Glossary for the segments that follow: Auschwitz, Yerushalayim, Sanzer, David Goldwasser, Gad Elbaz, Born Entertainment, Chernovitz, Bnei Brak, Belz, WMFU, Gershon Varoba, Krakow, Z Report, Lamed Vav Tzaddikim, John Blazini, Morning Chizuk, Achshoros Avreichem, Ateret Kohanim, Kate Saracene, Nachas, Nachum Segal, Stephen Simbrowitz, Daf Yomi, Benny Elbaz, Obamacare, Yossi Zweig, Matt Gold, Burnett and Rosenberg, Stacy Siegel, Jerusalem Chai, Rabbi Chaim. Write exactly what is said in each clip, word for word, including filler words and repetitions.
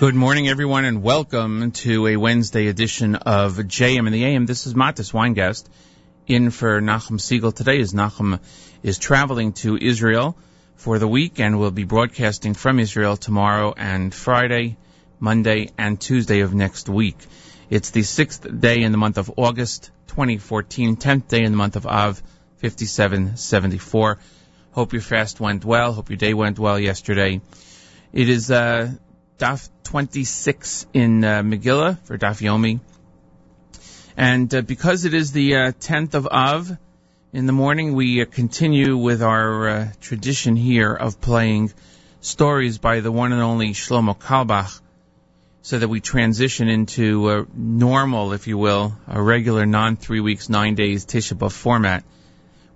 Good morning, everyone, and welcome to a Wednesday edition of J M in the A M. This is Mattis Weingast, in for Nachum Segal today, as Nachum is traveling to Israel for the week and will be broadcasting from Israel tomorrow and Friday, Monday, and Tuesday of next week. It's the sixth day in the month of August, twenty fourteen, tenth day in the month of Av, fifty-seven seventy-four. Hope your fast went well. Hope your day went well yesterday. It is uh, Daf twenty-six in uh, Megillah for Daf Yomi. And uh, because it is the uh, tenth of Av, in the morning we uh, continue with our uh, tradition here of playing stories by the one and only Shlomo Carlebach, so that we transition into a normal, if you will, a regular non-three weeks, nine days Tisha B'Av format,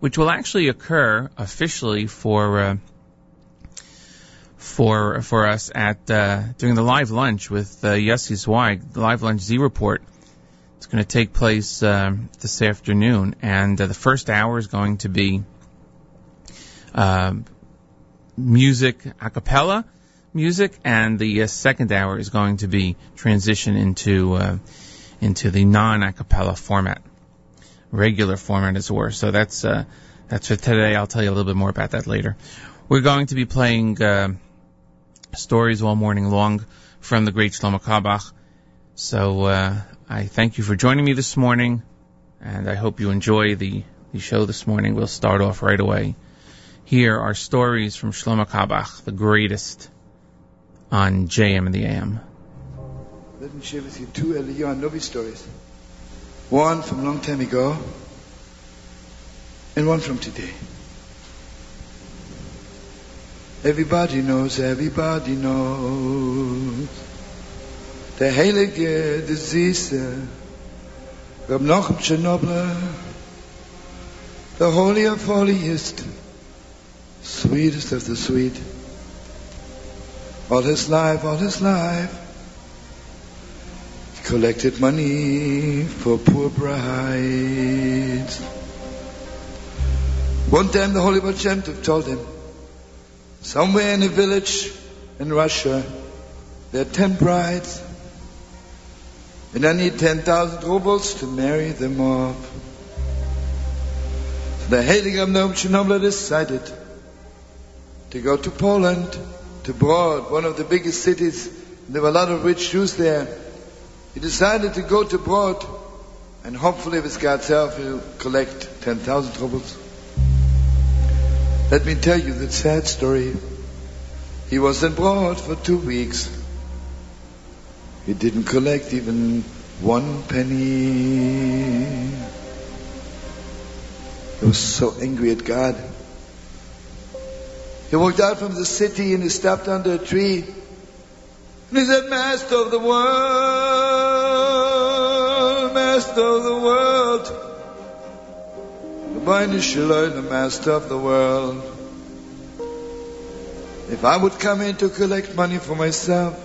which will actually occur officially for uh, for for us at uh, during the live lunch with uh, Yossi Zweig, the live lunch Z Report. It's going to take place uh, this afternoon, and uh, the first hour is going to be uh, music a cappella. Music, and the uh, second hour is going to be transition into uh, into the non-a cappella format, regular format as it were. So that's uh, that's for today. I'll tell you a little bit more about that later. We're going to be playing uh, stories all morning long from the great Shlomo Carlebach. So uh, I thank you for joining me this morning, and I hope you enjoy the, the show this morning. We'll start off right away. Here are stories from Shlomo Carlebach, the greatest, on J M and the A M. Let me share with you two Eliyahu Hanavi stories. One from a long time ago, and one from today. Everybody knows, everybody knows, the Heilige, the Zise, Rabbi Nachum Segal, the Holy of Holiest, sweetest of the sweet. All his life, all his life, he collected money for poor brides. One time the Holy Baal Shem Tov told him, somewhere in a village in Russia, there are ten brides, and I need ten thousand rubles to marry them off. So the Heilige Rebbe Shenobler decided to go to Poland, to Brod, one of the biggest cities. There were a lot of rich Jews there. He decided to go to Brod, and hopefully with God's help he'll collect ten thousand rubles. Let me tell you the sad story. He was in Brod for two weeks. He didn't collect even one penny. He was so angry at God. He walked out from the city and he stopped under a tree. And he said, Master of the world, Master of the world, Rabbeinu Shalom, the Master of the world, if I would come in to collect money for myself,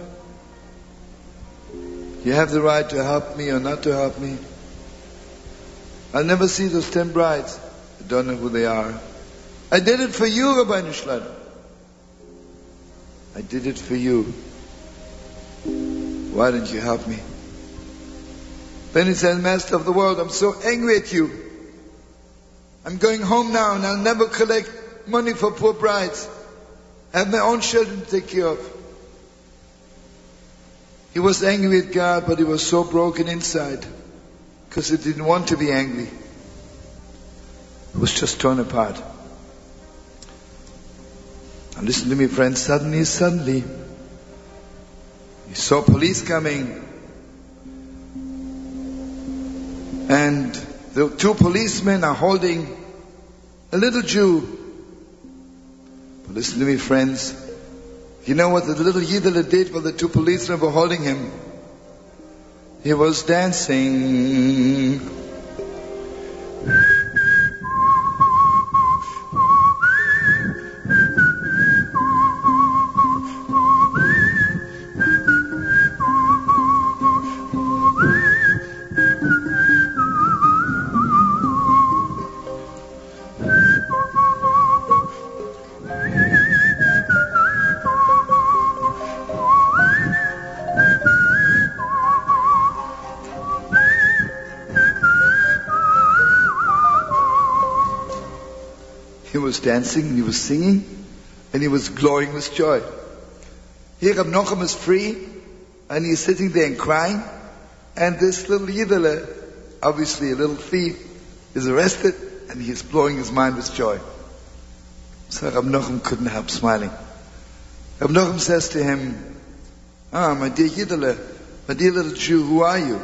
you have the right to help me or not to help me. I'll never see those ten brides. I don't know who they are. I did it for you, Rabbi Shalom. I did it for you. Why didn't you help me? Then he said, Master of the world, I'm so angry at you. I'm going home now and I'll never collect money for poor brides. I have my own children to take care of. He was angry at God, but he was so broken inside because he didn't want to be angry. He was just torn apart. And listen to me, friends, suddenly, suddenly, he saw police coming. And the two policemen are holding a little Jew. But listen to me, friends, you know what the little Yidele did while the two policemen were holding him? He was dancing. Dancing, and he was singing, and he was glowing with joy. Here Reb Nochum is free, and he's sitting there and crying, And this little Yidele, obviously a little thief, is arrested, and he's blowing his mind with joy. So Rab Nochum couldn't help smiling. Rab Nochum says to him, "Ah, my dear Yidele, my dear little Jew, who are you?"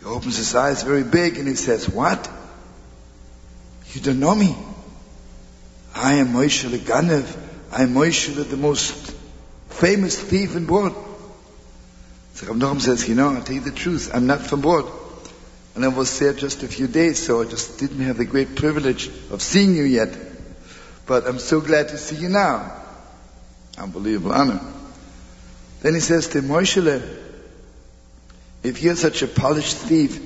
He opens his eyes very big and he says, "What? You don't know me? I am Moshele Ganev. I am Moshele, the most famous thief in Brod." So Rab Nochum says, "You know, I'll tell you the truth. I'm not from Brod. And I was there just a few days, so I just didn't have the great privilege of seeing you yet. But I'm so glad to see you now." Unbelievable honor. Then he says to Moshele, "If you're such a polished thief,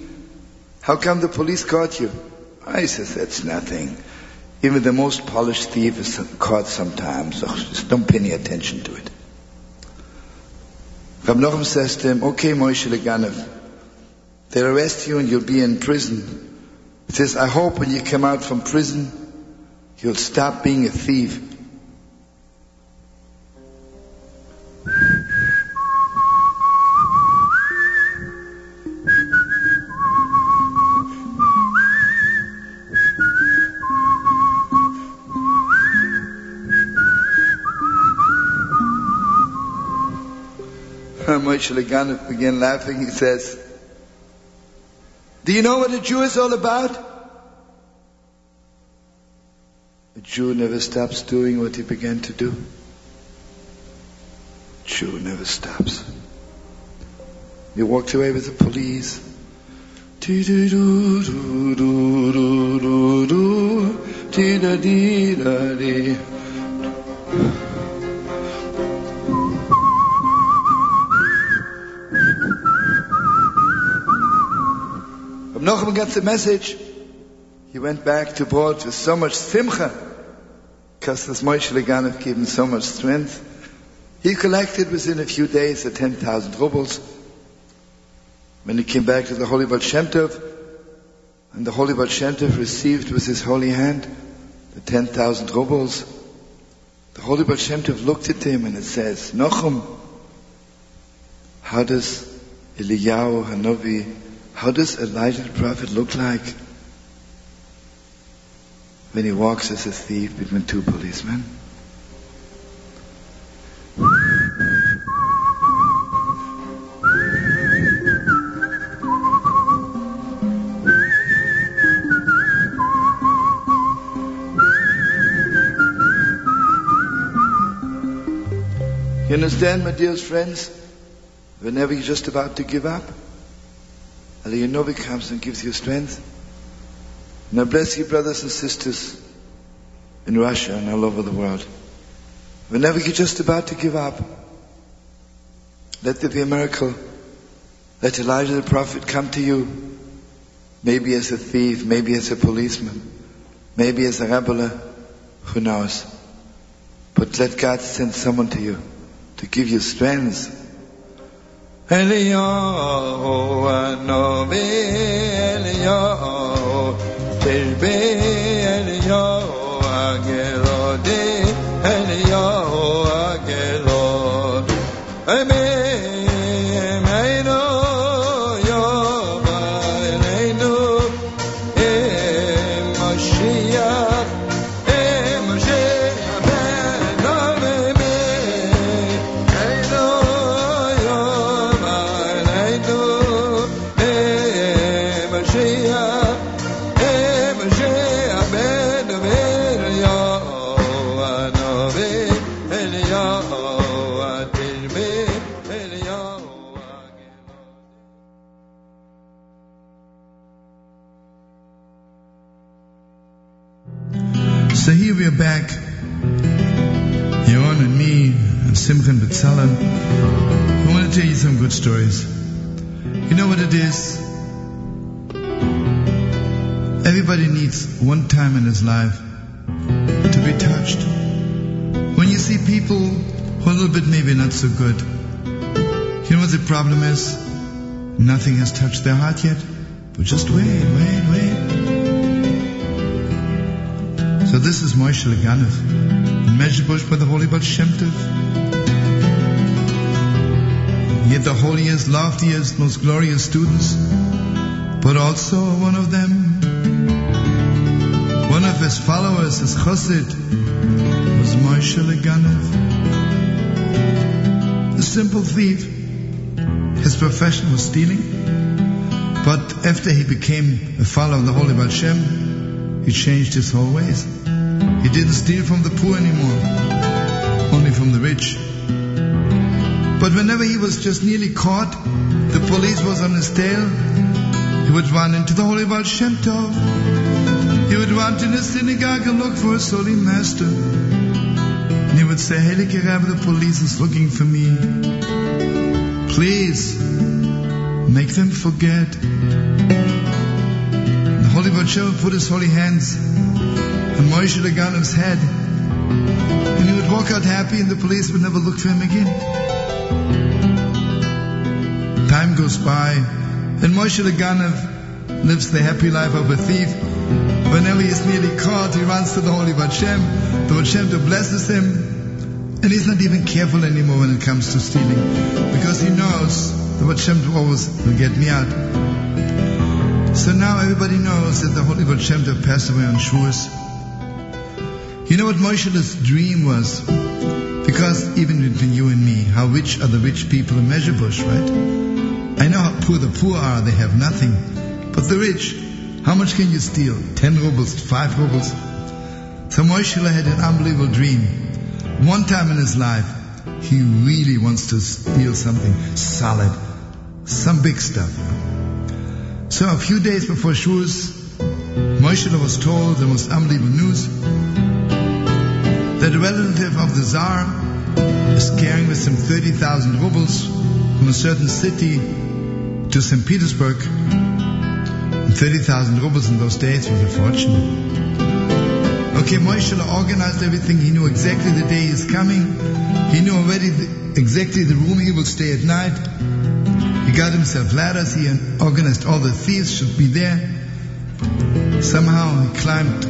how come the police caught you?" I ah, says, "That's nothing. Even the most polished thief is caught sometimes, so just don't pay any attention to it." Rab Nochum says to him, "Okay, Moshele Ganev, they'll arrest you and you'll be in prison." He says, "I hope when you come out from prison, you'll stop being a thief." Moshele Ganev began laughing. He says, "Do you know what a Jew is all about? A Jew never stops doing what he began to do. A Jew never stops." He walked away with the police. Nochum got the message. He went back to Brod with so much simcha, because this Moshele Ganev gave him so much strength. He collected within a few days the ten thousand rubles. When he came back to the Holy Baal Shem Tov, and the Holy Baal Shem Tov received with his holy hand the ten thousand rubles, the Holy Baal Shem Tov looked at him and it says, "Nochum, how does Eliyahu Hanavi How does Elijah the prophet look like when he walks as a thief between two policemen?" You understand, my dearest friends? Whenever you're just about to give up, Eliyahu comes and gives you strength. And I bless you, brothers and sisters, in Russia and all over the world. Whenever you're just about to give up, let there be a miracle. Let Elijah the prophet come to you, maybe as a thief, maybe as a policeman, maybe as a rabbeler, who knows. But let God send someone to you to give you strength. Eliyahu Hanavi, Eliyahu Tirbi, Eliyahu Hagelodi, Eliyahu Hagelod, Amen, Eino, Yova, Eino, Em Mashiach, Em Mashiach, Ben Avimi, Eino. So here we are back, Yaron and me, and Simchan B'Tselem. I want to tell you some good stories. You know what it is? Everybody needs one time in his life to be touched. When you see people who are a little bit maybe not so good, you know what the problem is? Nothing has touched their heart yet, but just wait, wait, wait. So this is Moshele Ganev, in Mezhibuzh by the Holy Baal Shem Tov. yet the holiest, loftiest, most glorious students, but also one of them, one of his followers, his chassid, was Moshele Ganev, a simple thief. His profession was stealing, but after he became a follower of the Holy Baal Shem, he changed his whole ways. He didn't steal from the poor anymore, only from the rich. But whenever he was just nearly caught, the police was on his tail, he would run into the Holy Baal Shem Tov. He would run to the synagogue and look for his holy master. And he would say, Heilige Rebbe, the police is looking for me. Please, make them forget. The Holy Baal Shem would put his holy hands on Moshele Ganev's head. And he would walk out happy and the police would never look for him again. Time goes by, and Moshele Ganev lives the happy life of a thief. Whenever he is nearly caught, he runs to the Holy Baal Shem, the Baal Shem blesses him, and he's not even careful anymore when it comes to stealing, because he knows the Baal Shem always will get me out. So now everybody knows that the Holy Baal Shem passed away on Shavuos. You know what Moshe's dream was? Because even between you and me, how rich are the rich people in Mezhibuzh, right? I know how poor the poor are, they have nothing. But the rich, how much can you steal? Ten rubles, five rubles. So Moshele had an unbelievable dream. One time in his life, he really wants to steal something solid, some big stuff. So a few days before Shavuos, Moshele was told the most unbelievable news, that a relative of the Tsar is carrying with him thirty thousand rubles from a certain city to Saint Petersburg. And thirty thousand rubles in those days was a fortune. Okay, Moshele organized everything. He knew exactly the day he's coming. He knew already the, exactly the room he will stay at night. He got himself ladders. He organized all the thieves should be there. Somehow he climbed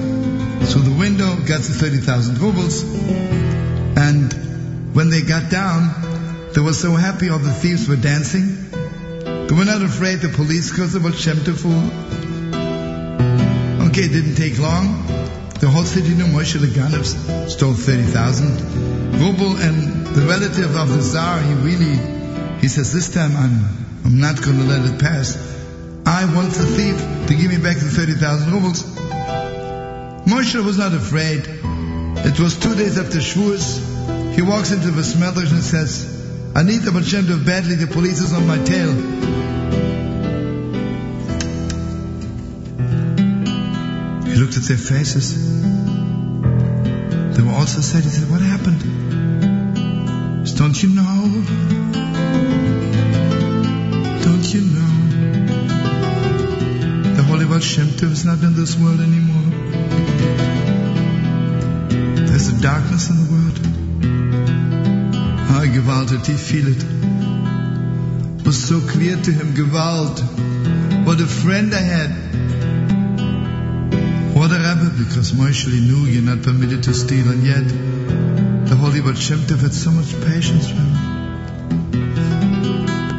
through the window, got the thirty thousand rubles, and when they got down, they were so happy all the thieves were dancing. They were not afraid the police, because they were shemtiful. Okay, it didn't take long. The whole city knew Moshele Ganev stole thirty thousand rubles, and the relative of the Tsar, he really, he says, this time I'm, I'm not going to let it pass. I want the thief to give me back the thirty thousand rubles. Moshele was not afraid. It was two days after Shavuos. He walks into the smedrash and says, I need the Baal Shem Tov badly, the police is on my tail. He looked at their faces. They were also sad. He said, what happened? Said, don't you know? Don't you know? The Holy Baal Shem Tov is not in this world anymore. There's a darkness in the world. Ah, Gewalt, he feel it. It was so clear to him, Gewalt. What a friend I had. What a rabbi, because Moshele knew you're not permitted to steal, and yet the Holy Baal Shem Tov had so much patience for him.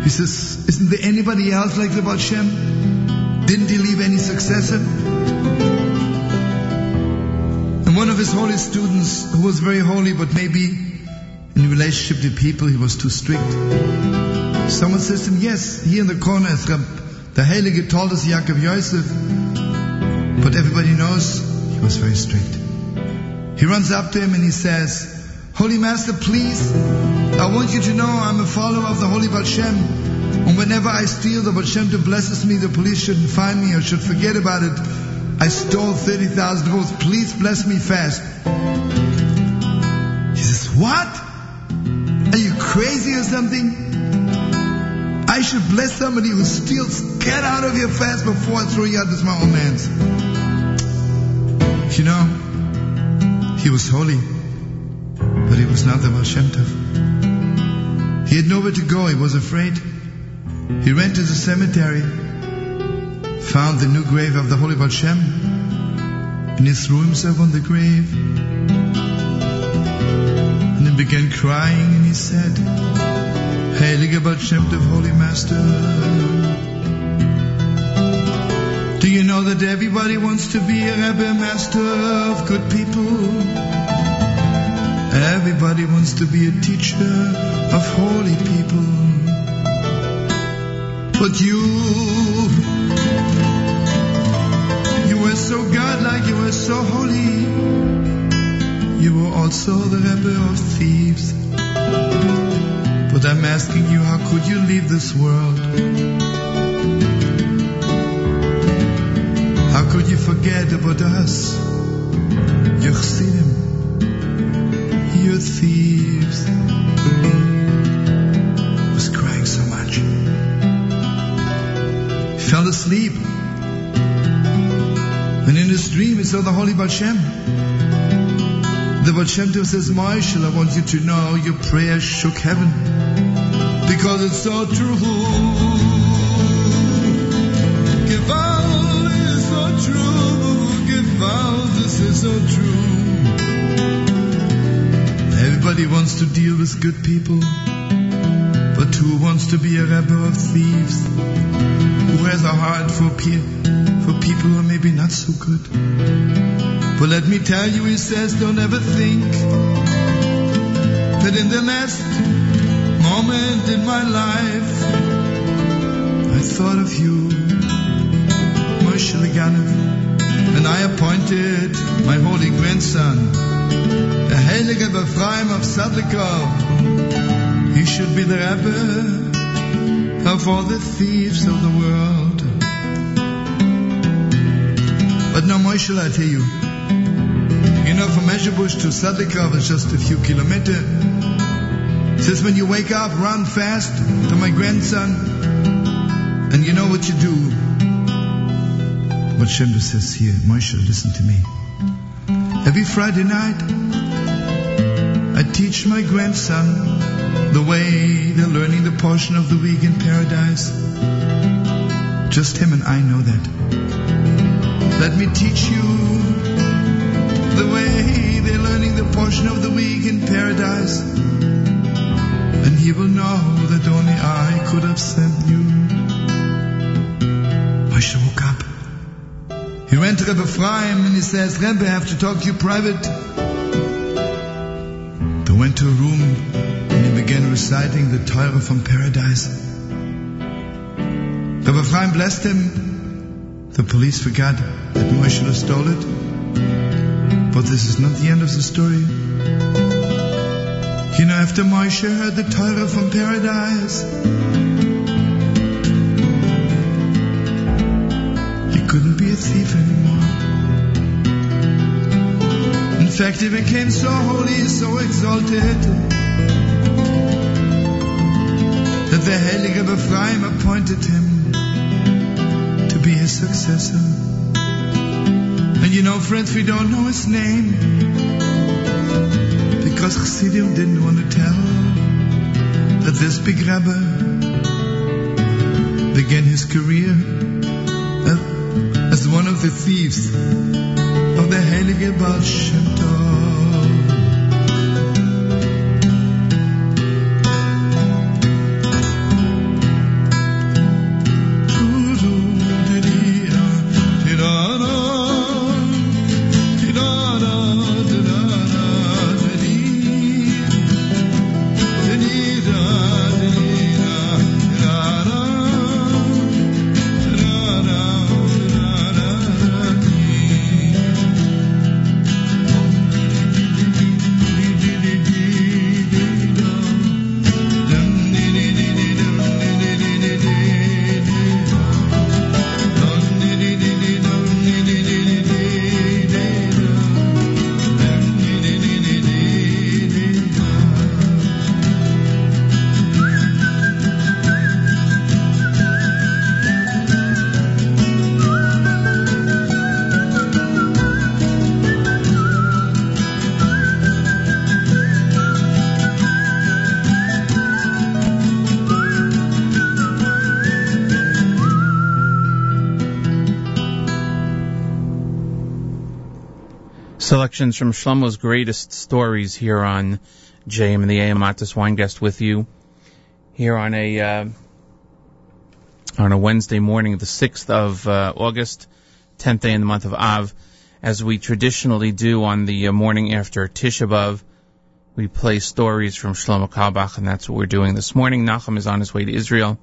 He says, isn't there anybody else like the Baal Shem? Didn't he leave any successor? One of his holy students, who was very holy, but maybe in relationship to people, he was too strict. Someone says to him, yes, here in the corner, is Rab, the Heilige told us, Yaakov Yosef. But everybody knows he was very strict. He runs up to him and he says, Holy Master, please, I want you to know I'm a follower of the Holy Baal Shem. And whenever I steal, the Baal Shem Tov blesses me, the police shouldn't find me or should forget about it. I stole thirty thousand rubles. Please bless me fast. He says, what? Are you crazy or something? I should bless somebody who steals. Get out of here fast before I throw you out with my own hands. You know, he was holy, but he was not the Baal Shem Tov. He had nowhere to go. He was afraid. He ran to the cemetery, found the new grave of the Holy Baal Shem, and he threw himself on the grave. And he began crying, and he said, Heilige Baal Shem Tov, Holy Master. Do you know that everybody wants to be a Rebbe Master of good people? Everybody wants to be a teacher of holy people. But you... You were so godlike, you were so holy. You were also the Rebbe of thieves. But I'm asking you, how could you leave this world? How could you forget about us? You chassidim, you thieves. I was crying so much. I fell asleep. And in his dream, he saw the holy Baal Shem. The Baal Shem Tov says, Moshele, I want you to know your prayer shook heaven. Because it's so true. Geval is so true. Geval, this is so true. Everybody wants to deal with good people. But who wants to be a Rebbe of thieves? Who has a heart for people? For people who are maybe not so good. But let me tell you, he says, don't ever think that in the last moment in my life I thought of you, Moshele Ganev, and I appointed my holy grandson, the Rebbe Ephraim of Sudilkov. He should be the Rebbe of all the thieves of the world. But now, Moshele, I tell you, you know, from Mezhibuzh to Sudilkov is just a few kilometers. It says, when you wake up, run fast to my grandson, and you know what you do. But Shem Tov says here, Moshele, listen to me. Every Friday night, I teach my grandson the way they're learning the portion of the week in paradise. Just him and I know that. Let me teach you the way they're learning the portion of the week in paradise. And he will know that only I could have sent you. Moshe woke up. He went to Rebbe Ephraim and he says, Rebbe, I have to talk to you private. They went to a room and he began reciting the Torah from paradise. Rebbe Ephraim blessed him. The police forgot that Moshele stole it. But this is not the end of the story. You know, after Moshe heard the Torah from paradise, he couldn't be a thief anymore. In fact, he became so holy, so exalted, that the Heilige Ephraim appointed him be his successor. And you know, friends, we don't know his name because Chassidim didn't want to tell that this big Rebbe began his career as one of the thieves of the Heilige Baal Shem Selections from Shlomo's greatest stories here on J M and the A M. Mattis Weingast with you. here on a uh, on a Wednesday morning, the sixth of uh, August, tenth day in the month of Av, as we traditionally do on the morning after Tisha B'Av. We play stories from Shlomo Carlebach, and that's what we're doing this morning. Nachum is on his way to Israel,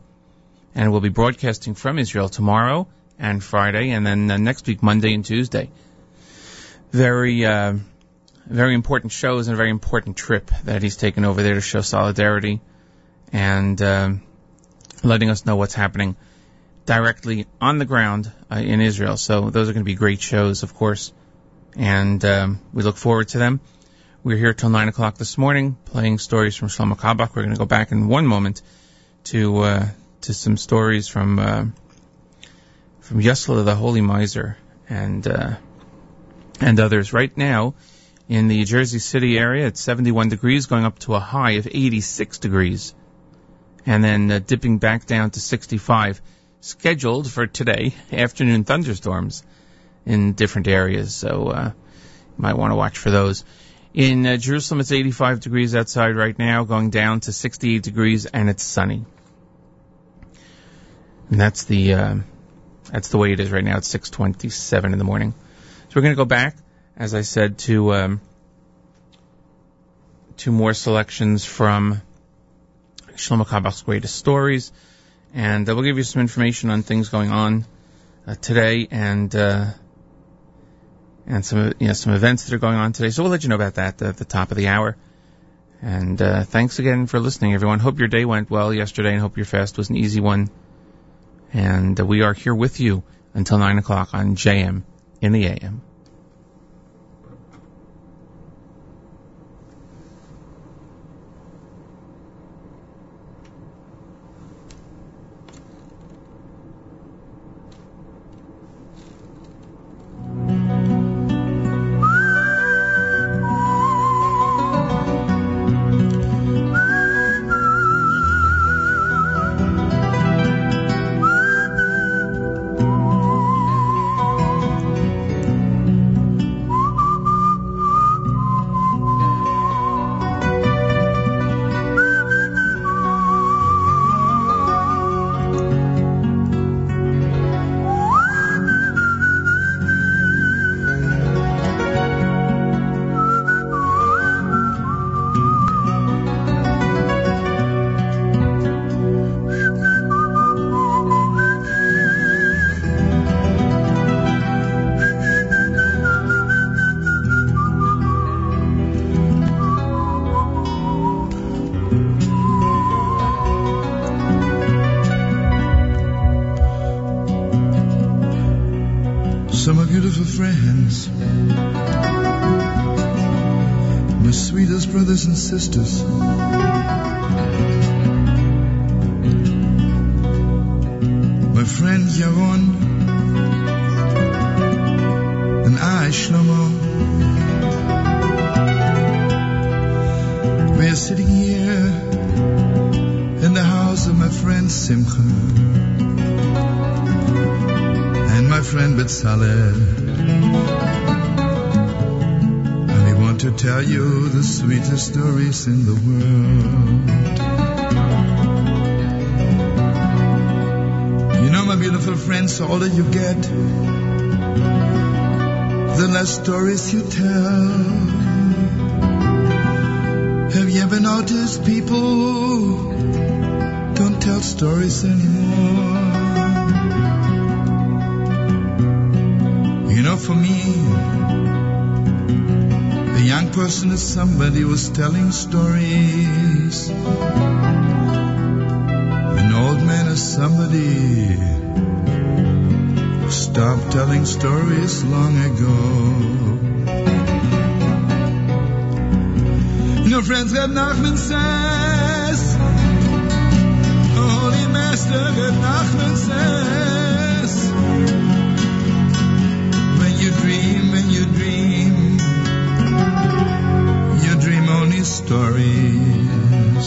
and we'll be broadcasting from Israel tomorrow and Friday, and then uh, next week, Monday and Tuesday. Very, uh, very important shows and a very important trip that he's taken over there to show solidarity and uh, letting us know what's happening directly on the ground uh, in Israel. So those are going to be great shows, of course, and um, we look forward to them. We're here till nine o'clock this morning, playing stories from Shlomo Carlebach. We're going to go back in one moment to uh, to some stories from uh, from Yossele, the Holy Miser, and uh, and others. Right now, in the Jersey City area, it's seventy-one degrees, going up to a high of eighty-six degrees, and then uh, dipping back down to sixty-five. Scheduled for today, afternoon thunderstorms in different areas, so uh, you might want to watch for those. In uh, Jerusalem, it's eighty-five degrees outside right now, going down to sixty-eight degrees, and it's sunny. And that's the uh, that's the way it is right now. It's six twenty-seven in the morning. So we're going to go back, as I said, to um, two more selections from Shlomo Carlebach's greatest stories, and uh, we'll give you some information on things going on uh, today, and. Uh, And some, you know, some events that are going on today. So we'll let you know about that at the top of the hour. And uh, thanks again for listening, everyone. Hope your day went well yesterday, and hope your fast was an easy one. And uh, we are here with you until nine o'clock on J M in the A M. Sisters, my friend Yavon and I, Shlomo, we are sitting here in the house of my friend Simcha and my friend Betzalel. To tell you the sweetest stories in the world. You know, my beautiful friends, the older you get, the less stories you tell. Have you ever noticed people don't tell stories anymore? You know, for me, a young person is somebody who's telling stories. An old man is somebody who stopped telling stories long ago. You know, friends, Reb Nachman says, Holy Master Reb Nachman says, when you dream, when you dream, you dream only stories.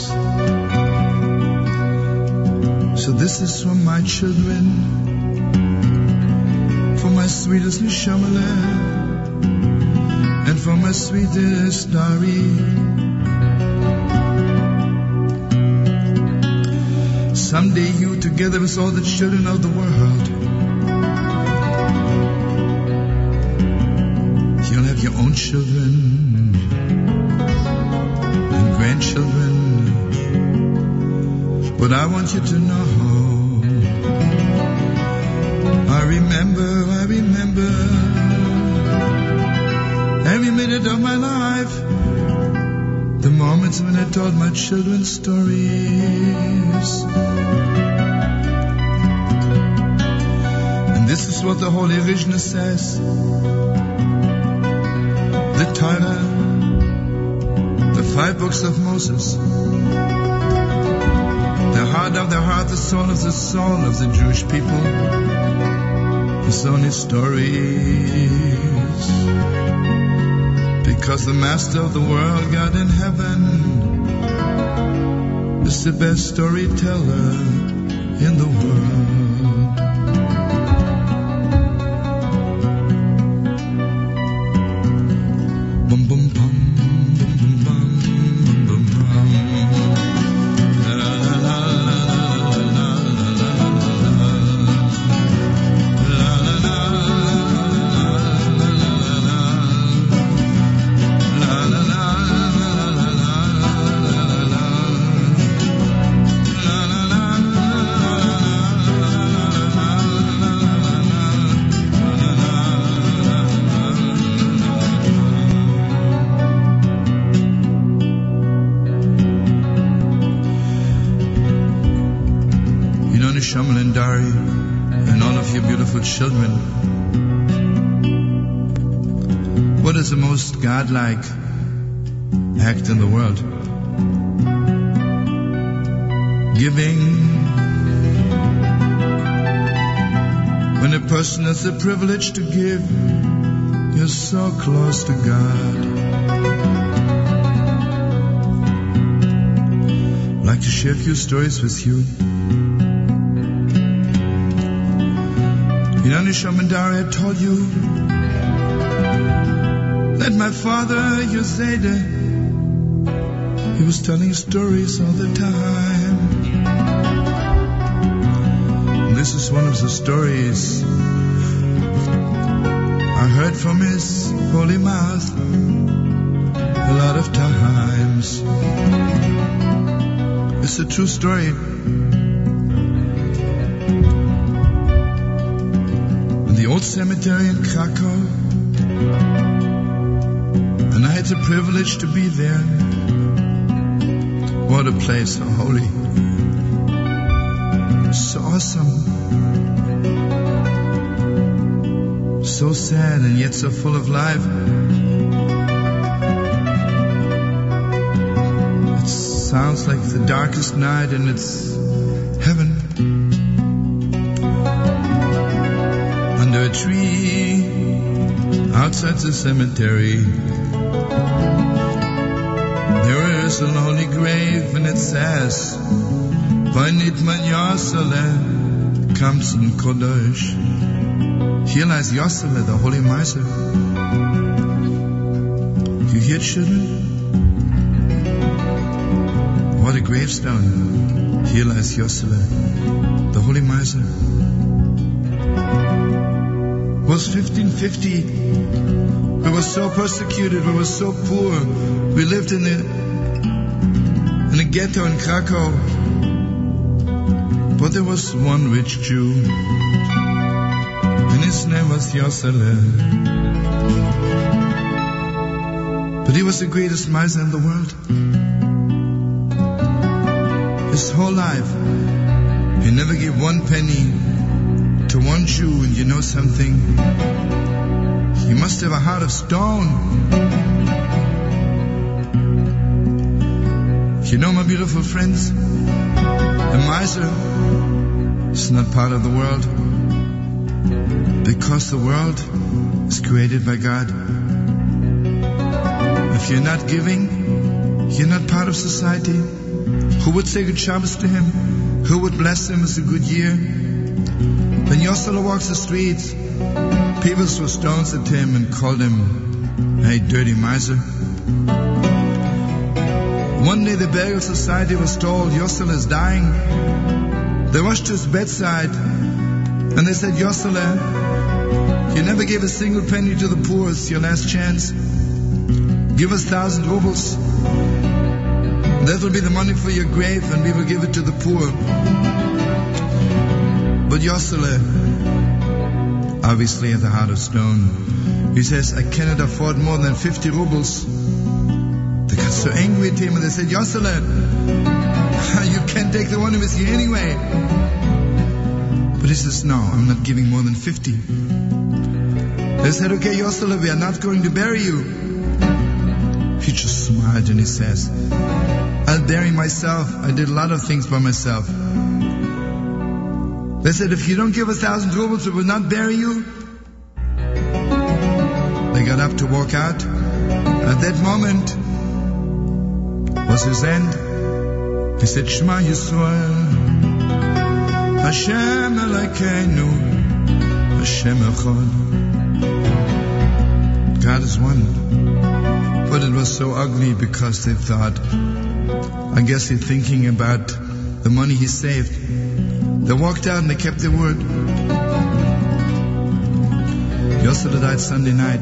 So this is for my children, for my sweetest Nishamala, and for my sweetest Dari. someday you together with all the children of the world, you'll have your own children and grandchildren. But I want you to know, I remember, I remember every minute of my life, the moments when I told my children stories. And this is what the Holy Rishna says, the Torah, the five books of Moses, the heart of the heart, the soul of the soul of the Jewish people, is only stories. Because the master of the world, God in heaven, is the best storyteller in the world. Bum, bum, bum. Children, what is the most godlike act in the world? Giving. When a person has the privilege to give, you're so close to God. I'd like to share a few stories with you. Yanisha Mandari, I told you that my father, Yossele, he was telling stories all the time. This is one of the stories I heard from his holy mouth a lot of times. It's a true story. The old cemetery in Krakow, and I had the privilege to be there. What a place, so holy, so awesome, so sad and yet so full of life. It sounds like the darkest night, and it's heaven. Under a tree outside the cemetery, there is a lonely grave, and it says, "V'nit man Yossele comes in Kodesh." Here lies Yossele, the holy miser. You hear, children? What a gravestone! Here lies Yossele, the holy miser. It was fifteen fifty. We were so persecuted. We were so poor. We lived in the in a ghetto in Krakow. But there was one rich Jew, and his name was Yossele. But he was the greatest miser in the world. His whole life, he never gave one penny to one Jew. And you know something? He must have a heart of stone. You know, my beautiful friends, the miser is not part of the world, because the world is created by God. If you're not giving, you're not part of society. Who would say good Shabbos to him? Who would bless him as a good year? When Yossele walks the streets, people threw stones at him and called him, "Hey, dirty miser." One day the Burial Society was told, "Yossele is dying." They rushed to his bedside and they said, Yossele, you never gave a single penny to the poor. It's your last chance. Give us thousand rubles. That will be the money for your grave, and we will give it to the poor. But Yossele, obviously at the heart of stone, he says, I cannot afford more than fifty rubles. They got so angry at him and they said, Yossele, you can't take the money with you anyway. But he says, no, I'm not giving more than fifty. They said, okay, Yossele, we are not going to bury you. He just smiled and he says, I'll bury myself. I did a lot of things by myself. They said, if you don't give a thousand rubles, we will not bury you. They got up to walk out. At that moment was his end. He said, Shema Yisrael, Hashem Elokeinu, Hashem Echad. God is one. But it was so ugly because they thought, I guess he's thinking about the money he saved. They walked out and they kept their word. Yossele died Sunday night.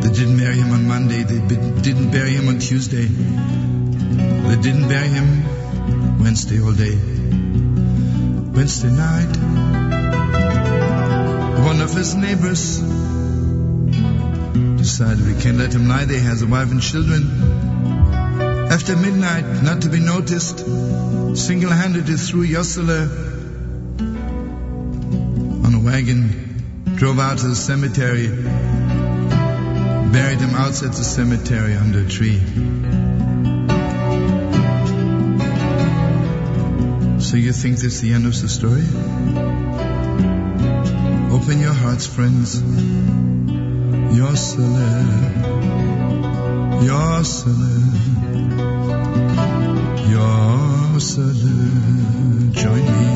They didn't bury him on Monday. They didn't bury him on Tuesday. They didn't bury him Wednesday all day. Wednesday night, one of his neighbors decided we can't let him lie there. He has a wife and children. After midnight, not to be noticed, single-handed he threw Yossele on a wagon, drove out to the cemetery, buried him outside the cemetery under a tree. So you think this is the end of the story? Open your hearts, friends. Yossele, Yossele, Yossele, join me.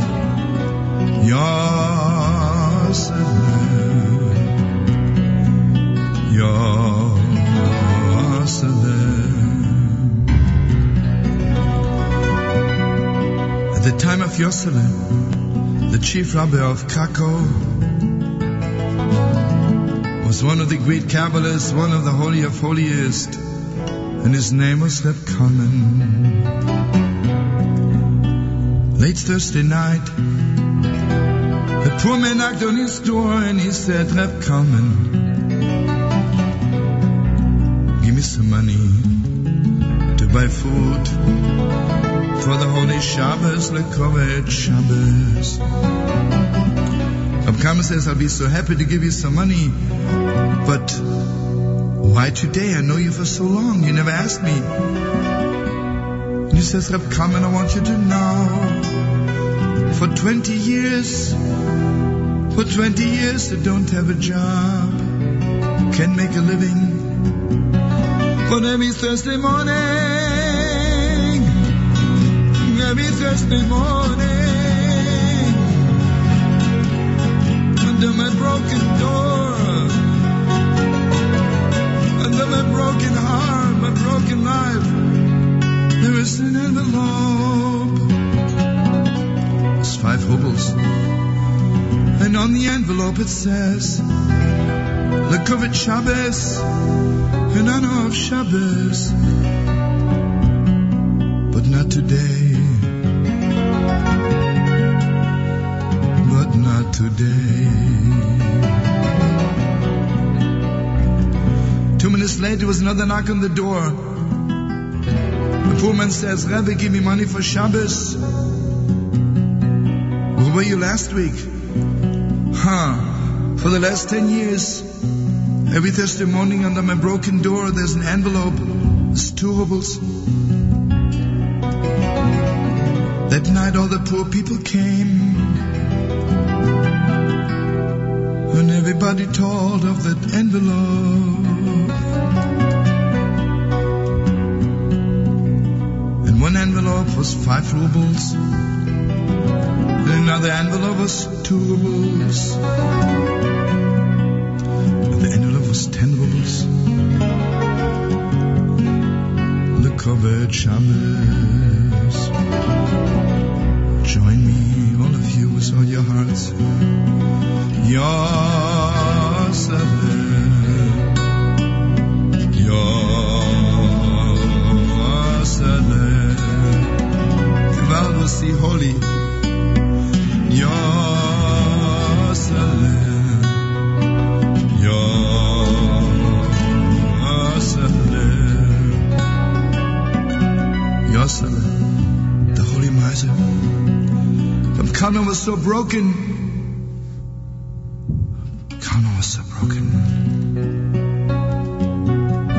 Yossele, Yossele. At the time of Yossele, the chief rabbi of Krakow was one of the great Kabbalists, one of the holy of holiest, and his name was Lamed Vav Tzaddikim. Late Thursday night, a poor man knocked on his door and he said, Lamed Vav Tzaddikim, give me some money to buy food for the holy Shabbos, Lekovet Shabbos. Reb Kalman says, I'll be so happy to give you some money, but why today? I know you for so long. You never asked me. And he says, Reb Kalman, I want you to know, for twenty years, for twenty years I don't have a job, can't make a living. But every Thursday morning, every Thursday morning, under my broken door, under my broken heart, my broken life, there is an envelope. It's five rubles. And on the envelope it says, Lekovet Shabbos, in honor of Shabbos. But not today. But not today. Two minutes later, there was another knock on the door. The poor man says, Rebbe, give me money for Shabbos. Where were you last week? Huh. For the last ten years, every Thursday morning under my broken door, there's an envelope. It's two rubles. That night, all the poor people came. And everybody told of that envelope. And one envelope was five rubles. And another envelope was two rubles. And the envelope was ten rubles. Lekovet Shabbos. hearts. Join me, all of you, with all your hearts. Yossele, Yossele, Kval V'si Holy, Yossele. Yossele, the holy miser. But Kana was so broken. Kana was so broken.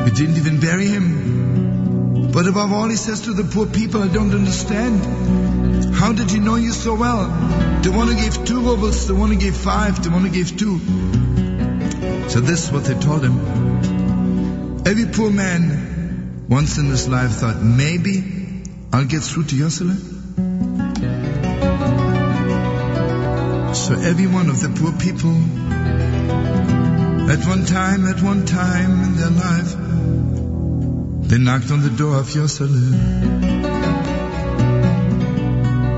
We didn't even bury him. But above all, he says to the poor people, I don't understand. How did he know you so well? The one who gave two rubles, the one who gave five, the one who gave two. So this is what they told him. Every poor man once in his life thought, maybe I'll get through to Yossele. So every one of the poor people, at one time, at one time in their life, they knocked on the door of Yossele.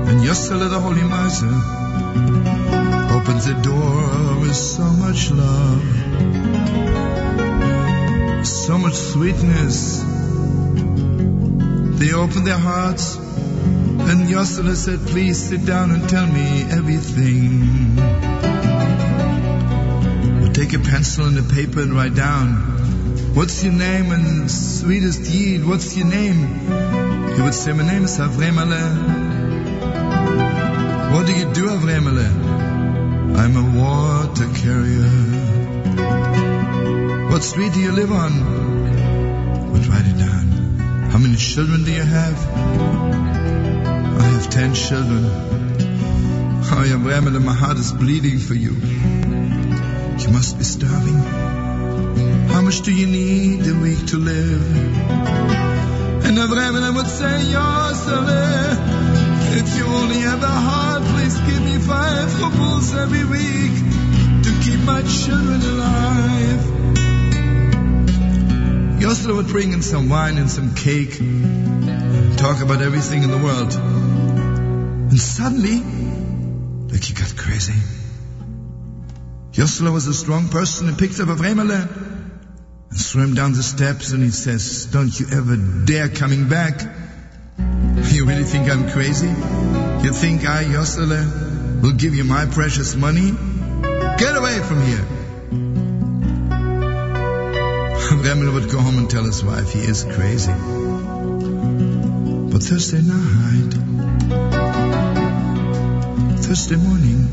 And Yossele, the holy miser, opens the door with so much love, so much sweetness. They opened their hearts, and Yossele said, please sit down and tell me everything. We'll take a pencil and a paper and write down, what's your name and sweetest Yid, what's your name? He would say, my name is Avraham Ale. What do you do, Avraham Ale? I'm a water carrier. What street do you live on? We'll write it down. How many children do you have? I have ten children. I am Ramel, my heart is bleeding for you. You must be starving. How much do you need a week to live? And Ramel would say, Yossele, if you only have a heart, please give me five rubles every week to keep my children alive. Yossele would bring in some wine and some cake, talk about everything in the world. And suddenly, like he got crazy. Yossele was a strong person and picked up Avraham Ale and threw him down the steps, and he says, don't you ever dare coming back. You really think I'm crazy? You think I, Yossele, will give you my precious money? Get away from here. Ramel would go home and tell his wife he is crazy. But Thursday night, Thursday morning,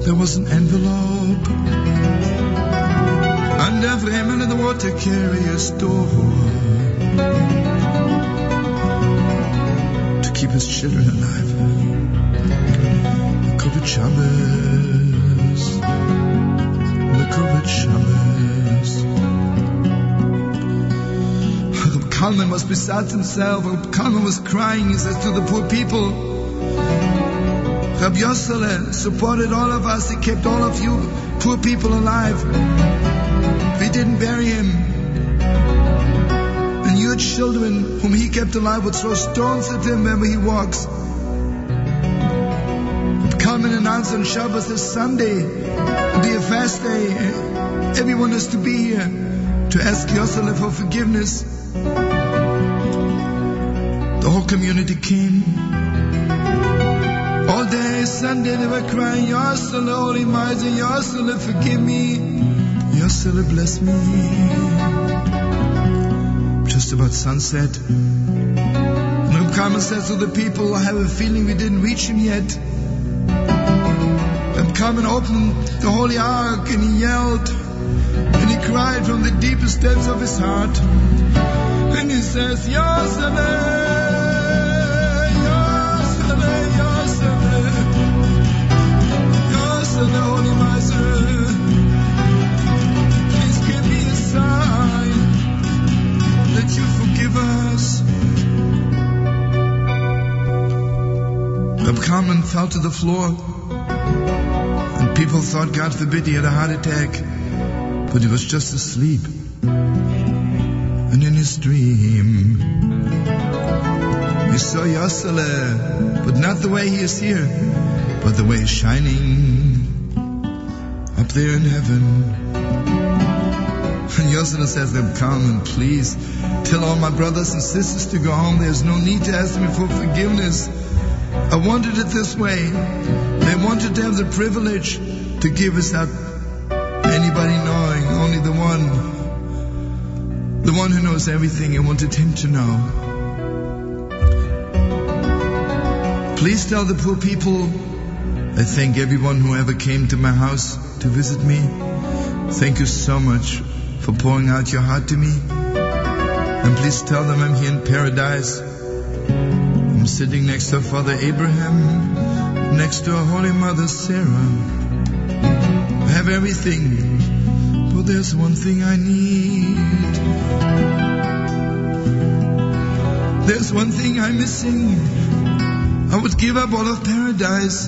there was an envelope under Ramel in the water carrier's door to keep his children alive. Kobe Chavez. Reb Kalman was beside himself. Reb Kalman was crying. He says to the poor people, Reb Yossele supported all of us. He kept all of you poor people alive. We didn't bury him. And your children, whom he kept alive, would throw stones at him wherever he walks. Reb Kalman announced on Shabbos this Sunday, be a fast day. Everyone is to be here to ask Yossele for forgiveness. The whole community came. All day Sunday they were crying, Yossele, holy miser, Yossele, forgive me. Yossele, bless me. Just about sunset, and Reb Kalman says to the people, I have a feeling we didn't reach him yet. Come and open the holy ark, and he yelled, and he cried from the deepest depths of his heart, and he says, Yossele, Yossele, Yossele, Yossele, holy miser, please give me a sign that you forgive us. Reb Kalman fell to the floor. People thought, God forbid, he had a heart attack, but he was just asleep. and in his dream. We saw Yossele, but not the way he is here, but the way shining up there in heaven. And Yossele says to him, Kalman, please tell all my brothers and sisters to go home. There's no need to ask me for forgiveness. I wanted it this way. They wanted to have the privilege to give without anybody knowing, only the one, the one who knows everything. I wanted him to know. Please tell the poor people, I thank everyone who ever came to my house to visit me. Thank you so much for pouring out your heart to me. And please tell them I'm here in paradise. I'm sitting next to Father Abraham, next to our Holy Mother Sarah. I have everything, but there's one thing I need. There's one thing I'm missing. I would give up all of paradise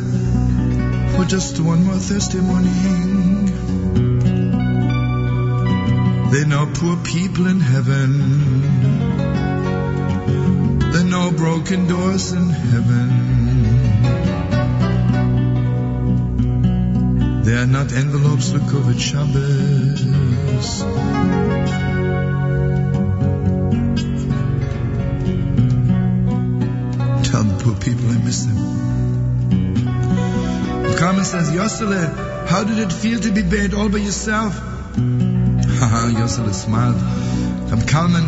for just one more Thursday morning. There are no poor people in heaven. There are no broken doors in heaven. There are not envelopes to cover Shabbos. Tell the poor people I miss them. Carmen says, Yossele, how did it feel to be buried all by yourself? Haha, Yossele smiled. I'm Carmen.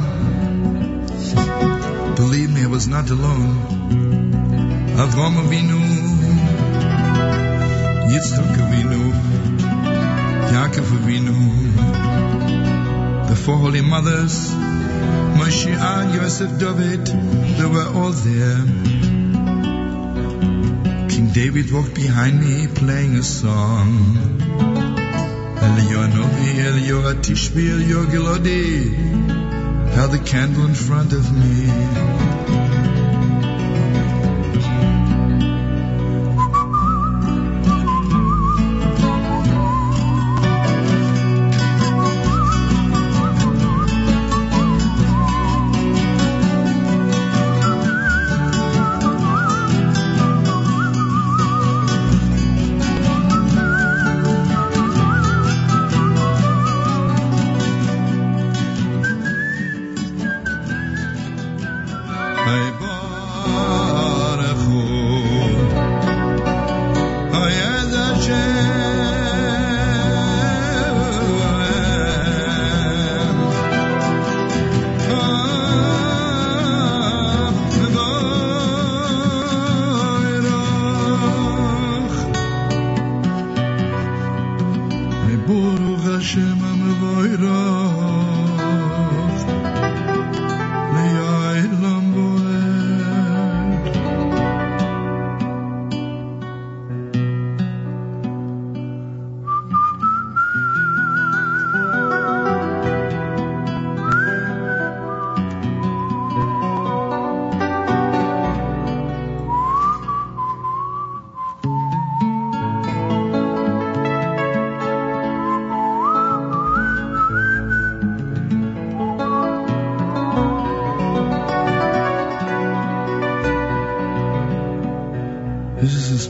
Believe me, I was not alone. Avram Avinu, Yitzchak Avinu, Yaakov Avinu, the four holy mothers, Moshe and Yosef Dovid, they were all there. King David walked behind me playing a song. Eliyahu Hanavi, Eliyahu Tishbi, Eliyahu Giladi. Held the candle in front of me.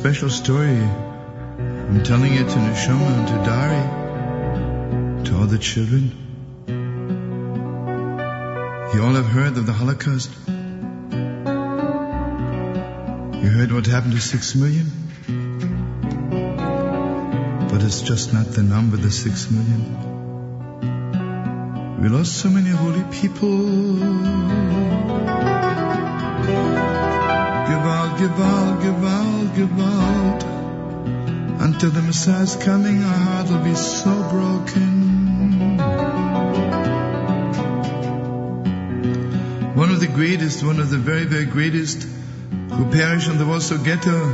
Special story. I'm telling it to Neshama and to Dari, to all the children. You all have heard of the Holocaust. You heard what happened to six million. But it's just not the number, the six million. We lost so many holy people. Gewalt, Gewalt, Gewalt, Gewalt. Until the Messiah's coming, our heart will be so broken. One of the greatest, one of the very, very greatest who perished in the Warsaw Ghetto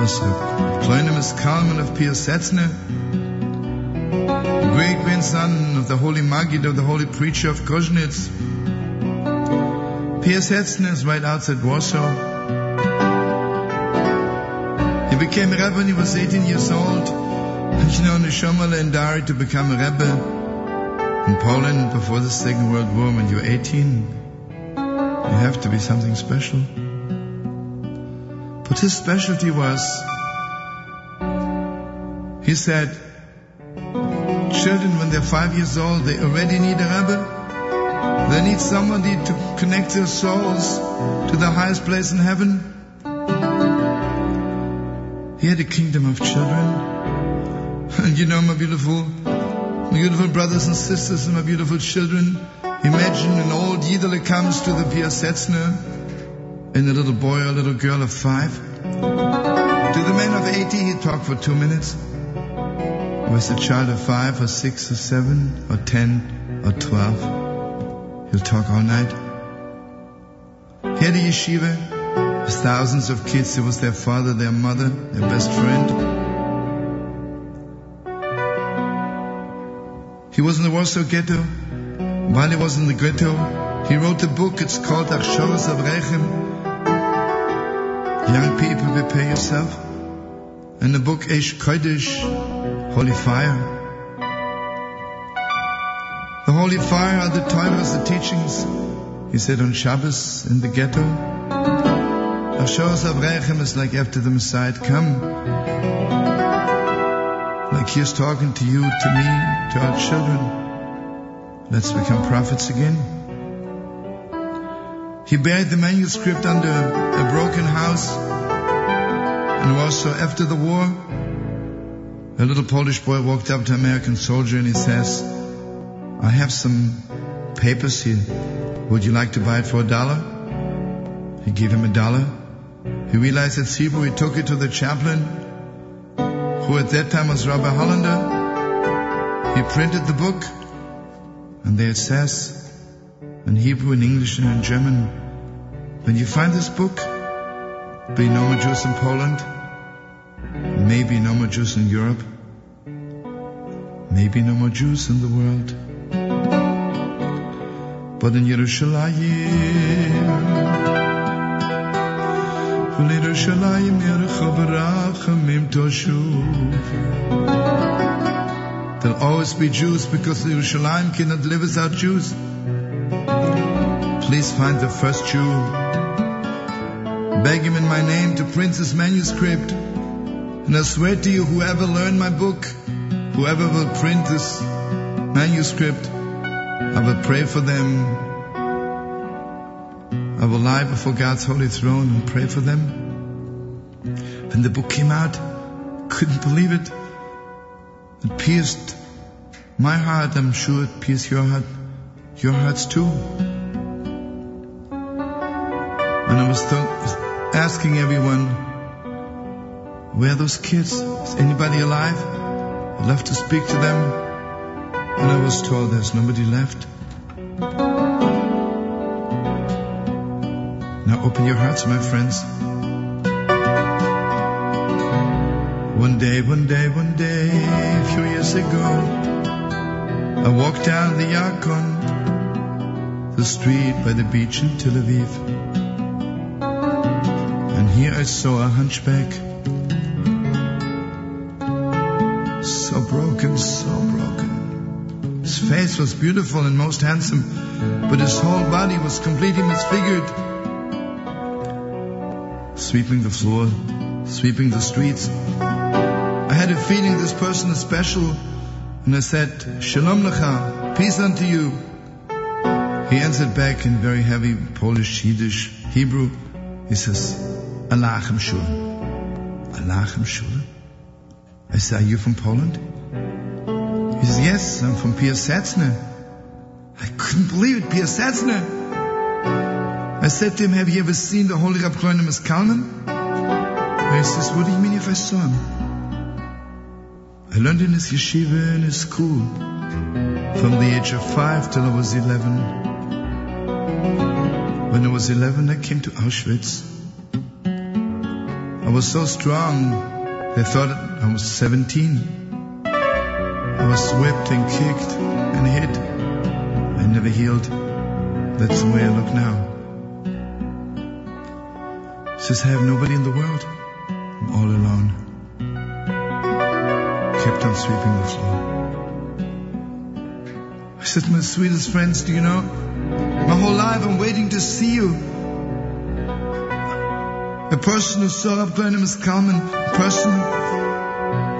was Kalonymus Kalman of Piaseczno, the great-grandson of the Holy Maggid, of the Holy Preacher of Koznitz. Piaseczno is right outside Warsaw. He became a Rebbe when he was eighteen years old. And you know, Neshama and Dari to become a Rebbe. In Poland, before the Second World War, when you're eighteen, you have to be something special. But his specialty was, he said, children, when they're five years old, they already need a Rebbe. They need somebody to connect their souls to the highest place in heaven. He had a kingdom of children. And you know, my beautiful, my beautiful brothers and sisters and my beautiful children, imagine an old Yidele comes to the Piaseczno, and a little boy or a little girl of five. To the man of eighty, he talked for two minutes. With a child of five or six or seven or ten or twelve, he'll talk all night. He had a yeshiva with thousands of kids. It was their father, their mother, their best friend. He was in the Warsaw Ghetto. While he was in the ghetto, he wrote a book. It's called Achshoros Avreichem. Young people, prepare yourself. And the book Eish Kodesh, Holy Fire. The Holy Fire are the Torahs, the teachings. He said on Shabbos in the ghetto, Achshoros Avreichem is like after the Messiah had come. Like he is talking to you, to me, to our children. Let's become prophets again. He buried the manuscript under a broken house in Warsaw after the war. A little Polish boy walked up to an American soldier and he says, I have some papers here. Would you like to buy it for a dollar? He gave him a dollar. He realized it's Hebrew. He took it to the chaplain, who at that time was Rabbi Hollander. He printed the book, and there it says, in Hebrew, in English, and in German, when you find this book, be no more Jews in Poland, maybe no more Jews in Europe, maybe no more Jews in the world, but in Yerushalayim, V'Yerushalayim Yerecha V'Rachamim Toshuv. There'll always be Jews because Yerushalayim cannot live without Jews. Please find the first Jew. Beg him in my name to print this manuscript. And I swear to you, whoever learned my book, whoever will print this manuscript, I will pray for them. I will lie before God's holy throne and pray for them. And the book came out. Couldn't believe it. It pierced my heart. I'm sure it pierced your heart, your hearts too. And I was th- asking everyone, where are those kids? Is anybody alive? I'd love to speak to them. And I was told there's nobody left. Now open your hearts, my friends. One day, one day, one day, a few years ago, I walked down the Yarkon, the street by the beach in Tel Aviv. And here I saw a hunchback, so broken, so broken. His face was beautiful and most handsome, but his whole body was completely misfigured. Sweeping the floor, sweeping the streets. I had a feeling this person is special, and I said, Shalom lecha, peace unto you. He answered back in very heavy Polish, Yiddish, Hebrew. He says, Alachem Shule. Alachem Shule? I said, are you from Poland? He says, yes, I'm from Piaseczno. I couldn't believe it, Piaseczno. I said to him, have you ever seen the holy Rabbi Kalonymus Kalman? He says, what do you mean if I saw him? I learned in his yeshiva, in his school, from the age of five till I was eleven. When I was eleven, I came to Auschwitz. I was so strong, they thought I was seventeen. I was whipped and kicked and hit. I never healed. That's the way I look now. Says, I have nobody in the world. I'm all alone. Kept on sweeping the floor. I said, my sweetest friends, do you know, my whole life I'm waiting to see you. A person who saw Kalonymus Kalman, a person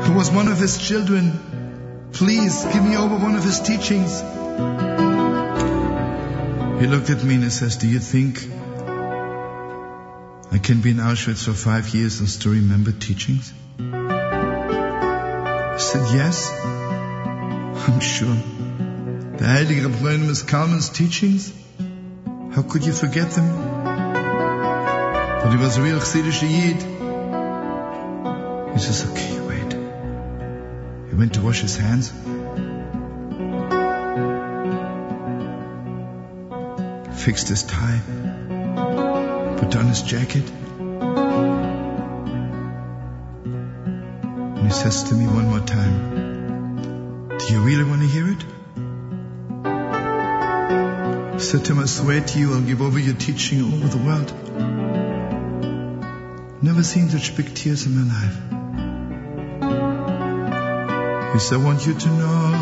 who was one of his children, please give me over one of his teachings. He looked at me and he says, do you think I can be in Auschwitz for five years and still remember teachings? I said, yes, I'm sure. The Heilige Rebbe Kalonymus Kalman's teachings, how could you forget them? But he was a real Chassidish Yid. He says, okay, wait. He went to wash his hands. Fixed his tie, put on his jacket, and he says to me one more time, do you really want to hear it? I said to him, I swear to you, I'll give over your teaching all over the world. Never seen such big tears in my life. He said, I want you to know,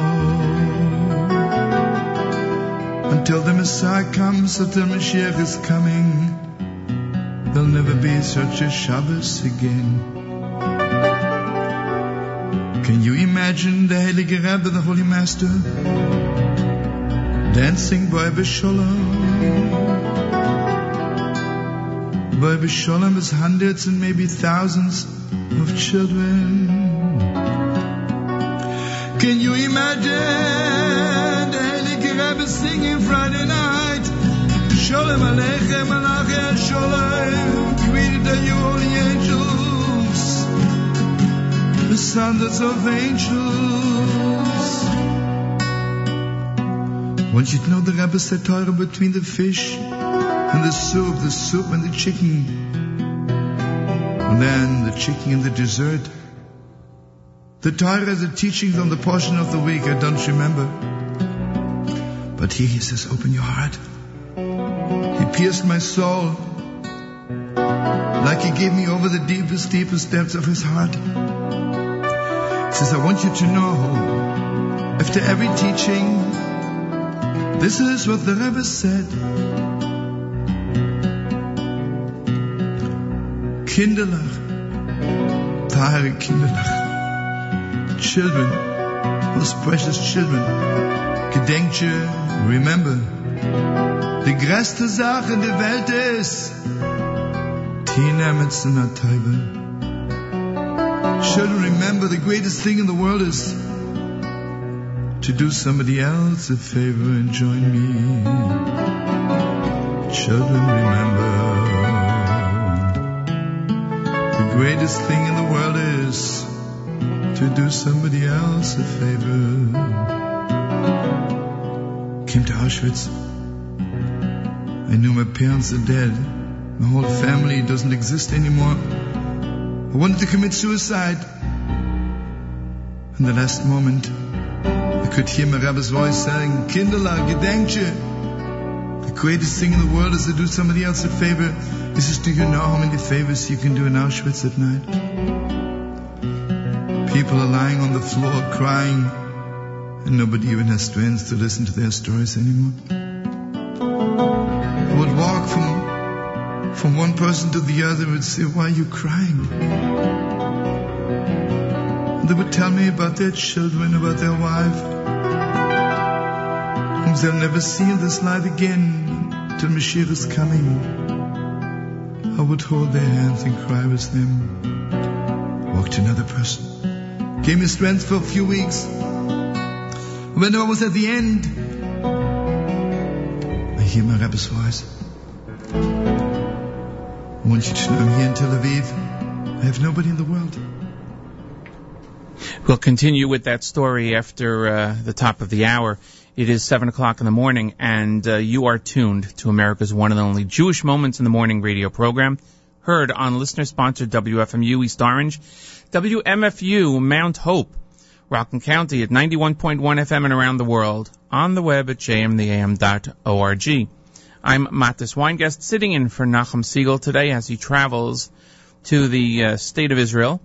until the Messiah comes, until Mashiach is coming, there'll never be such a Shabbos again. Can you imagine the Heilige Rebbe, the Holy Master, dancing by Bisholom? By Bisholom is hundreds and maybe thousands of children. Can you imagine the Heilige Rebbe singing Friday night? Sholem Aleichem, Malachei Sholem, greeted are you holy angels, the standards of angels. Once you know the Rebbe said Torah between the fish and the soup, the soup and the chicken, and then the chicken and the dessert. The Torah, the teachings on the portion of the week, I don't remember. But here he says, open your heart. He pierced my soul like he gave me over the deepest, deepest depths of his heart. He says, I want you to know, after every teaching, this is what the Rebbe said. Kinderlach, Tahir Kinderlach. Children, those precious children, gedenkt ihr, remember, die größte Sache in der Welt ist, children, remember, the greatest thing in the world is to do somebody else a favor and join me. Children, remember, the greatest thing in the world is to do somebody else a favor. Came to Auschwitz. I knew my parents are dead. My whole family doesn't exist anymore. I wanted to commit suicide. In the last moment, I could hear my Rebbe's voice saying, Kinderlach, Gedenkje. The greatest thing in the world is to do somebody else a favor. He says, do you know how many favors you can do in Auschwitz at night? People are lying on the floor crying, and nobody even has strength to listen to their stories anymore. I would walk from from one person to the other and say, why are you crying? And they would tell me about their children, about their wife, whom they'll never see in this life again till Mashiach is coming. I would hold their hands and cry with them. Walk to another person. Gave me strength for a few weeks. When I was at the end, I hear my Rebbe's voice. I want you to know I'm here in Tel Aviv. I have nobody in the world. We'll continue with that story after uh, the top of the hour. It is seven o'clock in the morning, and uh, you are tuned to America's one and only Jewish Moments in the Morning radio program, heard on listener-sponsored W F M U East Orange, W M F U Mount Hope, Rockland County at ninety-one point one F M and around the world, on the web at j m the a m dot org. I'm Mattis Weingast, sitting in for Nachum Segal today as he travels to the uh, state of Israel.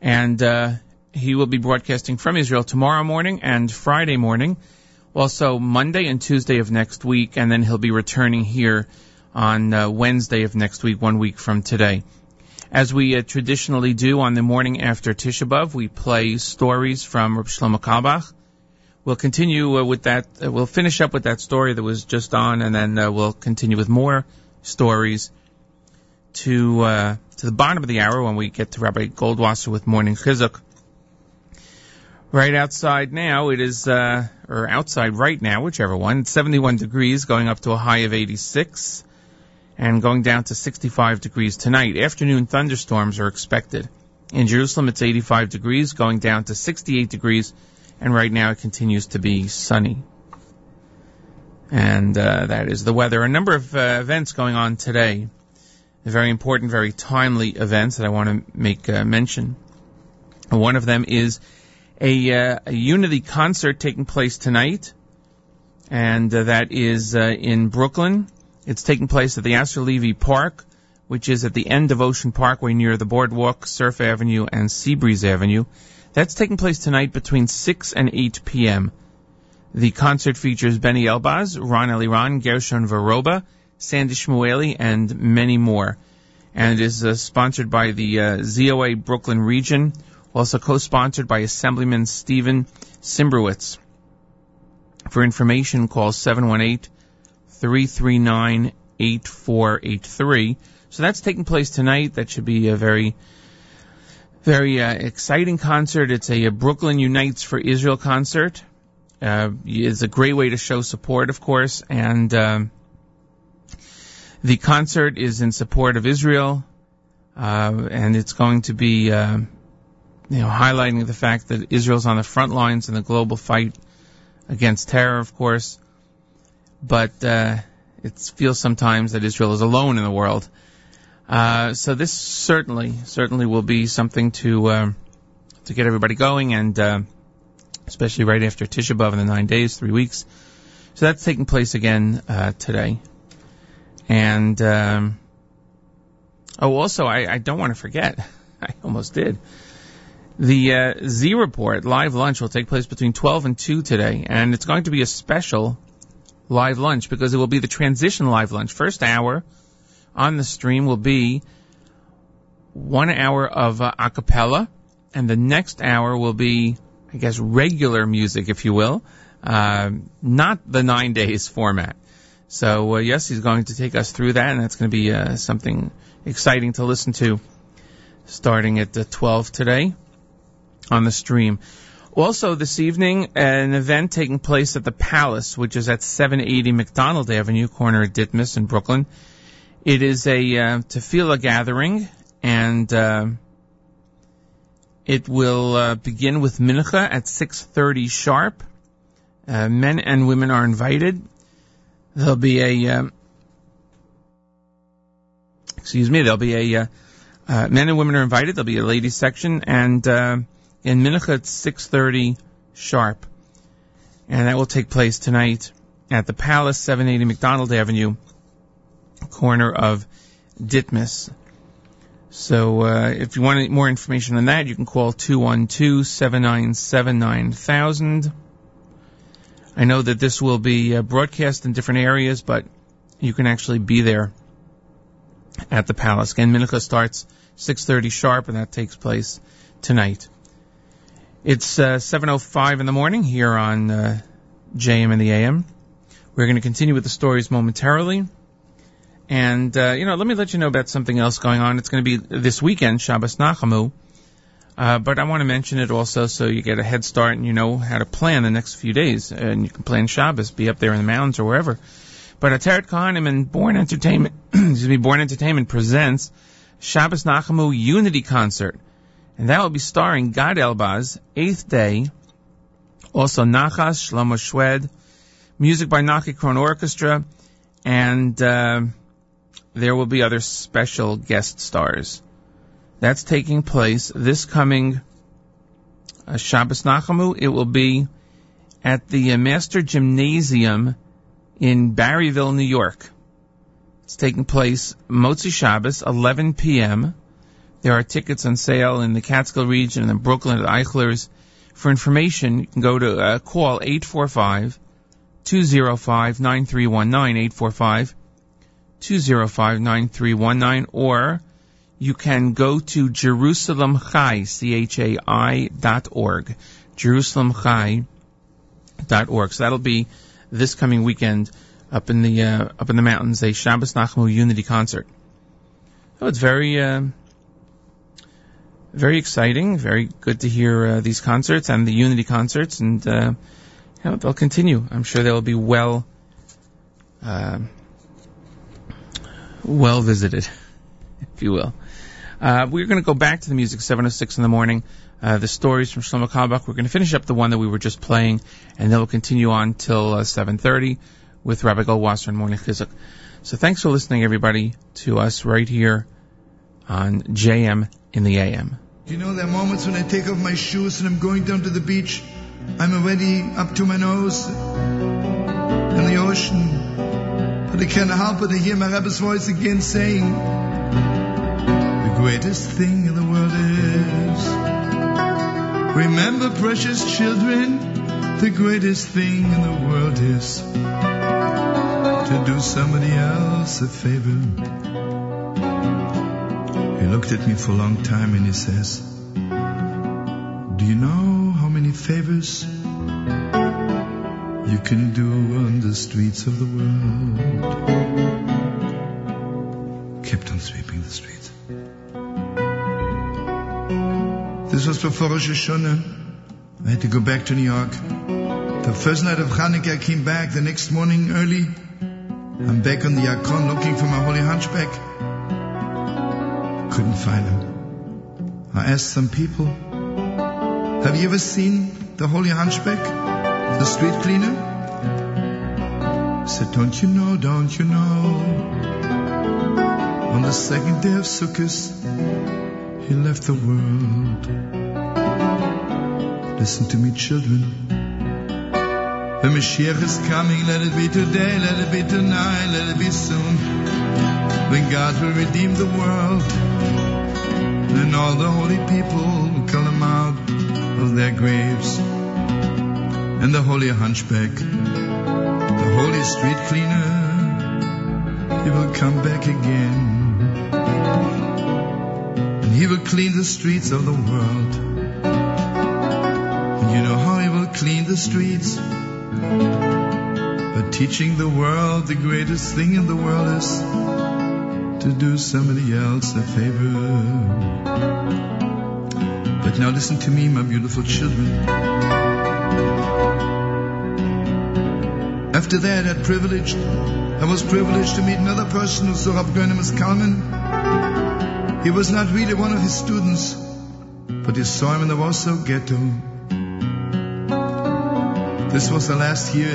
And uh, He will be broadcasting from Israel tomorrow morning and Friday morning, also Monday and Tuesday of next week, and then he'll be returning here on uh, Wednesday of next week, one week from today. As we uh, traditionally do on the morning after Tisha B'Av, we play stories from Rabbi Shlomo Carlebach. We'll continue uh, with that. Uh, we'll finish up with that story that was just on, and then uh, we'll continue with more stories to uh, to the bottom of the hour when we get to Rabbi Goldwasser with Morning Chizuk. Right outside now, it is, uh, or outside right now, whichever one, it's seventy-one degrees, going up to a high of eighty-six, and going down to sixty-five degrees tonight. Afternoon thunderstorms are expected. In Jerusalem, it's eighty-five degrees, going down to sixty-eight degrees, and right now it continues to be sunny. And uh, that is the weather. A number of uh, events going on today, very important, very timely events that I want to make uh, mention. One of them is A, uh, a Unity concert taking place tonight, and uh, that is uh, in Brooklyn. It's taking place at the Asser Levy Park, which is at the end of Ocean Parkway near the Boardwalk, Surf Avenue, and Seabreeze Avenue. That's taking place tonight between six and eight p.m. The concert features Benny Elbaz, Ron Eliran, Gershon Varoba, Sandy Shmueli, and many more. And it is uh, sponsored by the uh, Z O A Brooklyn Region, also co-sponsored by Assemblyman Stephen Simbrowitz. For information, call seven one eight, three three nine, eight four eight three. So that's taking place tonight. That should be a very, very uh, exciting concert. It's a, a Brooklyn Unites for Israel concert. Uh, it's a great way to show support, of course. And um, the concert is in support of Israel. Uh, and it's going to be... Uh, You know, highlighting the fact that Israel's on the front lines in the global fight against terror, of course. But uh, it feels sometimes that Israel is alone in the world. Uh, so this certainly, certainly will be something to uh, to get everybody going, and uh, especially right after Tisha B'Av in the nine days, three weeks. So that's taking place again uh, today. And um, oh, also, I, I don't want to forget. I almost did. The uh, Z Report live lunch will take place between twelve and two today, and it's going to be a special live lunch because it will be the transition live lunch. First hour on the stream will be one hour of uh, a cappella, and the next hour will be, I guess, regular music, if you will, uh, not the nine days format. So, uh, yes, he's going to take us through that, and that's going to be uh, something exciting to listen to starting at uh, twelve today on the stream. Also this evening, an event taking place at the Palace, which is at seven eighty McDonald Avenue, corner of Ditmas in Brooklyn. It is a uh, tefillah gathering, and uh, it will uh, begin with mincha at six thirty sharp. Uh, men and women are invited. There'll be a uh, excuse me. There'll be a uh, uh, men and women are invited. There'll be a ladies section, and uh, in Mincha at six thirty sharp. And that will take place tonight at the Palace, seven eighty McDonald Avenue, corner of Ditmas. So uh, if you want more information on that, you can call two one two, seven nine seven, nine thousand. I know that this will be uh, broadcast in different areas, but you can actually be there at the Palace. Again, Mincha starts six thirty sharp, and that takes place tonight. It's uh, seven oh five in the morning here on uh, J M and the A M. We're going to continue with the stories momentarily. And, uh, you know, let me let you know about something else going on. It's going to be this weekend, Shabbos Nachamu. Uh, but I want to mention it also so you get a head start and you know how to plan the next few days. And you can plan Shabbos, be up there in the mountains or wherever. But Ateret Kohanim and Born Entertainment, excuse me, Born Entertainment presents Shabbos Nachamu Unity Concert. And that will be starring Gad Elbaz, Eighth Day, also Nachash, Shlomo Shwed, music by Nachi Kron Orchestra, and uh, there will be other special guest stars. That's taking place this coming uh, Shabbos Nachamu. It will be at the uh, Master Gymnasium in Barryville, New York. It's taking place Motzi Shabbos, eleven p.m., There are tickets on sale in the Catskill region and in Brooklyn at Eichler's. For information, you can go to uh, call eight four five, two zero five, nine three one nine, eight four five, two zero five, nine three one nine, or you can go to Jerusalem Chai, C H A I dot org, Jerusalem Chai dot org. So that'll be this coming weekend up in the uh, up in the mountains, a Shabbos Nachmu Unity concert. So it's very uh, very exciting, very good to hear uh, these concerts and the Unity concerts, and uh, you know, they'll continue. I'm sure they'll be well uh, well visited, if you will. Uh, we're going to go back to the music, seven oh six in the morning. Uh, the stories from Shlomo Carlebach. We're going to finish up the one that we were just playing, and then we'll continue on till uh, seven thirty with Rabbi Goldwasser and Morning Chizuk. So thanks for listening, everybody, to us right here on J M in the A M. You know, there are moments when I take off my shoes and I'm going down to the beach. I'm already up to my nose in the ocean. But I can't help but to hear my Rebbe's voice again saying, the greatest thing in the world is... Remember, precious children, the greatest thing in the world is to do somebody else a favor. He looked at me for a long time and he says, do you know how many favors you can do on the streets of the world? Kept on sweeping the streets. This was before Rosh Hashanah. I had to go back to New York. The first night of Hanukkah I came back. The next morning early, I'm back on the Yakon looking for my holy hunchback. Couldn't find him. I asked some people, have you ever seen the holy hunchback, the street cleaner? I said, don't you know, don't you know, on the second day of Sukkot, he left the world. Listen to me, children. The Mashiach is coming. Let it be today, let it be tonight, let it be soon. When God will redeem the world, and all the holy people will call him out of their graves. And the holy hunchback, the holy street cleaner, he will come back again. He will clean the streets of the world. And you know how he will clean the streets? By teaching the world the greatest thing in the world is to do somebody else a favor. But now listen to me, my beautiful children. After that, I, privileged, I was privileged to meet another person who saw Rabbi Kalonymus Kalman. He was not really one of his students, but he saw him in the Warsaw Ghetto. This was the last year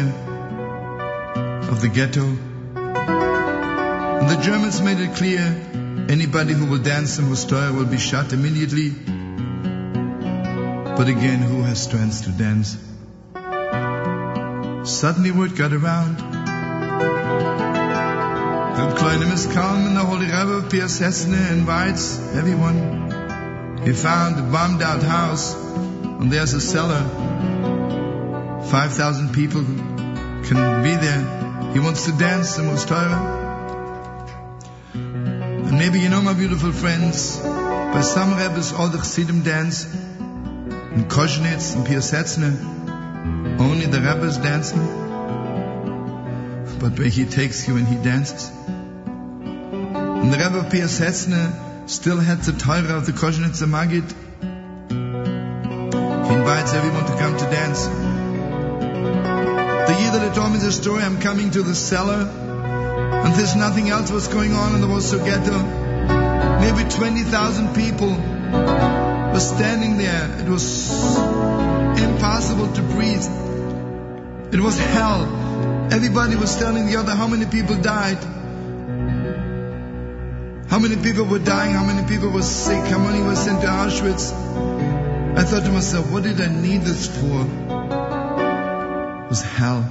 of the ghetto. And the Germans made it clear, anybody who will dance in Hostoya will be shot immediately. But again, who has strength to dance? Suddenly word got around. Rabbi Kalonymus Kalman, the Holy Rebbe of Piaseczno, invites everyone. He found a bombed-out house, and there's a cellar. Five thousand people can be there. He wants to dance in Mostoira. And maybe you know, my beautiful friends, by some Rebbe's all the Chassidim dance in Koschnitz and Piaseczno. Only the Rebbe's dancing. But where he takes you and he dances. And the Rebbe of Piaseczno still had the Torah of the Koschnitz Magid. He invites everyone to come to dance. The year that he told me the story, I'm coming to the cellar, and there's nothing else was going on in the Warsaw Ghetto. Maybe twenty thousand people were standing there. It was impossible to breathe. It was hell. Everybody was telling the other how many people died. How many people were dying, how many people were sick, how many were sent to Auschwitz. I thought to myself, what did I need this for? It was hell.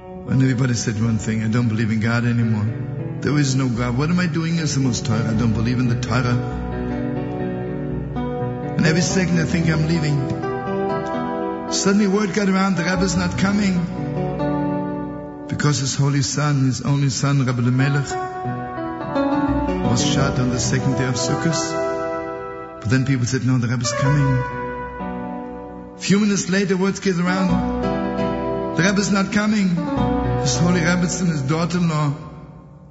When everybody said one thing, I don't believe in God anymore. There is no God. What am I doing as the Most Torah? I don't believe in the Torah. And every second I think I'm leaving. Suddenly word got around, the Rebbe's not coming. Because his holy son, his only son, Rabbi Lemelech, was shot on the second day of Sukkot. But then people said, no, the Rebbe's coming. A few minutes later, word gets around. The Rebbe's not coming. His holy Rebbe and his daughter-in-law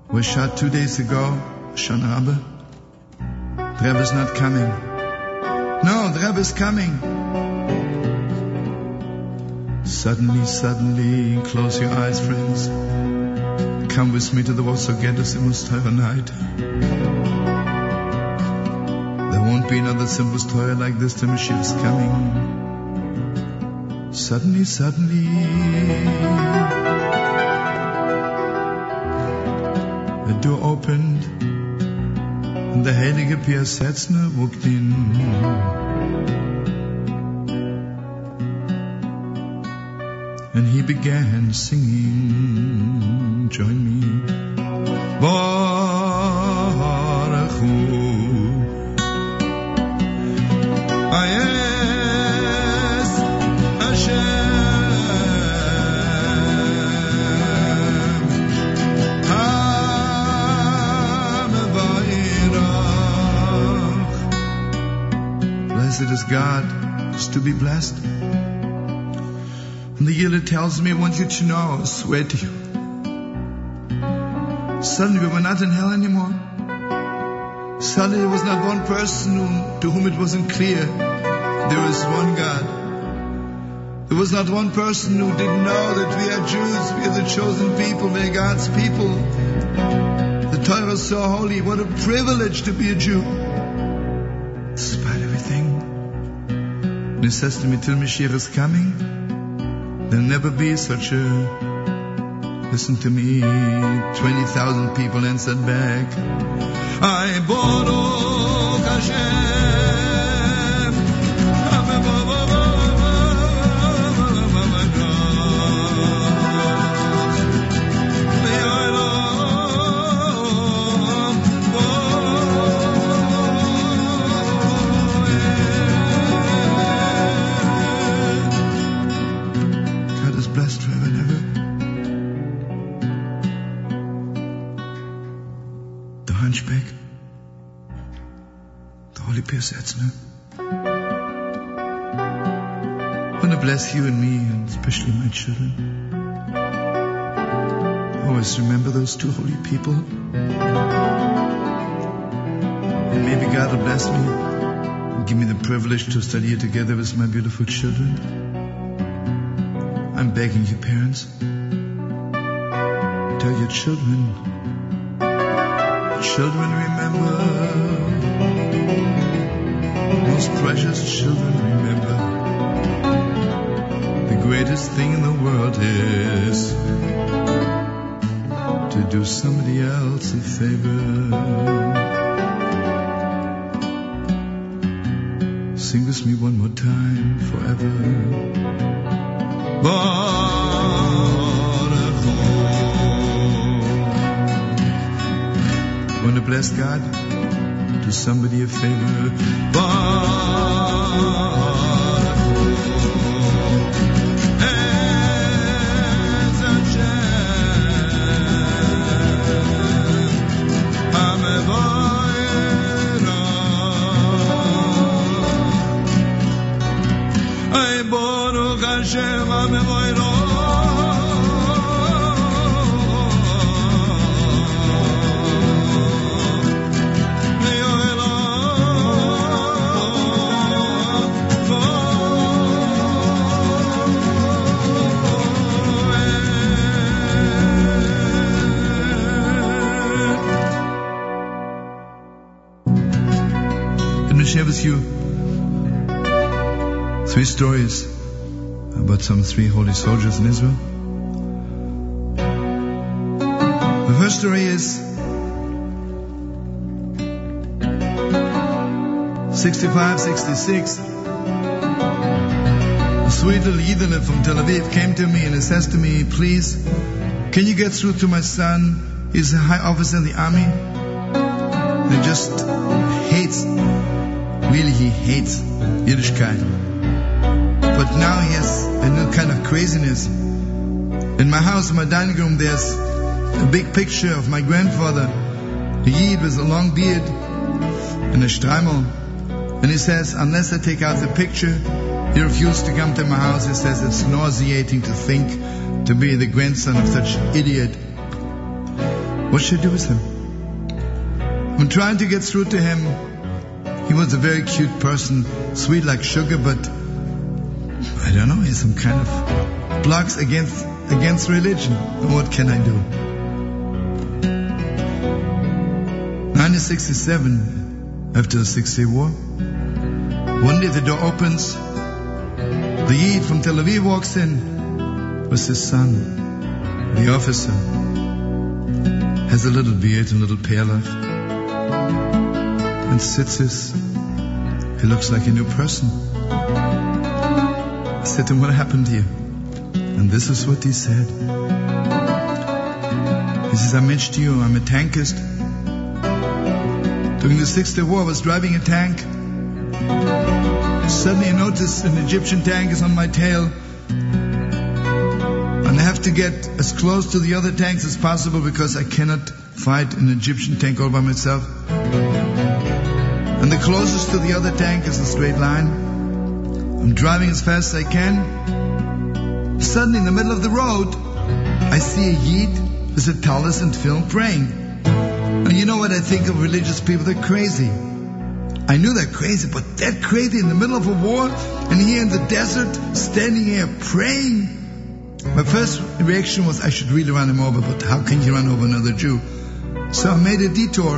were shot two days ago. Shon Rabbe. The Rebbe's not coming. No, the Rebbe's coming. Suddenly, suddenly, close your eyes, friends. Come with me to the Warsaw Ghetto Simchas Torah night. There won't be another Simchas Torah like this till Mashiach is coming. Suddenly, suddenly, the door opened, and the Heilige Piaseczno walked in. And he began singing, join me. Baruch Hu, Ayes Hashem. Blessed is God, is to be blessed. And the Yiddish tells me, I want you to know, I swear to you, suddenly we were not in hell anymore. Suddenly there was not one person who, to whom it wasn't clear there was one God. There was not one person who didn't know that we are Jews, we are the chosen people, we are God's people. The Torah is so holy. What a privilege to be a Jew. Despite everything. And he says to me, till Mashiach is coming, there'll never be such a, listen to me, twenty thousand people answered back. I Baruch Hashem. I want to bless you and me, and especially my children. Always remember those two holy people. And maybe God will bless me and give me the privilege to study here together with my beautiful children. I'm begging you, parents, tell your children, children, remember. Most precious children, remember, the greatest thing in the world is to do somebody else a favor. Sing with me one more time, forever. Baruch Hu. Want to bless God? Do somebody a favor. Three stories about some three holy soldiers in Israel. The first story is sixty-five, sixty-six. A sweet little Yidele from Tel Aviv came to me and he says to me, please, can you get through to my son? He's a high officer in the army. He just hates really he hates Yiddishkeit. But now he has a new kind of craziness. In my house, in my dining room, there's a big picture of my grandfather, a Yid with a long beard and a Streimel. And he says, unless I take out the picture, he refused to come to my house. He says, it's nauseating to think to be the grandson of such an idiot. What should I do with him? I'm trying to get through to him. He was a very cute person, sweet like sugar, but I don't know, he's some kind of blocks against against religion. What can I do? nineteen sixty-seven, after the six-day war, one day the door opens. The Yid from Tel Aviv walks in with his son, the officer. Has a little beard and a little pearlach. And sits. He looks like a new person. I said to him, what happened here? And this is what he said. He says, I mentioned to you, I'm a tankist. During the Six Day War, I was driving a tank. Suddenly I noticed an Egyptian tank is on my tail, and I have to get as close to the other tanks as possible because I cannot fight an Egyptian tank all by myself. And the closest to the other tank is a straight line. I'm driving as fast as I can. Suddenly in the middle of the road I see a Yid with a tallis and film praying. And you know what I think of religious people? They're crazy. I knew they're crazy, but they're crazy in the middle of a war, and here in the desert, standing here praying. My first reaction was, I should really run him over, but how can you run over another Jew? So I made a detour.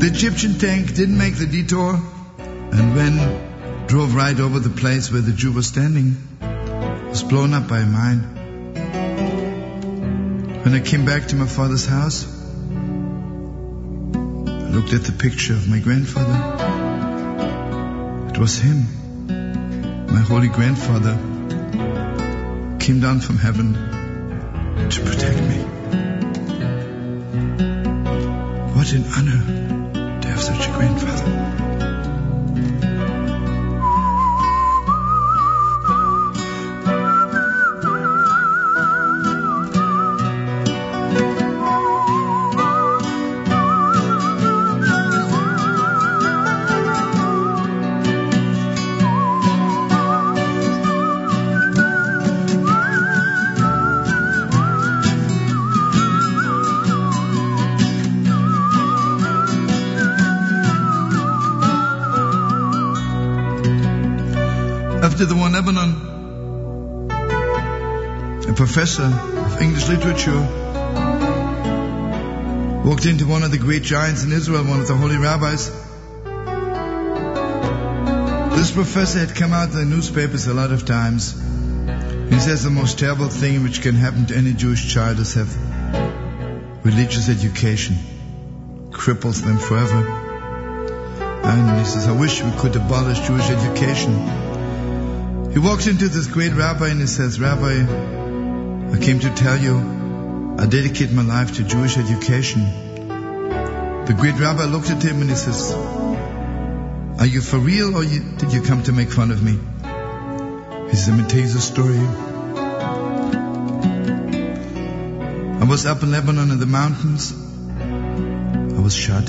The Egyptian tank didn't make the detour, and when drove right over the place where the Jew was standing, it was blown up by a mine. When I came back to my father's house, I looked at the picture of my grandfather. It was him. My holy grandfather came down from heaven to protect me. What an honor to have such a grandfather. After the war in Lebanon, a professor of English literature walked into one of the great giants in Israel, one of the holy rabbis. This professor had come out in the newspapers a lot of times. He says the most terrible thing which can happen to any Jewish child is have religious education. Cripples them forever. And he says, I wish we could abolish Jewish education. He walks into this great rabbi and he says, Rabbi, I came to tell you, I dedicate my life to Jewish education. The great rabbi looked at him and he says, are you for real or you, did you come to make fun of me? He says, let me tell you the story. I was up in Lebanon in the mountains. I was shot.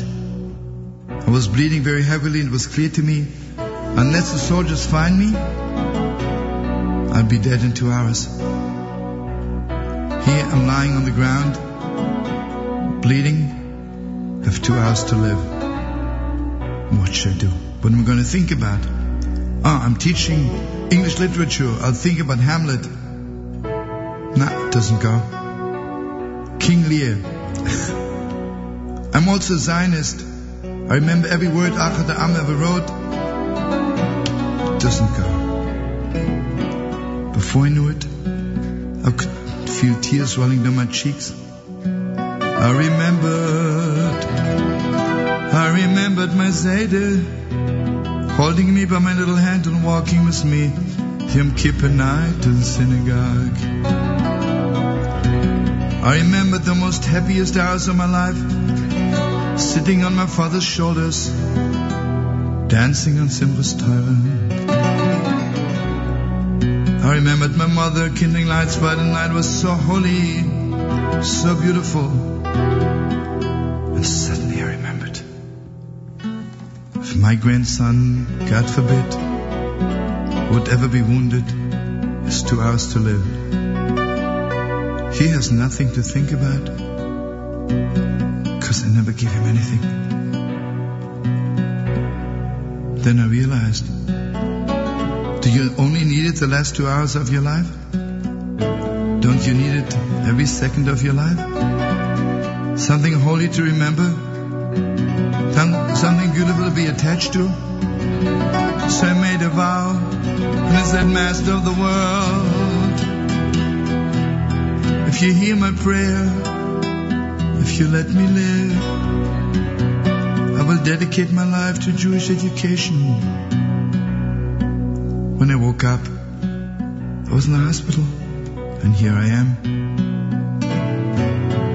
I was bleeding very heavily and it was clear to me, unless the soldiers find me, I'll be dead in two hours. Here I'm lying on the ground, bleeding. I have two hours to live. What should I do? What am I going to think about? Ah, oh, I'm teaching English literature. I'll think about Hamlet. Nah, it doesn't go. King Lear. I'm also a Zionist. I remember every word Achad Ha'am ever wrote. It doesn't go. Before I knew it, I could feel tears rolling down my cheeks. I remembered, I remembered my Zayde holding me by my little hand and walking with me Yom Kippur night to the synagogue. I remembered the most happiest hours of my life, sitting on my father's shoulders, dancing on Simchas Torah. I remembered my mother kindling lights by the night was so holy, so beautiful. And suddenly I remembered, if my grandson, God forbid, would ever be wounded, it's two hours to live. He has nothing to think about, because I never gave him anything. Then I realized, do you only need it the last two hours of your life? Don't you need it every second of your life? Something holy to remember? Something beautiful to be attached to? So I made a vow, and I said, Master of the world, if you hear my prayer, if you let me live, I will dedicate my life to Jewish education. When I woke up, I was in the hospital, and here I am.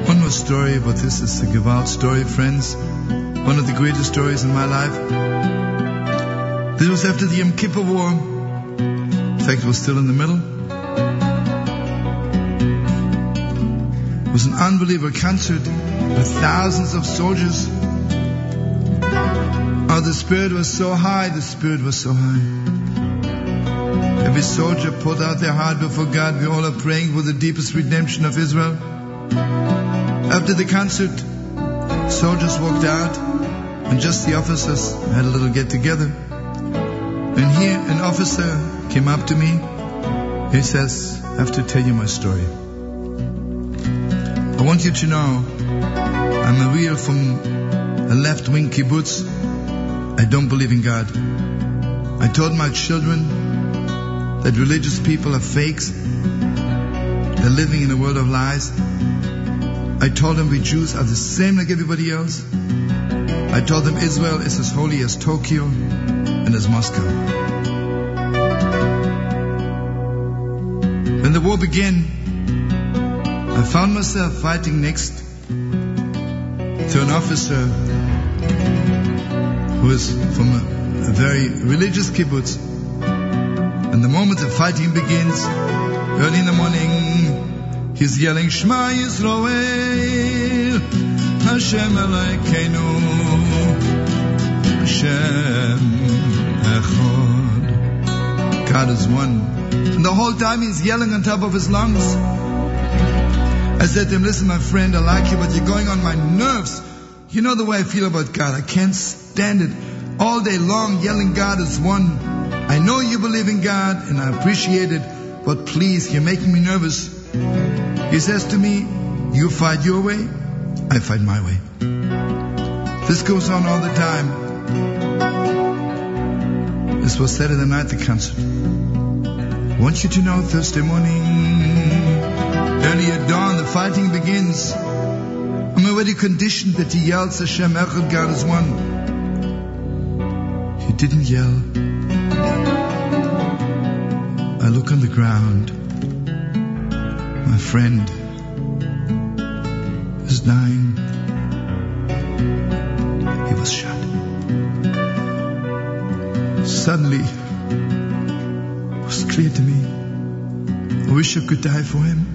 One more story, but this is a Gewalt story, friends. One of the greatest stories in my life. This was after the Yom Kippur War. In fact, it was still in the middle. It was an unbelievable concert with thousands of soldiers. Oh, the spirit was so high, the spirit was so high. Every soldier poured out their heart before God. We all are praying for the deepest redemption of Israel. After the concert, soldiers walked out, and just the officers had a little get-together. And here, an officer came up to me. He says, I have to tell you my story. I want you to know, I'm a real from a left-wing kibbutz. I don't believe in God. I told my children that religious people are fakes. They're living in a world of lies. I told them we Jews are the same like everybody else. I told them Israel is as holy as Tokyo and as Moscow. When the war began, I found myself fighting next to an officer who was from a, a very religious kibbutz. And the moment the fighting begins, early in the morning, he's yelling, Shema Yisroel, Hashem Elokeinu, Hashem Echad. God is one. And the whole time he's yelling on top of his lungs. I said to him, listen, my friend, I like you, but you're going on my nerves. You know the way I feel about God. I can't stand it. All day long, yelling God is one. I know you believe in God, and I appreciate it, but please, you're making me nervous. He says to me, you fight your way, I fight my way. This goes on all the time. This was Saturday night, the concert. I want you to know, Thursday morning, early at dawn, the fighting begins. I'm already conditioned that he yells, Hashem Echad, God is one. He didn't yell. I look on the ground. My friend is dying. He was shot. Suddenly, it was clear to me. I wish I could die for him.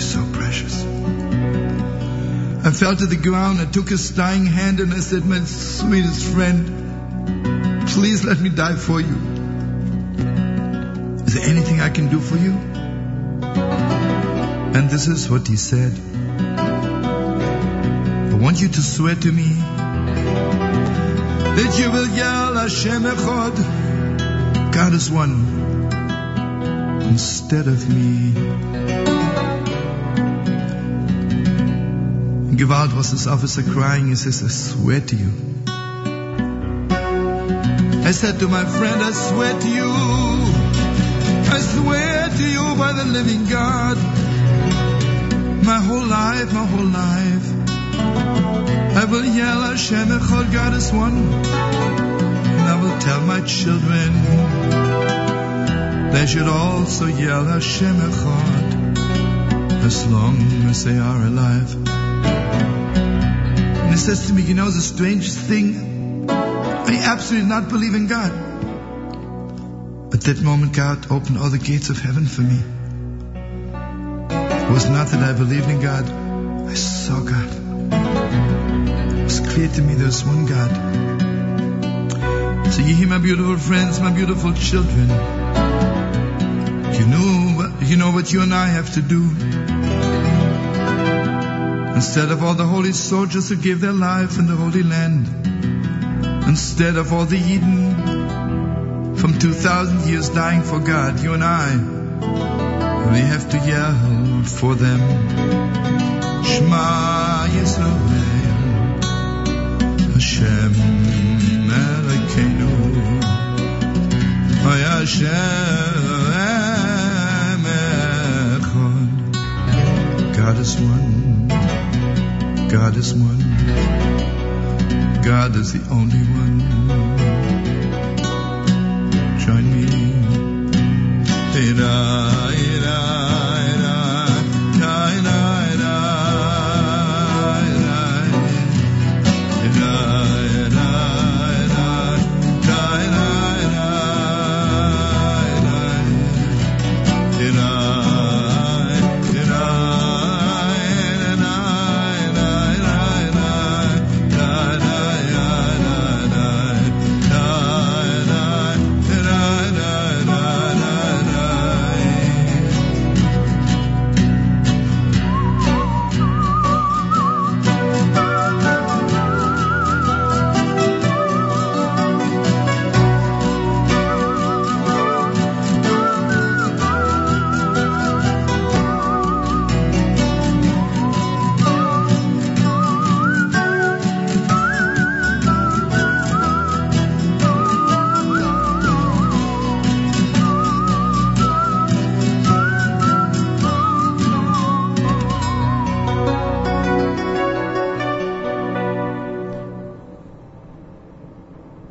So precious. I fell to the ground. I took his dying hand and I said, my sweetest friend, please let me die for you. Is there anything I can do for you? And this is what he said. I want you to swear to me that you will yell Hashem Echad, God is one, instead of me. Gewalt was this officer crying. He says, I swear to you. I said to my friend, I swear to you. I swear to you by the living God. My whole life, my whole life, I will yell Hashem Echad, God is one. And I will tell my children they should also yell Hashem Echad as long as they are alive. And he says to me, you know, the strangest thing I absolutely not believe in God. But that moment God opened all the gates of heaven for me. It was not that I believed in God. I saw God. It was clear to me there was one God. So you hear, my beautiful friends, my beautiful children, you know, you know what you and I have to do. Instead of all the holy soldiers who gave their life in the Holy Land, instead of all the Yidden from two thousand years dying for God, you and I, we have to yell for them. Shema Yisrael, Hashem Elokeinu, Hashem Echad. God is one. God is one. God is the only one. Join me. Ira, ira, ira, ira, ira, ira, ira, ira, ira, ira, ira.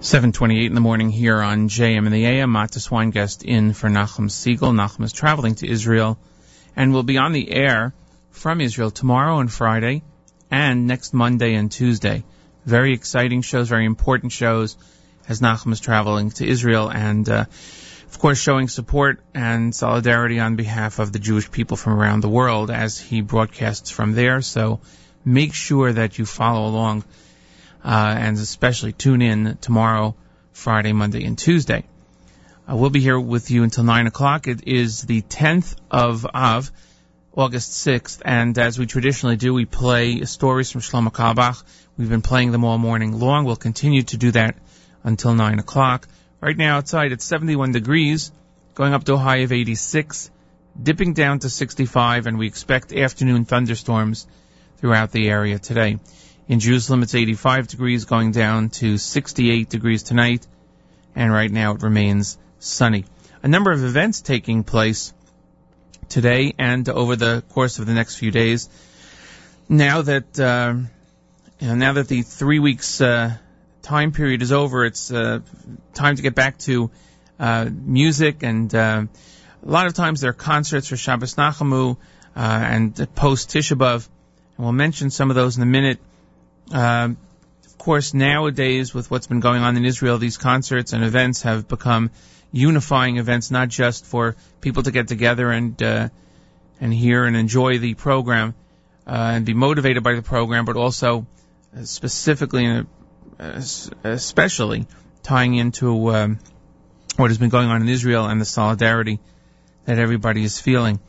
seven twenty-eight in the morning here on J M and the A M. Mattis Weingast in for Nachum Segal. Nachum is traveling to Israel and will be on the air from Israel tomorrow and Friday and next Monday and Tuesday. Very exciting shows, very important shows as Nachum is traveling to Israel and, uh, of course, showing support and solidarity on behalf of the Jewish people from around the world as he broadcasts from there. So make sure that you follow along. Uh, and especially tune in tomorrow, Friday, Monday, and Tuesday. Uh, we'll be here with you until nine o'clock. It is the tenth of Av, August sixth, and as we traditionally do, we play stories from Shlomo Carlebach. We've been playing them all morning long. We'll continue to do that until nine o'clock. Right now outside it's seventy-one degrees, going up to a high of eighty-six, dipping down to sixty-five, and we expect afternoon thunderstorms throughout the area today. In Jerusalem, it's eighty-five degrees, going down to sixty-eight degrees tonight, and right now it remains sunny. A number of events taking place today and over the course of the next few days. Now that uh, now that the three weeks uh, time period is over, it's uh, time to get back to uh, music, and uh, a lot of times there are concerts for Shabbos Nachamu uh, and post Tisha B'Av, and we'll mention some of those in a minute. Uh, of course, nowadays, with what's been going on in Israel, these concerts and events have become unifying events, not just for people to get together and uh, and hear and enjoy the program uh, and be motivated by the program, but also uh, specifically and uh, especially tying into um, what has been going on in Israel and the solidarity that everybody is feeling.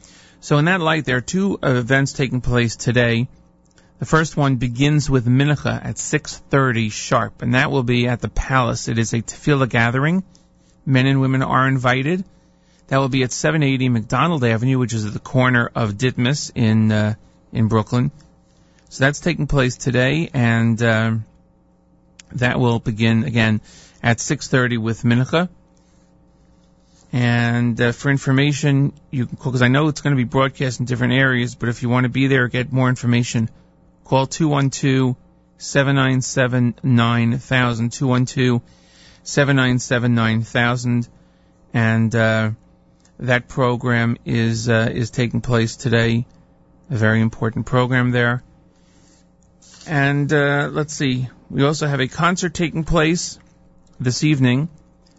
So in that light, there are two events taking place today. The first one begins with Mincha at six thirty sharp, and that will be at the Palace. It is a tefillah gathering. Men and women are invited. That will be at seven eighty McDonald Avenue, which is at the corner of Ditmas in uh, in Brooklyn. So that's taking place today, and uh, that will begin, again, at six thirty with Mincha. And uh, for information, you can call, because I know it's going to be broadcast in different areas, but if you want to be there or get more information, call two one two, seven nine seven, nine thousand, two one two, seven nine seven, nine thousand, and uh, that program is uh, is taking place today, a very important program there. And uh, let's see, we also have a concert taking place this evening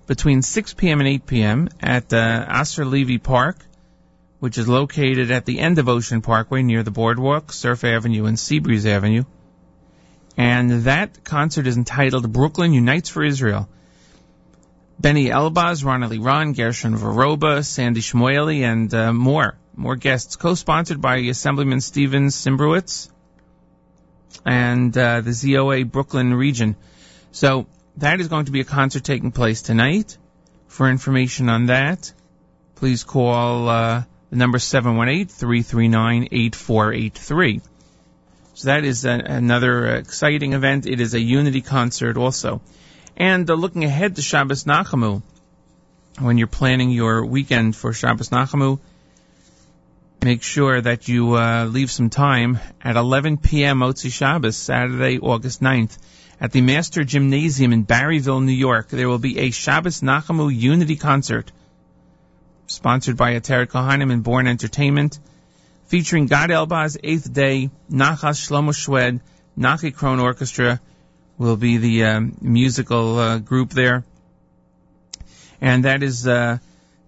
between six p.m. and eight p.m. at uh, Asser Levy Park, which is located at the end of Ocean Parkway near the boardwalk, Surf Avenue, and Seabreeze Avenue. And that concert is entitled Brooklyn Unites for Israel. Benny Elbaz, Ron Eliran, Gershon Varoba, Sandy Shmueli, and uh, more. More guests. Co-sponsored by Assemblyman Steven Simbrowitz and uh, the Z O A Brooklyn region. So that is going to be a concert taking place tonight. For information on that, please call uh, the number seven one eight, three three nine, eight four eight three. So that is a, another exciting event. It is a unity concert also. And uh, looking ahead to Shabbos Nachamu, when you're planning your weekend for Shabbos Nachamu, make sure that you uh, leave some time at eleven p.m. Motzi Shabbos, Saturday, August ninth, at the Master Gymnasium in Barryville, New York. There will be a Shabbos Nachamu unity concert sponsored by Ateret Kohanim and Born Entertainment, featuring Gad Elbaz, Eighth Day, Nachash Shlomo Shwed, Nachi Krohn Orchestra will be the um, musical uh, group there. And that is uh,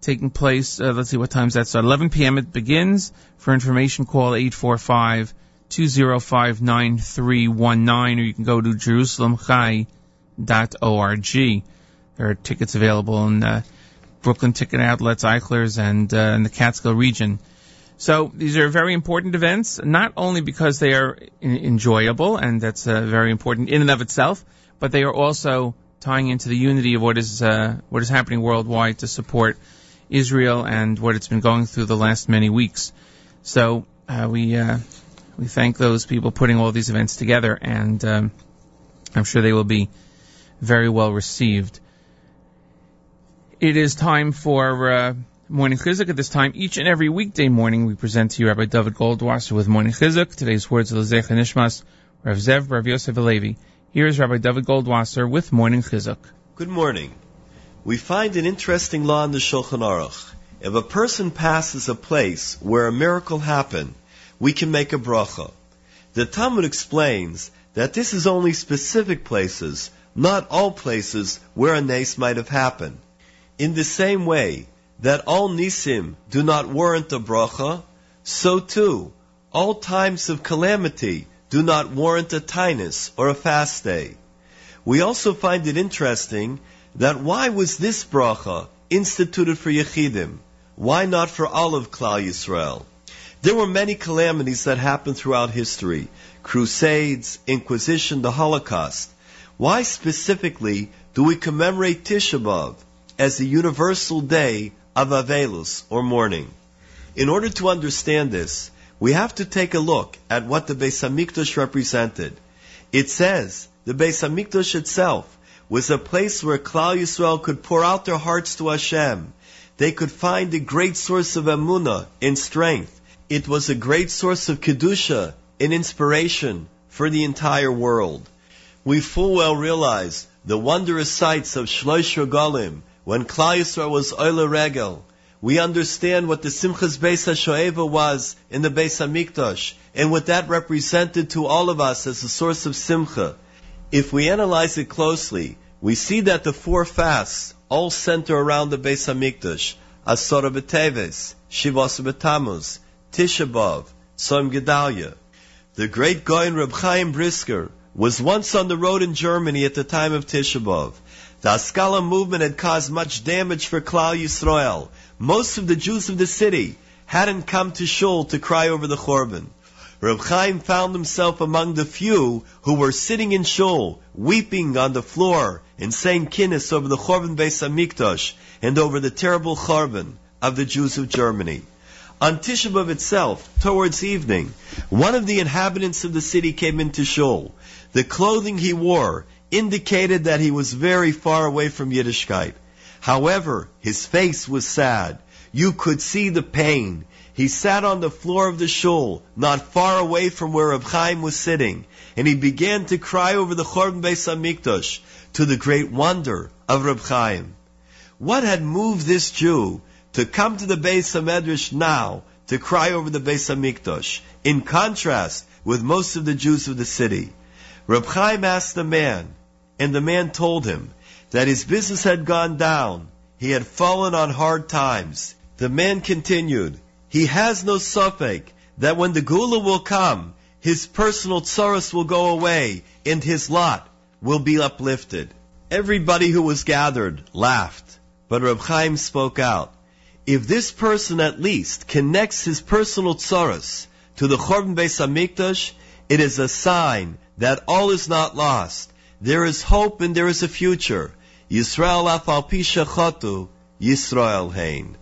taking place, uh, let's see what time is that, so eleven p.m. it begins. For information, call eight four five, two oh five, nine three one nine, or you can go to Jerusalem Chai dot org. There are tickets available in uh, Brooklyn ticket outlets, Eichler's, and uh, in the Catskill region. So these are very important events, not only because they are enjoyable, and that's uh, very important in and of itself, but they are also tying into the unity of what is uh, what is happening worldwide to support Israel and what it's been going through the last many weeks. So uh, we uh, we thank those people putting all these events together, and um, I'm sure they will be very well received. It is time for Uh, Morning Chizuk. At this time, each and every weekday morning, we present to you Rabbi David Goldwasser with Morning Chizuk. Today's words of L'zecha Nishmas, Rav Zev, Rav Yosef Alevi. Here is Rabbi David Goldwasser with Morning Chizuk. Good morning. We find an interesting law in the Shulchan Aruch. If a person passes a place where a miracle happened, we can make a bracha. The Talmud explains that this is only specific places, not all places where a nes might have happened. In the same way that all nisim do not warrant a bracha, so too, all times of calamity do not warrant a tainus or a fast day. We also find it interesting that why was this bracha instituted for Yechidim? Why not for all of Klal Yisrael? There were many calamities that happened throughout history, crusades, Inquisition, the Holocaust. Why specifically do we commemorate Tisha B'Av as a universal day of Avelus, or mourning? In order to understand this, we have to take a look at what the Beis HaMikdash represented. It says the Beis HaMikdash itself was a place where Klal Yisrael could pour out their hearts to Hashem. They could find a great source of emunah and strength. It was a great source of kedusha and inspiration for the entire world. We full well realize the wondrous sights of Shlosh Regalim when Klal Yisrael was Oile Regel. We understand what the Simchas Beis HaShoeva was in the Beis HaMikdash, and what that represented to all of us as a source of Simcha. If we analyze it closely, we see that the four fasts all center around the Beis HaMikdash: Asor B'Teves, Shivos B'Tamuz, Tisha B'Av, Tzom Gedalia. The great Goyen Reb Chaim Brisker was once on the road in Germany at the time of Tisha B'Av. The Haskalah movement had caused much damage for Klal Yisrael. Most of the Jews of the city hadn't come to shul to cry over the Chorban. Reb Chaim found himself among the few who were sitting in shul, weeping on the floor and saying kinnis over the Chorban Beis HaMikdash and over the terrible Chorban of the Jews of Germany. On Tisha B'Av itself, towards evening, one of the inhabitants of the city came into shul. The clothing he wore indicated that he was very far away from Yiddishkeit. However, his face was sad. You could see the pain. He sat on the floor of the shul, not far away from where Reb Chaim was sitting, and he began to cry over the Chorban Beis HaMikdash, to the great wonder of Reb Chaim. What had moved this Jew to come to the Beis HaMedrash now to cry over the Beis HaMikdash, in contrast with most of the Jews of the city? Reb Chaim asked the man, and the man told him that his business had gone down. He had fallen on hard times. The man continued, he has no suffolk that when the Gula will come, his personal tsaras will go away, and his lot will be uplifted. Everybody who was gathered laughed, but Reb Chaim spoke out. If this person at least connects his personal tsaras to the Chorban Beis Hamikdash, it is a sign that all is not lost. There is hope and there is a future. Yisrael afal pi shechotu, Yisrael hein.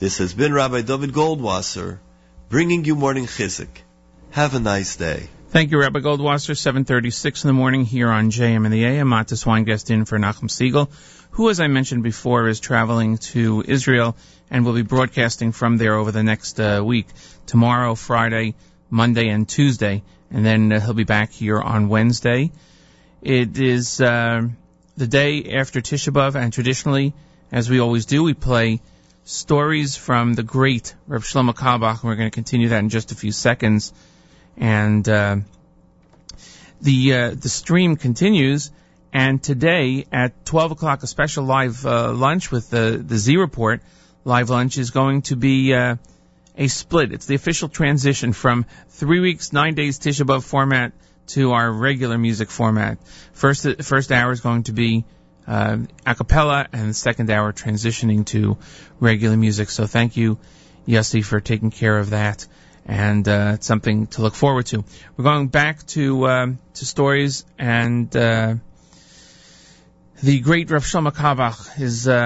This has been Rabbi David Goldwasser, bringing you Morning Chizuk. Have a nice day. Thank you, Rabbi Goldwasser. seven thirty-six in the morning here on J M and the A M. Mattis Weingast in for Nachum Segal, who, as I mentioned before, is traveling to Israel and will be broadcasting from there over the next uh, week, tomorrow, Friday, Monday, and Tuesday. And then uh, he'll be back here on Wednesday. It is uh, the day after Tisha B'Av, and traditionally, as we always do, we play stories from the great Reb Shlomo Carlebach, and we're going to continue that in just a few seconds. And uh, the uh, the stream continues, and today at twelve o'clock, a special live uh, lunch with the, the Z-Report. Live lunch is going to be uh, a split. It's the official transition from three weeks, nine days Tisha B'Av format to our regular music format. First, the first hour is going to be Uh, a cappella, and the second hour transitioning to regular music. So thank you, Yossi, for taking care of that, and uh, it's something to look forward to. We're going back to uh, to stories, and uh, the great Reb Shlomo Carlebach is uh,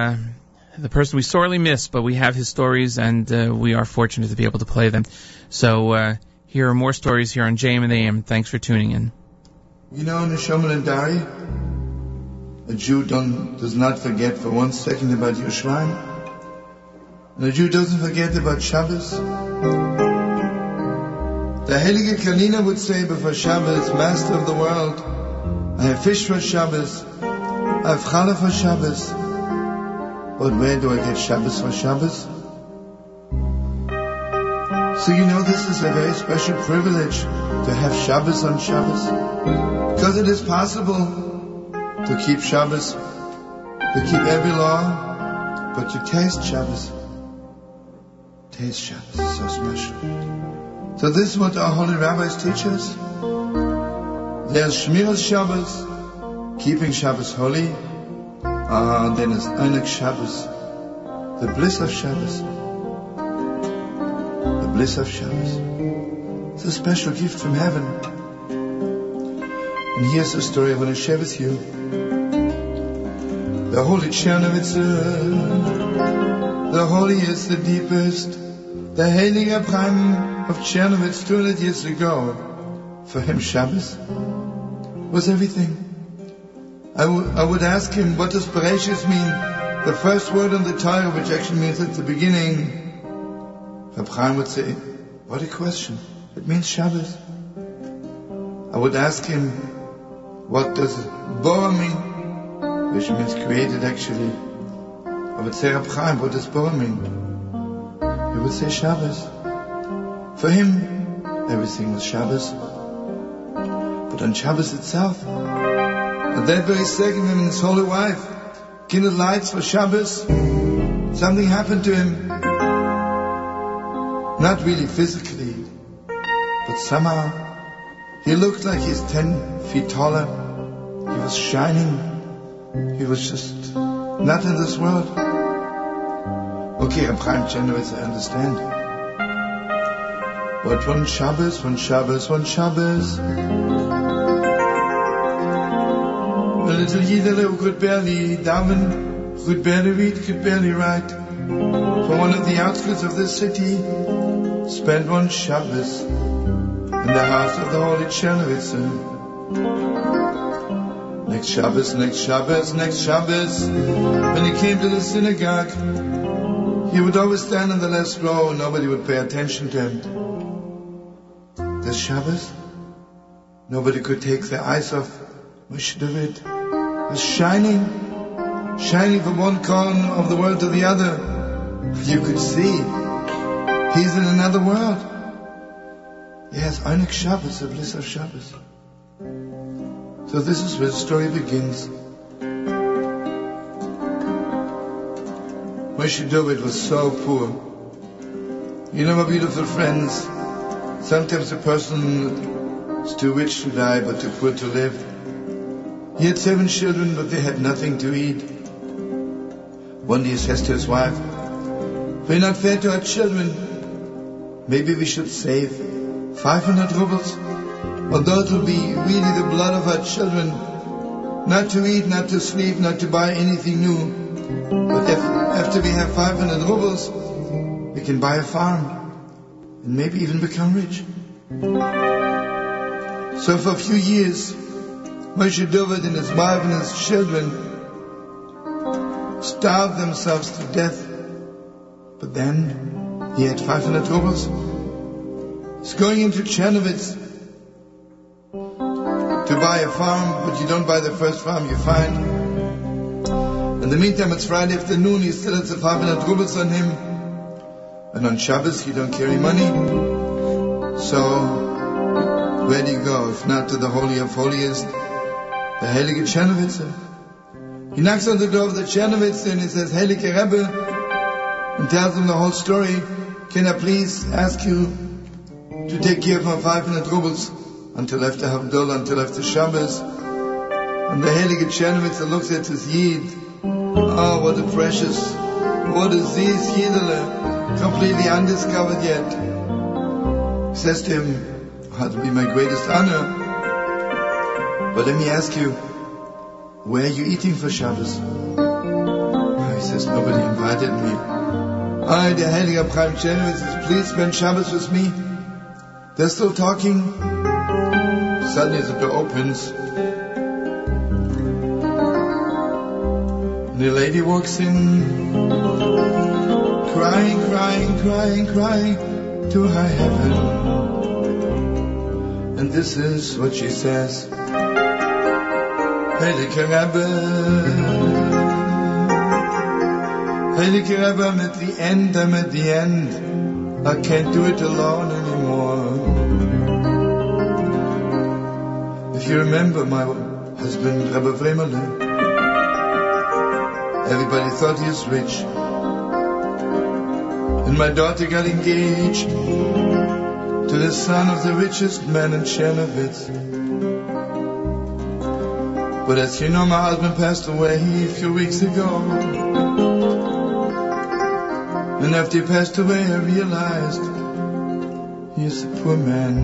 the person we sorely miss, but we have his stories, and uh, we are fortunate to be able to play them. So uh, here are more stories here on J M and A M. Thanks for tuning in. You know, Neshama and Dari, a Jew don't, does not forget for one second about Yerushalayim, and a Jew doesn't forget about Shabbos. The Heilige Kalina would say before Shabbos, Master of the world, I have fish for Shabbos, I have challah for Shabbos, but where do I get Shabbos for Shabbos? So you know, this is a very special privilege to have Shabbos on Shabbos, because it is possible to keep Shabbos, to keep every law, but to taste Shabbos. Taste Shabbos is so special. So this is what our holy rabbis teach us. There's Shmiras Shabbos, keeping Shabbos holy. Ah, and then there's Einik Shabbos, the bliss of Shabbos. The bliss of Shabbos. It's a special gift from heaven. And here's a story I want to share with you. The holy Chernovitz, the holiest, the deepest, the Heilige Rebbe Ephraim of Chernovitz two hundred years ago. For him, Shabbos was everything. I, w- I would ask him, what does Bereshit mean? The first word on the Torah, which actually means at the beginning. Rebbe Ephraim would say, what a question. It means Shabbos. I would ask him, what does Bora mean? Which means created, actually. I would say, Reb Chaim, what does Bora mean? He would say Shabbos. For him, everything was Shabbos. But on Shabbos itself, at that very second, him and his holy wife kindled lights for Shabbos. Something happened to him. Not really physically, but somehow he looked like he's ten feet taller. He was shining. He was just not in this world. Okay, Reb Chaim Chernovitz, I understand. But one Shabbos, one Shabbos, one Shabbos, a little Yossele who could barely daven, could barely read, could barely write, from one of the outskirts of this city, spent one Shabbos in the house of the holy Chernovitz. Next Shabbos, next Shabbos, next Shabbos, when he came to the synagogue, he would always stand on the last row and nobody would pay attention to him. This Shabbos, nobody could take their eyes off Moshe Dovid. It was shining, shining from one corner of the world to the other. You could see, he's in another world. Yes, Einik Shabbos, the bliss of Shabbos. So this is where the story begins. Moshe Dovid was so poor. You know, my beautiful friends, sometimes a person is too rich to die but too poor to live. He had seven children, but they had nothing to eat. One day he says to his wife, "We're not fair to our children. Maybe we should save five hundred rubles, although it will be really the blood of our children, not to eat, not to sleep, not to buy anything new. But if, after we have five hundred rubles, we can buy a farm and maybe even become rich." So for a few years, Moshe Dovid and his wife and his children starved themselves to death. But then he had five hundred rubles. He's going into Chernovitz to buy a farm, but you don't buy the first farm you find. In the meantime, it's Friday afternoon, he still has the five hundred rubles on him. And on Shabbos, he don't carry money. So, where do you go if not to the Holy of Holiest, the Heilige Chernovitz? He knocks on the door of the Chernovitz and he says, "Heilige Rebbe," and tells him the whole story. "Can I please ask you to take care of my five hundred rubles until after Havdalah, until after Shabbos?" And the Heilige Chernovitz looks at his Yid. Oh, what a precious, what is this Yidele, completely undiscovered yet. He says to him, "Oh, it would be my greatest honor. But let me ask you, where are you eating for Shabbos?" He says, "Nobody invited me. I, the Heilige Prime General, says, please spend Shabbos with me." They're still talking. Suddenly the door opens. And the lady walks in, crying, crying, crying, crying to high heaven. And this is what she says. "Heilige Rebbe, Heilige Rebbe, I'm at the end, I'm at the end. I can't do it alone anymore. If you remember my husband, Rebbe Ephraim, everybody thought he was rich. And my daughter got engaged to the son of the richest man in Chernovitz. But as you know, my husband passed away a few weeks ago. And after he passed away, I realized he is a poor man.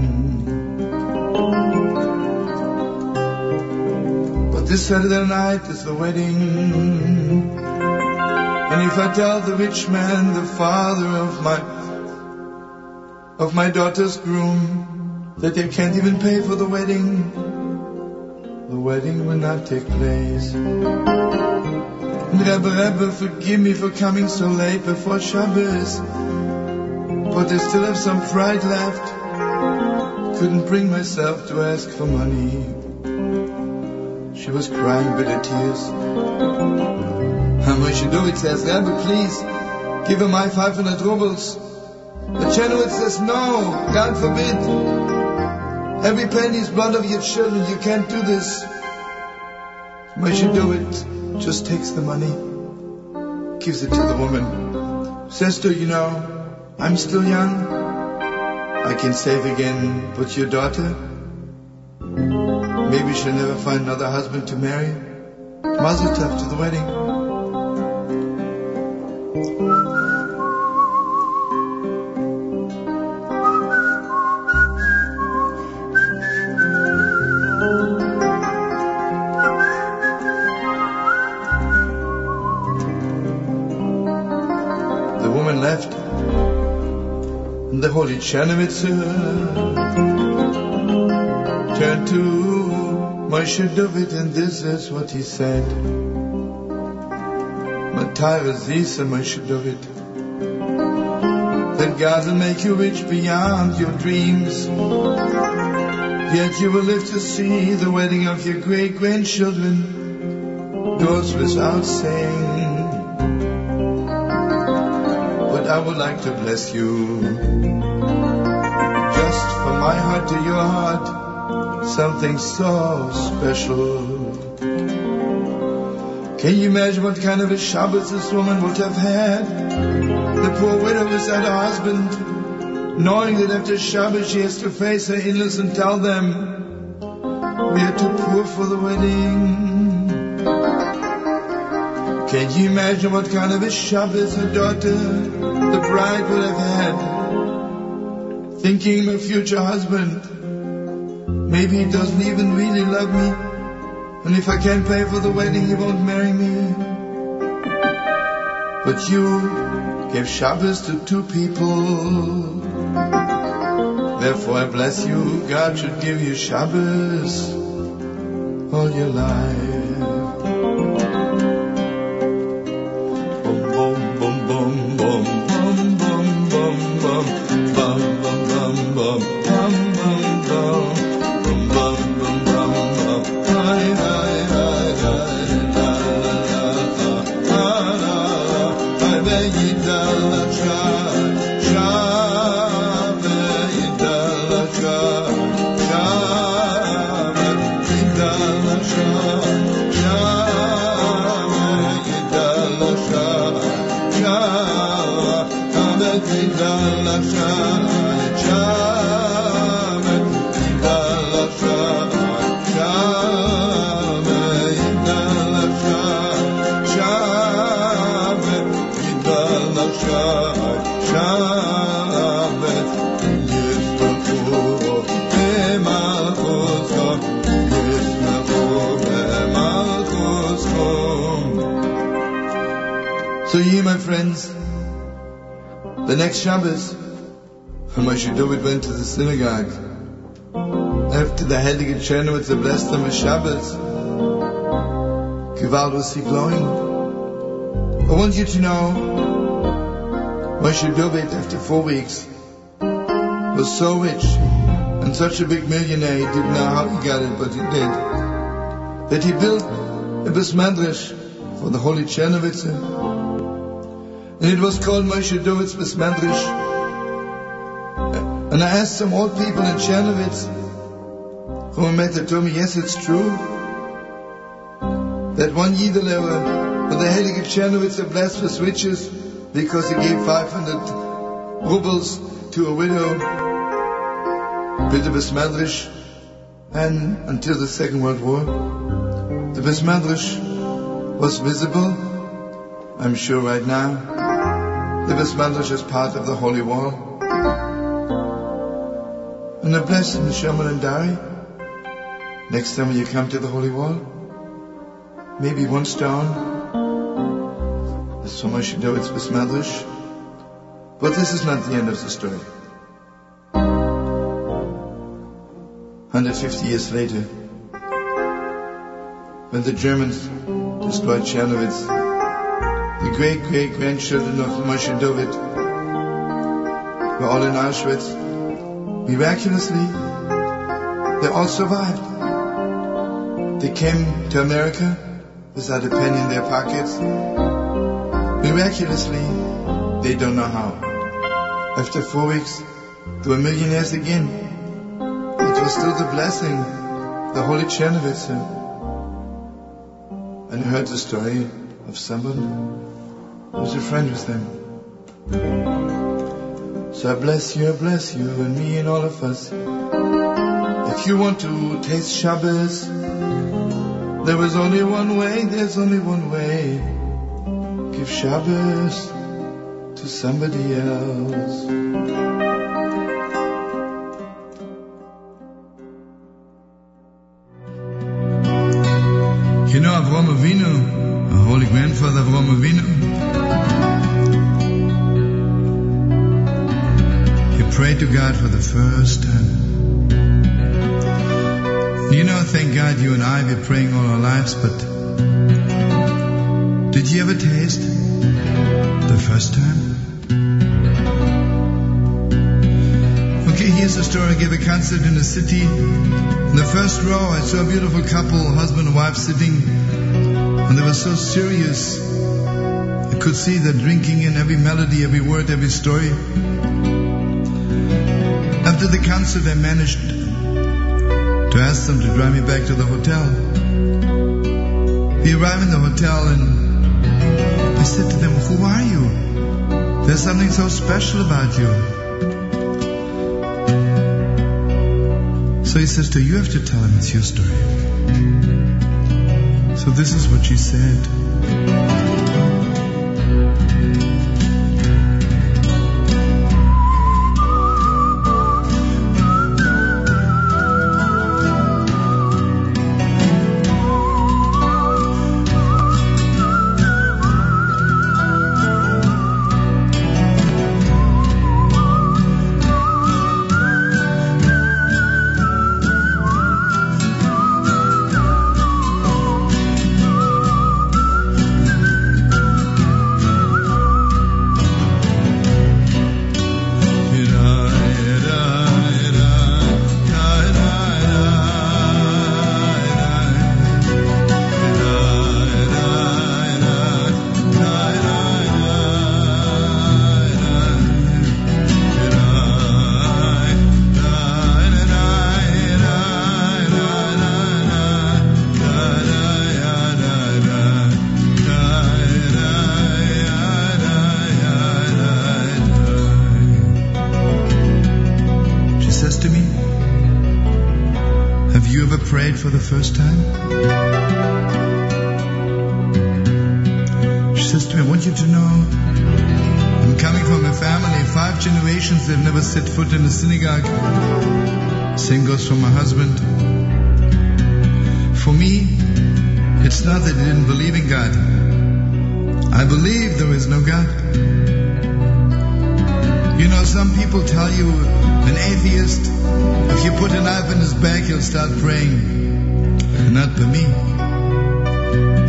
But this Saturday night is the wedding. And if I tell the rich man, the father of my, of my daughter's groom, that they can't even pay for the wedding, the wedding will not take place. And Rebbe, Rebbe, forgive me for coming so late before Shabbos, but I still have some pride left. Couldn't bring myself to ask for money." She was crying bitter tears. Moshe Dovid says, "Rebbe, please, give her my five hundred rubles. The Chernovitz says, "No, God forbid. Every penny is blood of your children. You can't do this." Moshe Dovid just takes the money, gives it to the woman. Says to her, "You know, I'm still young. I can save again, but your daughter, maybe she'll never find another husband to marry. Mazel tov to the wedding." The Holy Chernovitz turned to Moshe Dovid, and this is what he said. "Matira Zisa, Moshe Dovid, that God will make you rich beyond your dreams, yet you will live to see the wedding of your great-grandchildren, goes without saying. I would like to bless you. Just from my heart to your heart, something so special. Can you imagine what kind of a Shabbos this woman would have had? The poor widow without her husband, knowing that after Shabbos she has to face her in-laws and tell them, we are too poor for the wedding. Can you imagine what kind of a Shabbos her daughter, the bride, would have had? Thinking my future husband, maybe he doesn't even really love me. And if I can't pay for the wedding, he won't marry me. But you gave Shabbos to two people. Therefore I bless you, God should give you Shabbos all your life. Boom, boom, boom, boom, boom, boom, boom, boom, boom, boom, boom, boom, boom, boom, boom, boom. So ye, my friends, the next Shabbos, Moshe Dovid went to the synagogue. After the Heilige Chernovitz blessed them with Shabbos, Gewalt was he blowing. I want you to know, Moshe Dovid, after four weeks, was so rich and such a big millionaire, he didn't know how he got it, but he did, that he built a bes medrash for the Holy Chernovitz. And it was called Moshe Dovid's Bes Medrash. And I asked some old people in Chernovitz who I met, they told me, yes, it's true, that one Yidelever, but the Heilige Chernovitz are blessed with riches because he gave five hundred rubles to a widow, built a Bes Medrash, and until the Second World War, the Bes Medrash was visible. I'm sure right now, the Bes Medrash is part of the Holy Wall. And the blessing the Sherman and Dari. Next time when you come to the Holy Wall, maybe one stone. There's so much to do, it's Bes Medrash. But this is not the end of the story. one hundred fifty years later, when the Germans destroyed Chernovitz, the great-great-grandchildren of Moshe Dovid were all in Auschwitz. Miraculously, they all survived. They came to America without a penny in their pockets. Miraculously, they don't know how. After four weeks, they were millionaires again. It was still the blessing, the Holy Chernovitz. And I heard the story of someone was a friend with them. So I bless you, I bless you, and me and all of us. If you want to taste Shabbos, there was only one way, there's only one way. Give Shabbos to somebody else. You know, Avram Avinu, Holy Grandfather Avram Avinu, he prayed to God for the first time. You know, thank God you and I have been praying all our lives, but did you ever taste the first time? Okay, here's the story. I gave a concert in the city. In the first row, I saw a beautiful couple, husband and wife, sitting. And they were so serious. I could see they're drinking in every melody, every word, every story. After the concert, I managed to ask them to drive me back to the hotel. We arrived in the hotel and I said to them, who are you? There's something so special about you. So he says to her, you have to tell him it's your story. So this is what she said. For the first time? She says to me, I want you to know I'm coming from a family, five generations, they've never set foot in a synagogue. Same goes for my husband. For me, it's not that I didn't believe in God. I believe there is no God. You know, some people tell you an atheist, if you put a knife in his back, he'll start praying. Not for me.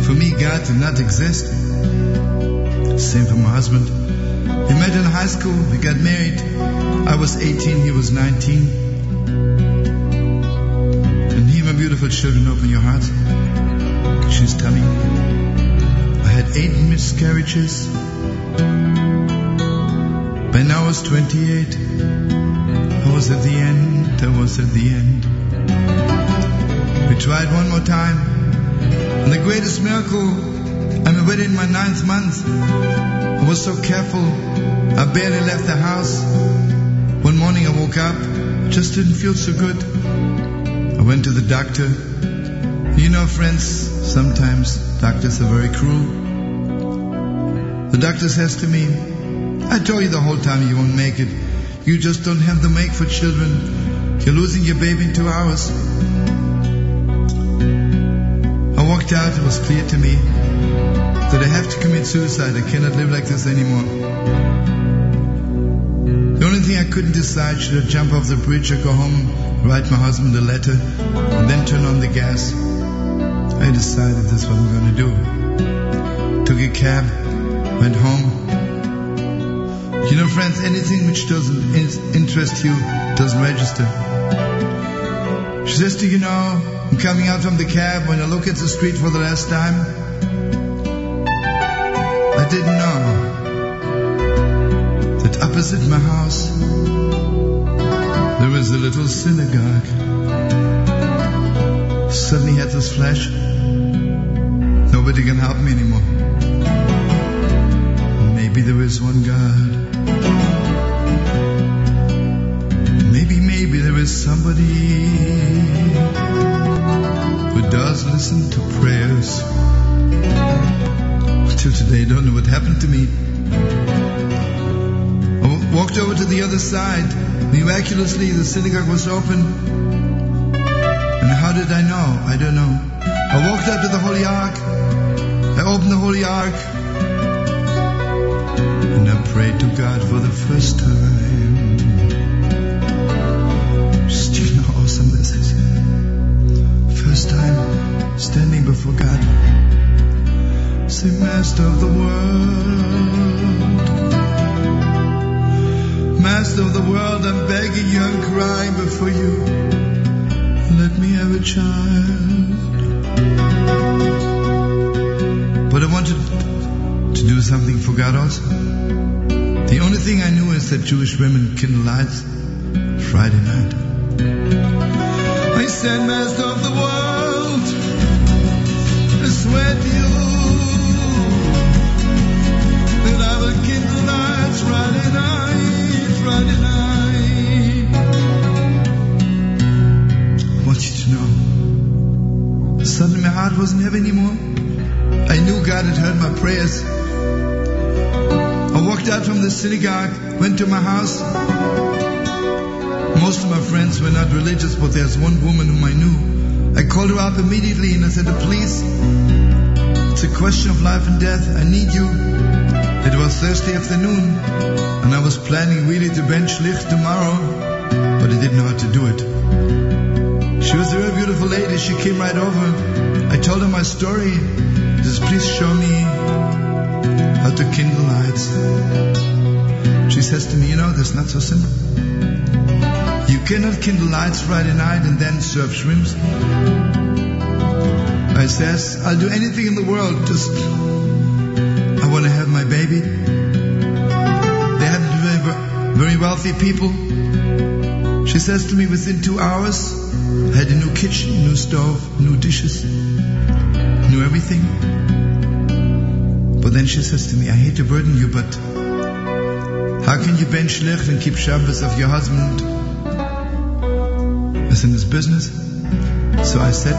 For me, God did not exist. Same for my husband. We met in high school. We got married. I was eighteen. He was nineteen. And he, my beautiful children, open your heart. She's telling me. I had eight miscarriages. By now I was twenty-eight. I was at the end. I was at the end. We tried one more time. And the greatest miracle, I'm already in my ninth month. I was so careful. I barely left the house. One morning I woke up. Just didn't feel so good. I went to the doctor. You know, friends, sometimes doctors are very cruel. The doctor says to me, I told you the whole time you won't make it. You just don't have the make for children. You're losing your baby in two hours. Out, it was clear to me that I have to commit suicide. I cannot live like this anymore. The only thing I couldn't decide, should I jump off the bridge or go home, write my husband a letter, and then turn on the gas? I decided that's what I'm going to do. Took a cab, went home. You know, friends, anything which doesn't interest you doesn't register. She says to you, you know, I'm coming out from the cab. When I look at the street for the last time, I didn't know that opposite my house there was a little synagogue. Suddenly had this flash. Nobody can help me anymore. Maybe there is one God. Maybe, maybe there is somebody does listen to prayers. Till today, I don't know what happened to me. I walked over to the other side. Miraculously, the synagogue was open. And how did I know? I don't know. I walked up to the Holy Ark. I opened the Holy Ark. And I prayed to God for the first time. Just, you know, awesome message. First time standing before God. Say, Master of the world, Master of the world, I'm begging you, I'm crying before you. Let me have a child. But I wanted to do something for God also. The only thing I knew is that Jewish women kindle lights Friday night. I said, Master of the world, Synagogue, went to my house. Most of my friends were not religious, but there's one woman whom I knew. I called her up immediately and I said, please, it's a question of life and death. I need you. It was Thursday afternoon and I was planning really to bench Licht tomorrow, but I didn't know how to do it. She was a very beautiful lady. She came right over. I told her my story. Just please show me how to kindle lights. She says to me, you know, that's not so simple. You cannot kindle lights Friday night and then serve shrimps. I says, I'll do anything in the world, just I want to have my baby. They happen to be very wealthy people. She says to me, within two hours, I had a new kitchen, new stove, new dishes, new everything. But then she says to me, I hate to burden you, but how can you bench Licht and keep Shabbos of your husband as in his business? So I said,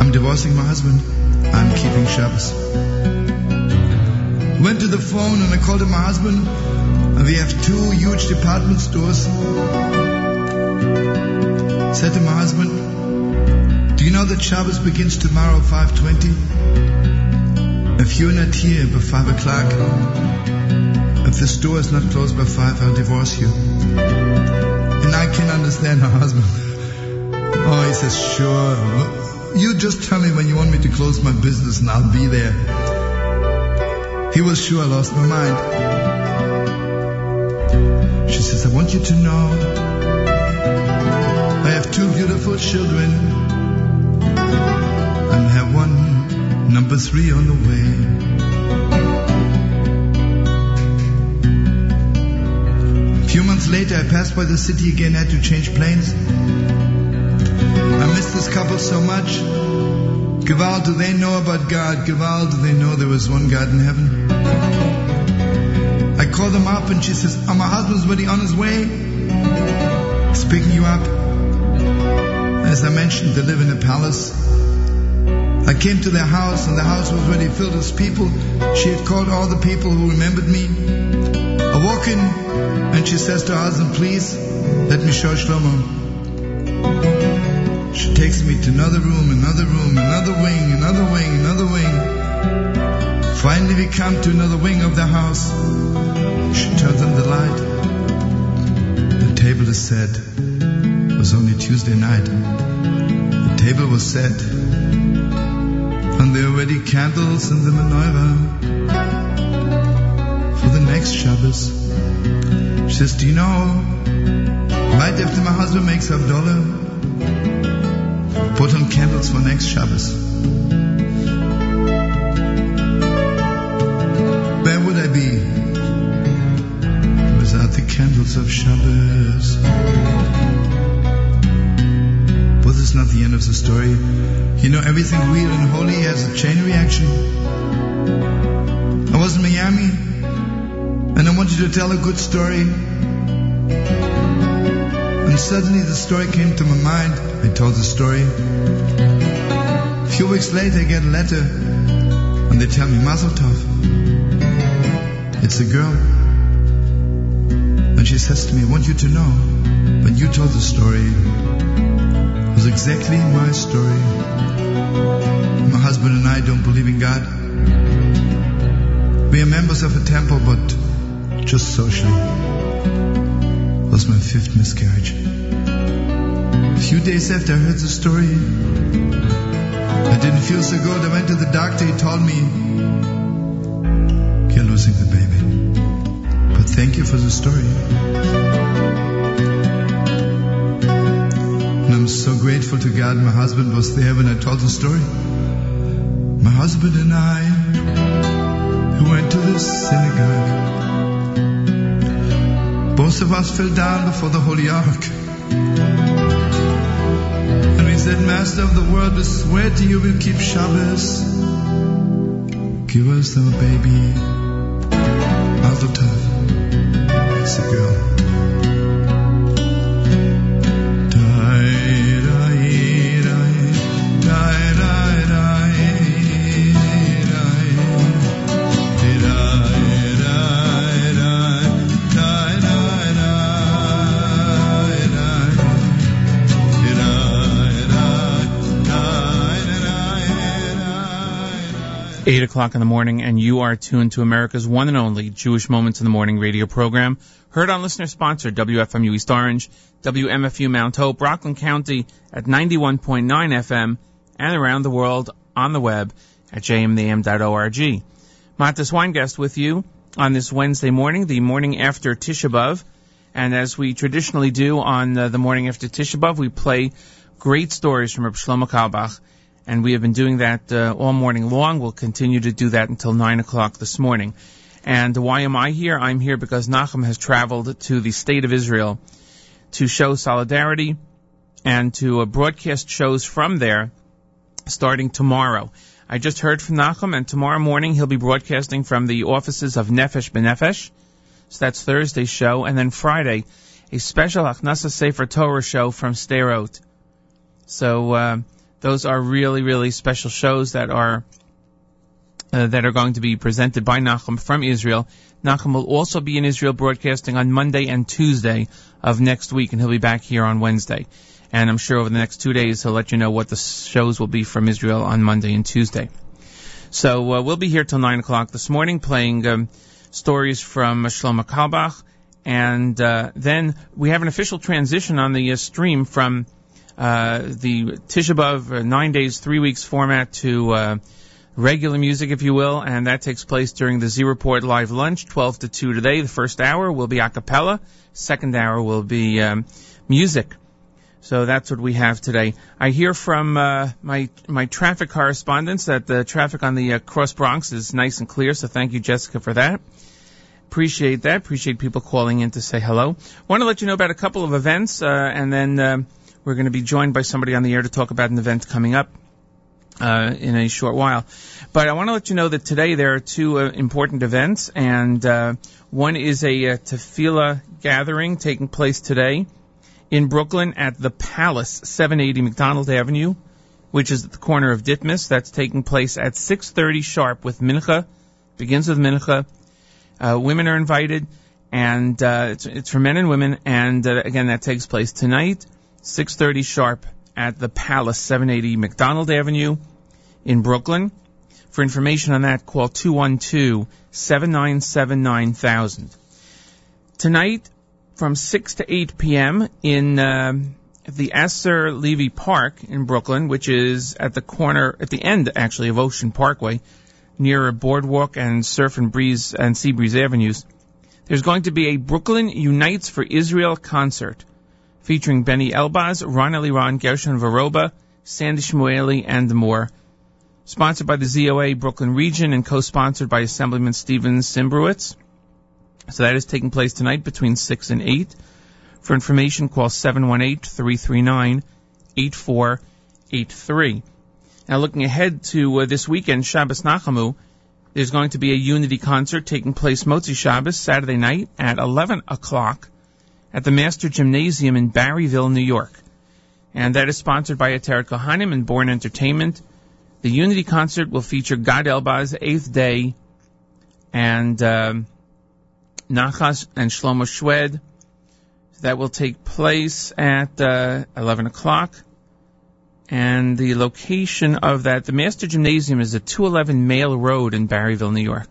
I'm divorcing my husband. I'm keeping Shabbos. Went to the phone and I called up my husband. And we have two huge department stores. Said to my husband, do you know that Shabbos begins tomorrow at five twenty? If you're not here by five o'clock... if the store is not closed by five, I'll divorce you. And I can understand her husband. Oh, he says, sure. You just tell me when you want me to close my business and I'll be there. He was sure I lost my mind. She says, I want you to know I have two beautiful children. And I have one, number three, on the way. A few months later, I passed by the city again, had to change planes. I missed this couple so much. Geval, do they know about God? Geval, do they know there was one God in heaven? I called them up and she says, oh, my husband's already on his way. He's picking you up. As I mentioned, they live in a palace. I came to their house and the house was already filled with people. She had called all the people who remembered me. I walk in. And she says to her husband, please, let me show Shlomo. She takes me to another room, another room, another wing, another wing, another wing. Finally we come to another wing of the house. She turns on the light. The table is set. It was only Tuesday night. The table was set. And there were already candles in the menorah for the next Shabbos. She says, do you know, right after my husband makes Havdalah, put on candles for next Shabbos. Where would I be without the candles of Shabbos? But this is not the end of the story. You know, everything real and holy has a chain reaction. I was in Miami. And I wanted to tell a good story. And suddenly the story came to my mind. I told the story. A few weeks later I get a letter. And they tell me, Mazel Tov. It's a girl. And she says to me, I want you to know, when you told the story, it was exactly my story. My husband and I don't believe in God. We are members of a temple, but just socially. It was my fifth miscarriage. A few days after I heard the story, I didn't feel so good. I went to the doctor. He told me, you're losing the baby. But thank you for the story. And I'm so grateful to God. My husband was there when I told the story. My husband and I, who went to the synagogue, most of us fell down before the holy ark. And we said, Master of the world, we swear to you we'll keep Shabbos. Give us the baby of the time. It's a girl. Eight o'clock in the morning, and you are tuned to America's one and only Jewish Moments in the Morning radio program, heard on listener-sponsored W F M U East Orange, W M F U Mount Hope, Rockland County at ninety-one point nine F M, and around the world on the web at j m the a m dot org. Mattis Weingast with you on this Wednesday morning, the morning after Tisha B'Av, and as we traditionally do on uh, the morning after Tisha B'Av, we play great stories from Reb Shlomo Carlebach. And we have been doing that uh, all morning long. We'll continue to do that until nine o'clock this morning. And why am I here? I'm here because Nachum has traveled to the state of Israel to show solidarity and to uh, broadcast shows from there starting tomorrow. I just heard from Nachum, and tomorrow morning he'll be broadcasting from the offices of Nefesh B'Nefesh. So that's Thursday's show. And then Friday, a special Achnasas Sefer Torah show from Sderot. So... Uh, Those are really, really special shows that are uh, that are going to be presented by Nachum from Israel. Nachum will also be in Israel broadcasting on Monday and Tuesday of next week, and he'll be back here on Wednesday. And I'm sure over the next two days he'll let you know what the shows will be from Israel on Monday and Tuesday. So uh, we'll be here till nine o'clock this morning playing um, stories from uh, Shlomo Carlebach. And uh, then we have an official transition on the uh, stream from... Uh, the Tisha B'Av uh, nine days, three weeks format to uh, regular music, if you will, and that takes place during the Z-Report Live Lunch, twelve to two today. The first hour will be a cappella. Second hour will be um, music. So that's what we have today. I hear from uh, my my traffic correspondents that the traffic on the uh, Cross Bronx is nice and clear, so thank you, Jessica, for that. Appreciate that. Appreciate people calling in to say hello. Want to let you know about a couple of events, uh, and then... Uh, We're going to be joined by somebody on the air to talk about an event coming up uh, in a short while. But I want to let you know that today there are two uh, important events, and uh, one is a uh, tefillah gathering taking place today in Brooklyn at the Palace, seven eighty McDonald Avenue, which is at the corner of Ditmas. That's taking place at six thirty sharp with Mincha. Begins with Mincha. Uh, women are invited, and uh, it's, it's for men and women. And, uh, again, that takes place tonight. six thirty sharp at the Palace, seven eighty McDonald Avenue in Brooklyn. For information on that, call two one two, seven nine seven, nine thousand. Tonight, from six to eight p.m. in uh, the Asser Levy Park in Brooklyn, which is at the corner, at the end, actually, of Ocean Parkway, near Boardwalk and Surf and Breeze and Seabreeze Avenues, there's going to be a Brooklyn Unites for Israel concert, featuring Benny Elbaz, Ron Eliran, Gershon Varoba, Sandy Shmueli, and more. Sponsored by the Z O A Brooklyn Region and co-sponsored by Assemblyman Steven Simbrowitz. So that is taking place tonight between six and eight. For information, call seven one eight, three three nine, eight four eight three. Now looking ahead to uh, this weekend, Shabbos Nachamu, there's going to be a Unity concert taking place Motzi Shabbos, Saturday night at eleven o'clock. At the Master Gymnasium in Barryville, New York. And that is sponsored by Ateret Kohanim and Born Entertainment. The Unity Concert will feature Gad Elbaz, Eighth Day, and um, Nachas and Shlomo Shwed. That will take place at uh, eleven o'clock. And the location of that, the Master Gymnasium, is at two eleven Mail Road in Barryville, New York.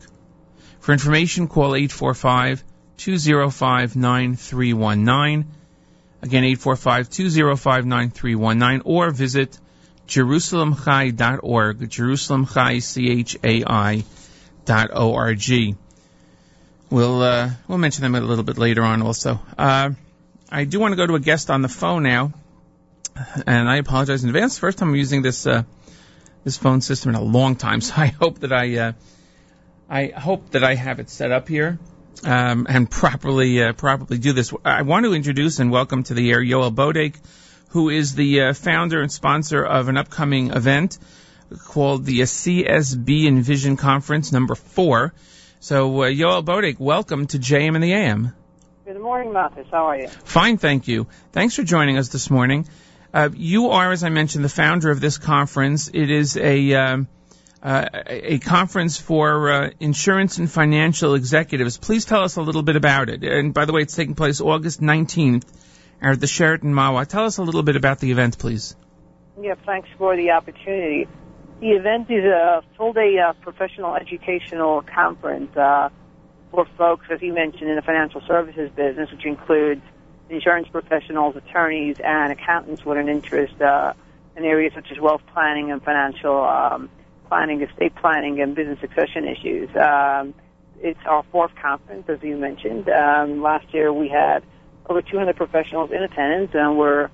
For information, call eight four five, two zero five, nine three one nine. Again, eight four five, two zero five, nine three one nine, or visit Jerusalem Chai dot org, Jerusalem Chai, C H A I dot O R G. We'll, uh, we'll mention them a little bit later on also. Uh, I do want to go to a guest on the phone now, and I apologize in advance. First time I'm using this, uh, this phone system in a long time, so I hope that I, uh, I hope that I have it set up here. Um, and properly uh, properly do this. I want to introduce and welcome to the air Yoel Bodek, who is the uh, founder and sponsor of an upcoming event called the C S B Envision Conference number four. So, uh, Yoel Bodek, welcome to J M and the A M. Good morning, Mattis. How are you? Fine, thank you. Thanks for joining us this morning. Uh, you are, as I mentioned, the founder of this conference. It is a um, uh, a conference for uh, insurance and financial executives. Please tell us a little bit about it. And by the way, it's taking place August nineteenth at the Sheraton Mawa. Tell us a little bit about the event, please. Yeah, thanks for the opportunity. The event is a full-day uh, professional educational conference uh, for folks, as you mentioned, in the financial services business, which includes insurance professionals, attorneys, and accountants with an interest uh, in areas such as wealth planning and financial um, planning, estate planning, and business succession issues. Um, it's our fourth conference, as you mentioned. Um, last year we had over two hundred professionals in attendance, and we're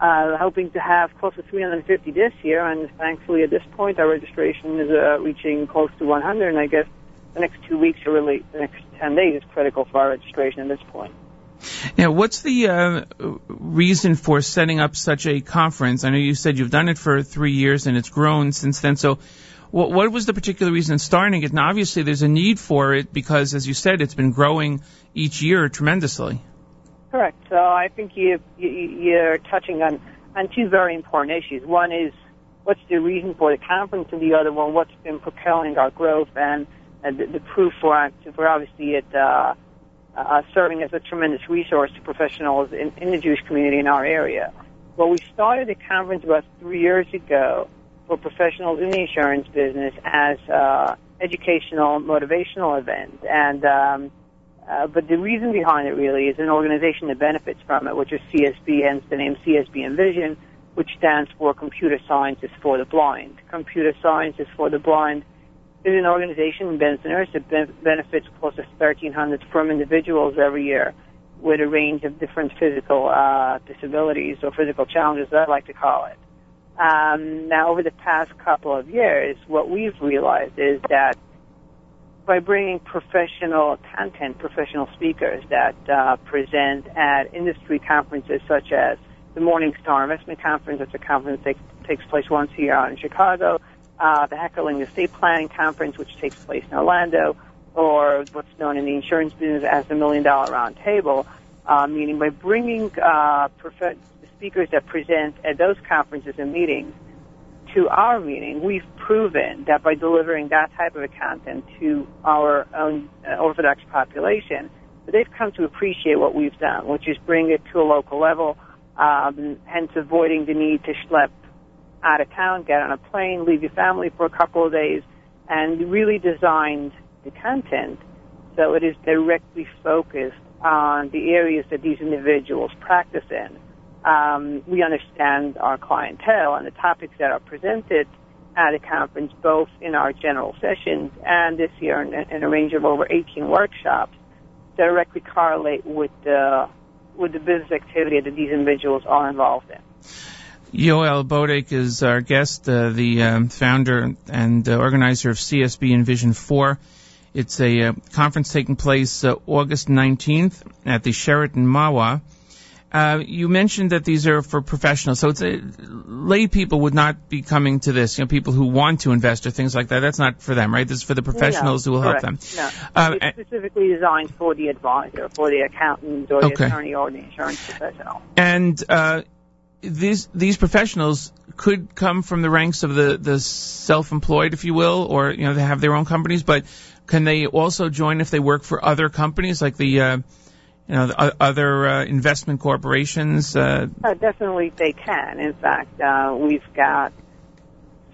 uh, hoping to have close to three hundred fifty this year, and thankfully at this point our registration is uh, reaching close to one hundred, and I guess the next two weeks or really the next ten days is critical for our registration at this point. Now, what's the uh, reason for setting up such a conference? I know you said you've done it for three years and it's grown since then. So what, what was the particular reason starting it? Now, obviously, there's a need for it because, as you said, it's been growing each year tremendously. Correct. So I think you, you, you're touching on, on two very important issues. One is what's the reason for the conference, and the other one, what's been propelling our growth and uh, the, the proof for, for obviously it uh, – Uh, serving as a tremendous resource to professionals in, in the Jewish community in our area. Well, we started a conference about three years ago for professionals in the insurance business as uh, educational, motivational events. And um, uh, but the reason behind it really is an organization that benefits from it, which is C S B, hence the name C S B Envision, which stands for Computer Scientists for the Blind. Computer Scientists for the Blind is an organization in Benzoners that benefits close to thirteen hundred from individuals every year with a range of different physical uh, disabilities or physical challenges, as I like to call it. Um, now, over the past couple of years, what we've realized is that by bringing professional content, professional speakers that uh, present at industry conferences such as the Morningstar Investment Conference, that's a conference that takes place once a year out in Chicago, Uh, the Heckling Estate Planning Conference, which takes place in Orlando, or what's known in the insurance business as the Million Dollar Round Table, uh, meaning by bringing uh, prof- speakers that present at those conferences and meetings to our meeting, we've proven that by delivering that type of a content to our own uh, Orthodox population, they've come to appreciate what we've done, which is bring it to a local level, um, hence avoiding the need to schlep out of town, get on a plane, leave your family for a couple of days, and really designed the content so it is directly focused on the areas that these individuals practice in. Um, we understand our clientele and the topics that are presented at a conference, both in our general sessions and this year in, in a range of over eighteen workshops, directly correlate with the, with the business activity that these individuals are involved in. Yoel Bodek is our guest, uh, the um, founder and uh, organizer of C S B Envision four. It's a uh, conference taking place uh, August nineteenth at the Sheraton Mawa. Uh, you mentioned that these are for professionals, so it's a, lay people would not be coming to this. You know, people who want to invest or things like that. That's not for them, right? This is for the professionals no, who will correct. help them. No, uh, it's specifically designed for the advisor, for the accountant, or okay. the attorney, or the insurance professional. And uh, These these professionals could come from the ranks of the, the self-employed, if you will, or you know they have their own companies. But can they also join if they work for other companies, like the uh, you know the other uh, investment corporations? Uh, uh, definitely, they can. In fact, uh, we've got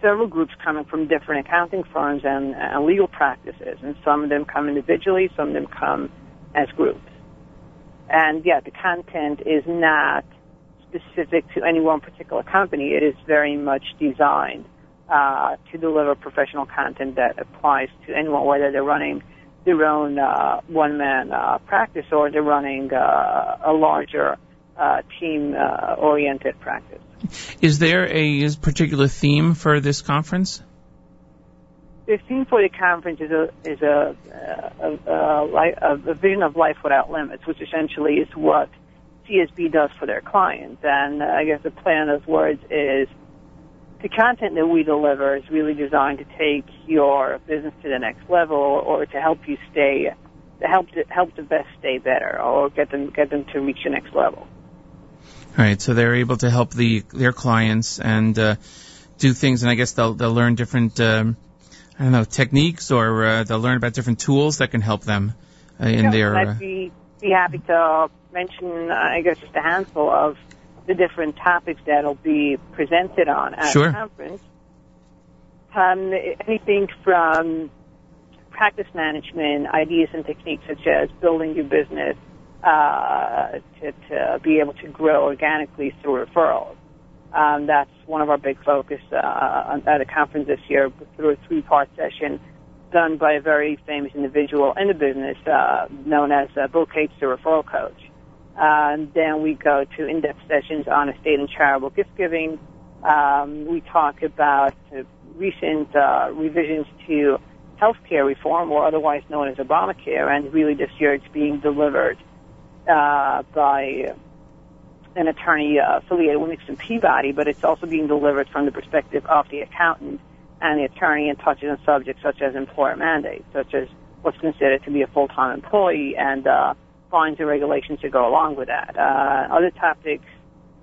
several groups coming from different accounting firms and uh, legal practices, and some of them come individually, some of them come as groups. And yeah, the content is not specific to any one particular company. It is very much designed uh, to deliver professional content that applies to anyone, whether they're running their own uh, one-man uh, practice or they're running uh, a larger uh, team-oriented uh, practice. Is there a is particular theme for this conference? The theme for the conference is a is a a, a, a vision of life without limits, which essentially is what C S B does for their clients, and uh, I guess the play on those words is the content that we deliver is really designed to take your business to the next level, or to help you stay, to help to, help the best stay better, or get them get them to reach the next level. All right, so they're able to help the their clients and uh, do things, and I guess they'll they'll learn different um, I don't know techniques, or uh, they'll learn about different tools that can help them uh, in yeah, their. I'd be, be happy to mention, I guess, just a handful of the different topics that'll be presented on at sure. the conference. Um, anything from practice management, ideas and techniques such as building your business uh, to, to be able to grow organically through referrals. Um, that's one of our big focus uh, at a conference this year, through a three-part session done by a very famous individual in the business uh, known as uh, Bill Gates, the referral coach. Uh, and then we go to in-depth sessions on estate and charitable gift-giving. Um, we talk about uh, recent uh, revisions to healthcare reform, or otherwise known as Obamacare, and really this year it's being delivered uh, by an attorney uh, affiliated with Nixon Peabody, but it's also being delivered from the perspective of the accountant and the attorney, and touches on subjects such as employer mandates, such as what's considered to be a full-time employee, and uh, fines and regulations to go along with that. Uh, other topics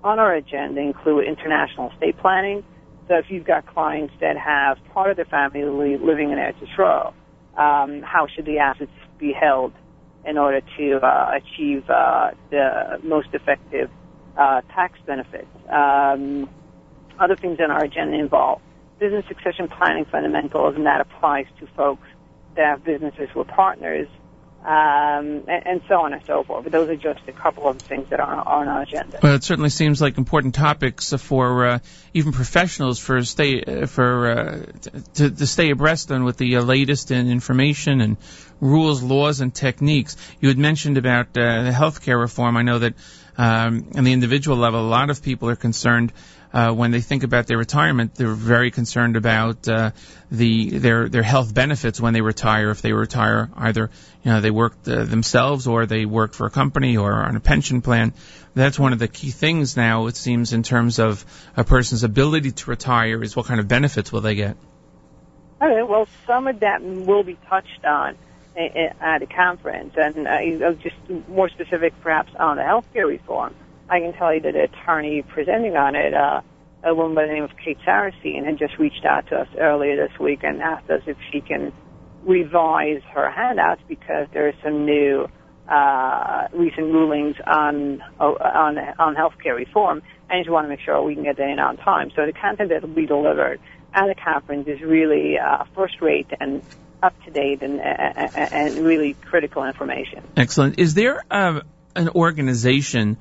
on our agenda include international estate planning. So if you've got clients that have part of their family living in Eretz Yisrael, um, how should the assets be held in order to uh, achieve uh, the most effective uh, tax benefits? Um, other things on our agenda involve business succession planning fundamentals, and that applies to folks that have businesses who are partners, Um, and, and so on and so forth. But those are just a couple of things that are on our agenda. Well, it certainly seems like important topics for uh, even professionals for stay uh, for uh, to, to stay abreast on with the uh, latest in information and rules, laws, and techniques. You had mentioned about uh, the healthcare reform. I know that um, on the individual level, a lot of people are concerned. Uh, when they think about their retirement, they're very concerned about uh, the their their health benefits when they retire. If they retire, either you know they worked uh, themselves, or they worked for a company, or on a pension plan. That's one of the key things now, it seems, in terms of a person's ability to retire, is what kind of benefits will they get. Okay, well, some of that will be touched on at a conference, and uh, just more specific, perhaps, on the healthcare reform. I can tell you that the attorney presenting on it, uh, a woman by the name of Kate Saracene, had just reached out to us earlier this week and asked us if she can revise her handouts, because there are some new uh, recent rulings on on on healthcare reform, and just want to make sure we can get that in on time. So the content that will be delivered at the conference is really uh, first-rate and up-to-date, and, uh, and really critical information. Excellent. Is there uh, an organization?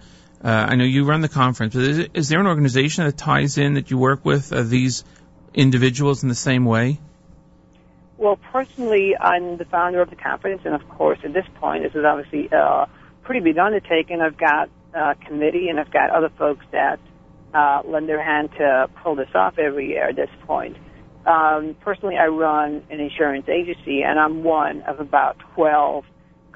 Uh, I know you run the conference, but is, is there an organization that ties in, that you work with uh, these individuals in the same way? Well, personally, I'm the founder of the conference, and of course, at this point, this is obviously a pretty big undertaking. I've got a committee, and I've got other folks that uh, lend their hand to pull this off every year at this point. Um, personally, I run an insurance agency, and I'm one of about twelve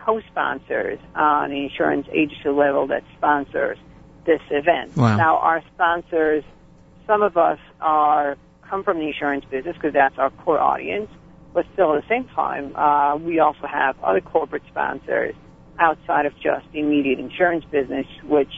co-sponsors on the insurance agency level that sponsors this event. Wow. Now, our sponsors, some of us are come from the insurance business because that's our core audience, but still at the same time, uh, we also have other corporate sponsors outside of just the immediate insurance business, which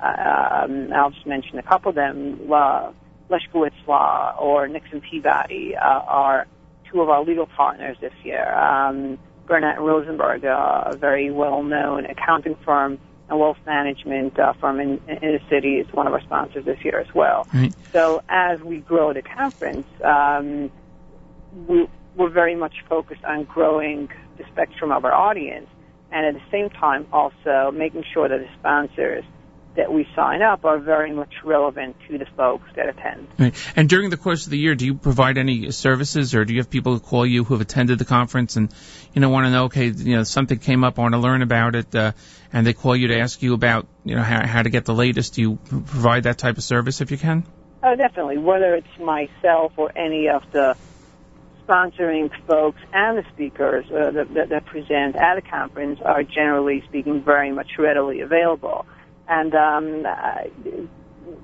um, I'll just mention a couple of them. Uh, Leshkowitz Law or Nixon Peabody uh, are two of our legal partners this year. Um Burnett and Rosenberg, uh, a very well-known accounting firm and wealth management uh, firm in, in the city, is one of our sponsors this year as well. Right. So as we grow the conference, um, we, we're very much focused on growing the spectrum of our audience, and at the same time also making sure that the sponsors that we sign up are very much relevant to the folks that attend. Right. And during the course of the year, do you provide any services, or do you have people who call you who have attended the conference and, you know, want to know, okay, you know, something came up, I want to learn about it, uh, and they call you to ask you about, you know, how, how to get the latest? Do you provide that type of service if you can? Oh, definitely. Whether it's myself or any of the sponsoring folks and the speakers uh, that, that present at the conference are, generally speaking, very much readily available. And um,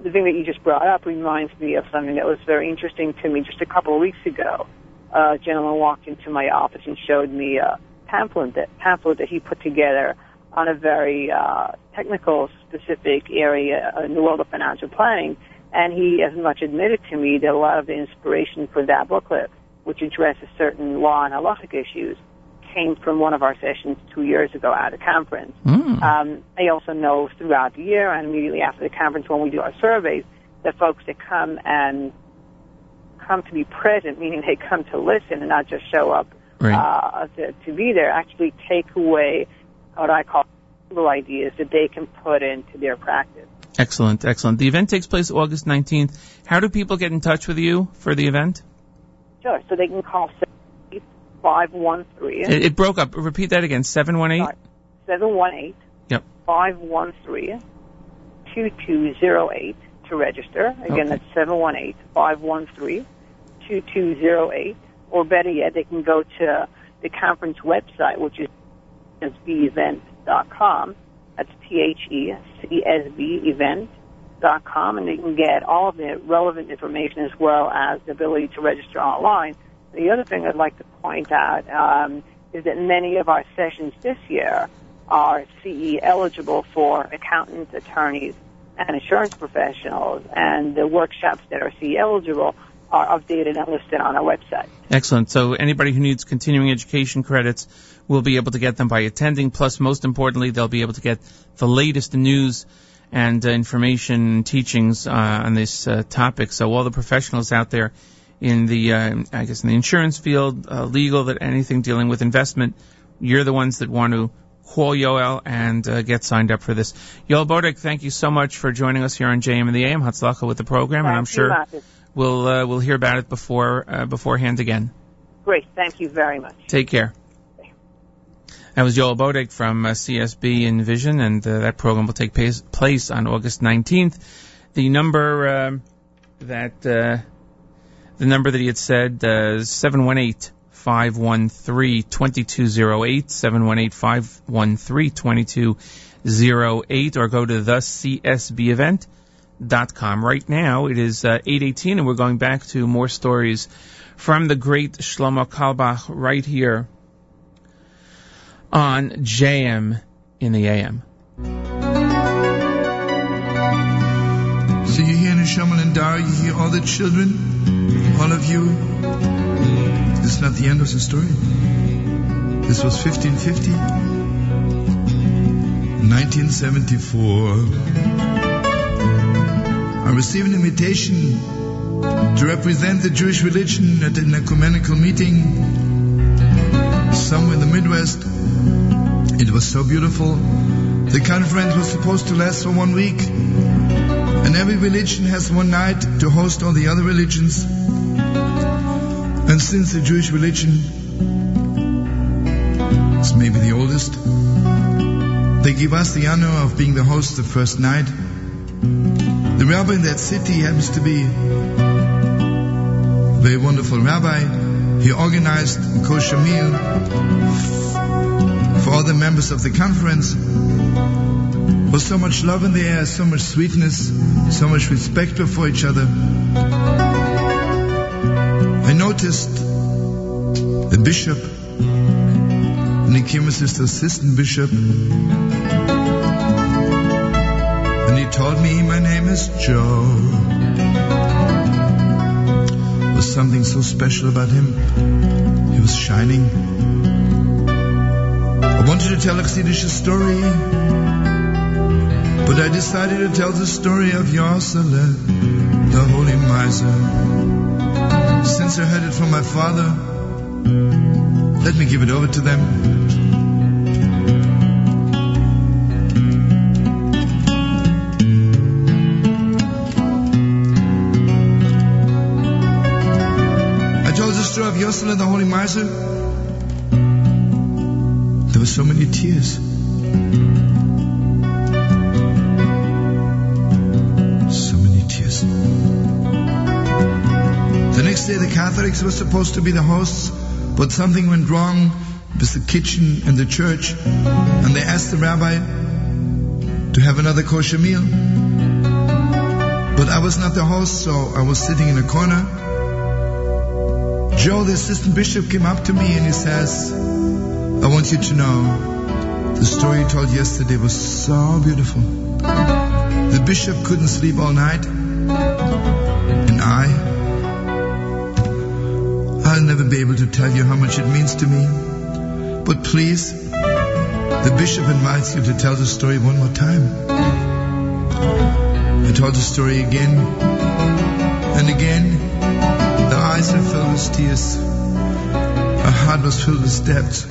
the thing that you just brought up reminds me of something that was very interesting to me just a couple of weeks ago. Uh, a gentleman walked into my office and showed me a pamphlet that, pamphlet that he put together on a very uh, technical, specific area in the world of financial planning, and he as much admitted to me that a lot of the inspiration for that booklet, which addresses certain law and halachic issues, came from one of our sessions two years ago at a conference. Mm. Um, I also know throughout the year and immediately after the conference when we do our surveys, the folks that come and come to be present, meaning they come to listen and not just show up right. uh, to, to be there, actually take away what I call ideas that they can put into their practice. Excellent, excellent. The event takes place August nineteenth. How do people get in touch with you for the event? Sure, so they can call seven one eight, five one three. It, it broke up. Repeat that again, seven one eight? seven one eight, yep. five one three, two two zero eight to register. Again, okay. That's seven one eight, five one three, two two zero eight. Or better yet, they can go to the conference website, which is thesb event dot com. That's T H E C S B event dot com, and they can get all of the relevant information as well as the ability to register online. The other thing I'd like to point out um, is that many of our sessions this year are C E eligible for accountants, attorneys, and insurance professionals, and the workshops that are C E eligible are updated and listed on our website. Excellent. So anybody who needs continuing education credits will be able to get them by attending. Plus, most importantly, they'll be able to get the latest news and uh, information and teachings uh, on this uh, topic. So all the professionals out there in the, uh, I guess, in the insurance field, uh, legal, that anything dealing with investment, you're the ones that want to call Yoel and uh, get signed up for this. Yoel Bodek, thank you so much for joining us here on J M and the A M. Hatzlacha with the program, and I'm sure we'll uh, we'll hear about it before uh, beforehand again. Great, thank you very much. Take care. That was Yoel Bodek from uh, C S B Envision, and uh, that program will take pace, place on August nineteenth. The number uh, that uh, the number that he had said is seven one eight, five one three, two two zero eight, seven one eight, five one three, two two zero eight, or go to the c s b event dot com. Right now it is uh, eight eighteen, and we're going back to more stories from the great Shlomo Carlebach right here on J M in the A M. So you're here, Neshama and Dara, you hear all the children, all of you. This is not the end of the story. This was fifteen fifty, nineteen seventy-four. I received an invitation to represent the Jewish religion at an ecumenical meeting somewhere in the Midwest. It was so beautiful. The conference was supposed to last for one week, and every religion has one night to host all the other religions. And since the Jewish religion is maybe the oldest, they give us the honor of being the host the first night. The rabbi in that city happens to be a very wonderful rabbi. He organized a kosher meal for all the members of the conference. There was so much love in the air, so much sweetness, so much respect for each other. I noticed the bishop, Nikimus is the assistant bishop, and he told me, "My name is Joe." Something so special about him. He was shining. I wanted to tell a Chassidische story, but I decided to tell the story of Yossele, the holy miser. Since I heard it from my father, let me give it over to them. Yossele, the holy miser, there were so many tears. So many tears. The next day, the Catholics were supposed to be the hosts, but something went wrong with the kitchen and the church, and they asked the rabbi to have another kosher meal. But I was not the host, so I was sitting in a corner. Joe, the assistant bishop, came up to me and he says, I want you to know, the story you told yesterday was so beautiful. The bishop couldn't sleep all night, and I... I'll never be able to tell you how much it means to me. But please, the bishop invites you to tell the story one more time. I told the story again and again. The eyes were filled with tears. Her heart was filled with depths.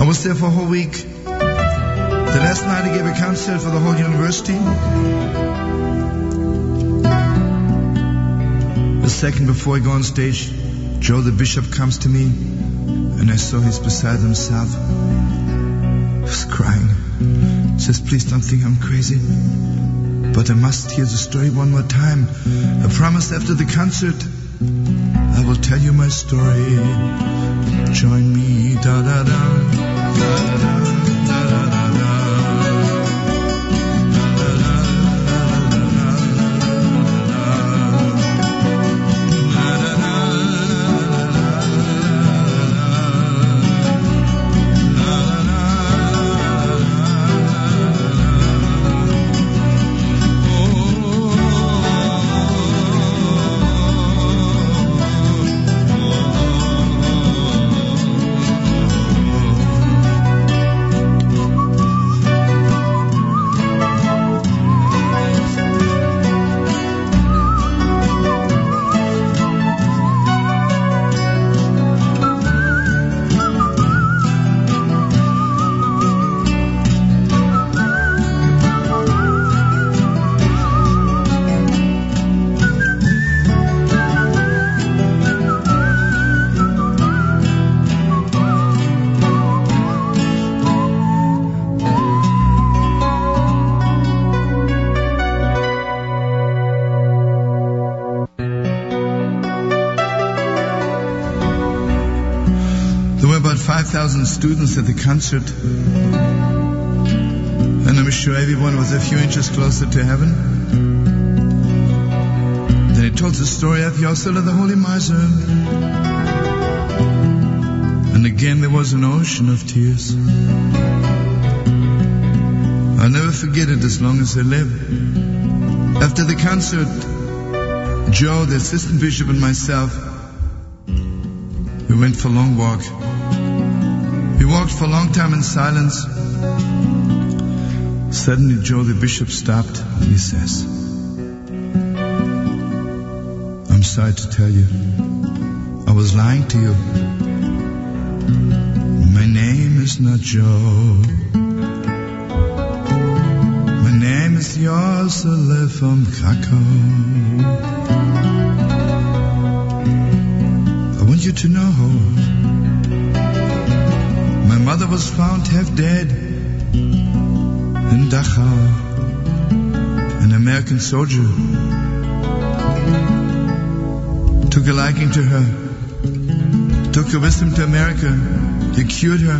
I was there for a whole week. The last night I gave a concert for the whole university. The second before I go on stage, Joe the bishop comes to me, and I saw he's beside himself. He was crying. Says, please don't think I'm crazy, but I must hear the story one more time. I promise after the concert, I will tell you my story. Join me, da da da, da da da da da da. five thousand students at the concert, and I'm sure everyone was a few inches closer to heaven. Then he told the story of Yossele the Holy Miser, and again there was an ocean of tears. I'll never forget it as long as I live. After the concert, Joe, the assistant bishop, and myself, we went for a long walk. We walked for a long time in silence. Suddenly Joe the bishop stopped and he says, I'm sorry to tell you, I was lying to you. My name is not Joe. My name is Yossele from Krakow. I want you to know, my mother was found half dead in Dachau. An American soldier took a liking to her, took her with him to America. He cured her,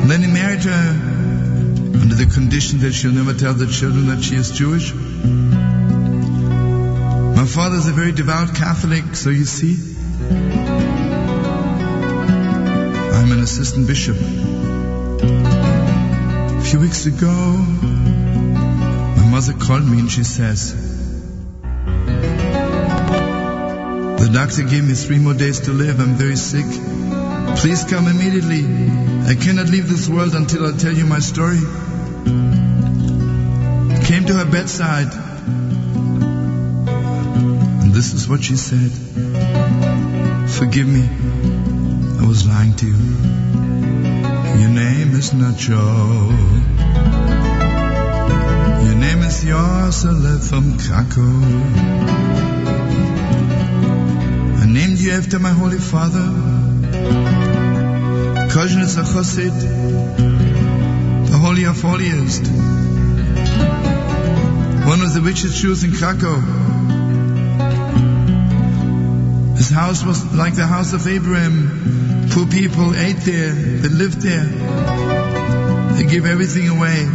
and then he married her under the condition that she'll never tell the children that she is Jewish. My father is a very devout Catholic, so you see, I'm an assistant bishop. A few weeks ago, my mother called me and she says, the doctor gave me three more days to live. I'm very sick. Please come immediately. I cannot leave this world until I tell you my story. I came to her bedside, and this is what she said. Forgive me. I was lying to you. Your name is not Joe. Your name is Yossele from Krakow. I named you after my Holy Father. Gershon is a Chassid, the holy of holiest, one of the richest Jews in Krakow. His house was like the house of Abraham. Poor people ate there, they lived there, they gave everything away.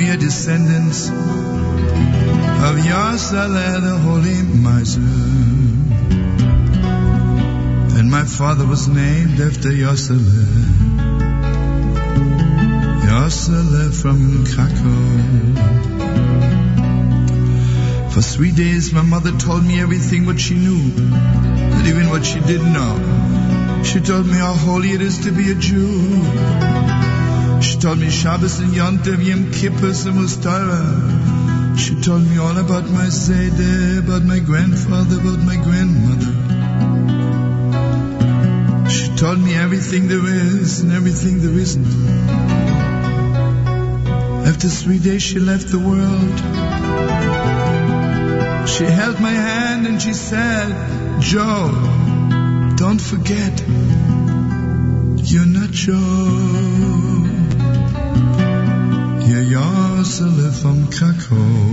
rear descendants of Yossele the holy miser. And my father was named after Yossele, Yossele from Krakow. For three days my mother told me everything what she knew, but even what she didn't know. She told me how holy it is to be a Jew. She told me Shabbos and Yom Tov, Yom Kippur, and Mustara. She told me all about my Seder, about my grandfather, about my grandmother. She told me everything there is and everything there isn't. After three days she left the world. She held my hand and she said, Joe, don't forget, you're not Joe. Yossele from Krakow.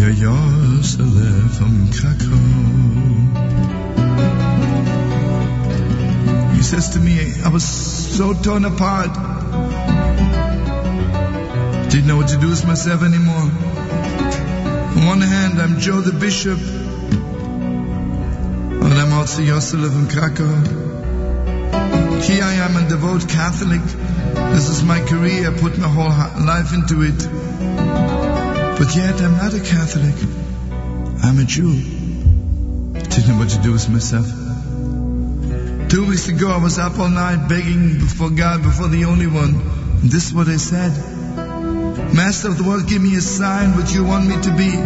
Yeah, Yossele from Krakow. He says to me, I was so torn apart. Didn't know what to do with myself anymore. On one hand, I'm Joe the Bishop, and I'm also Yossele from Krakow. Here I am, a devout Catholic. This is my career, I put my whole life into it. But yet I'm not a Catholic. I'm a Jew. Didn't know what to do with myself. Two weeks ago I was up all night begging before God, before the only one. And this is what I said. Master of the world, give me a sign what you want me to be.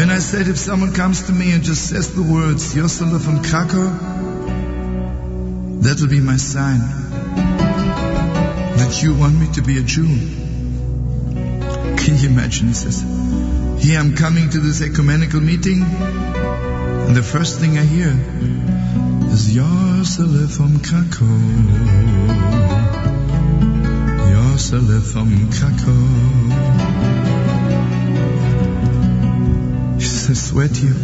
And I said, if someone comes to me and just says the words, Yossele from Krakow, that will be my sign that you want me to be a Jew. Can you imagine? He says, here I'm coming to this ecumenical meeting, and the first thing I hear is Yossele from Krakow, Yossele from Krakow. He says, I swear to you,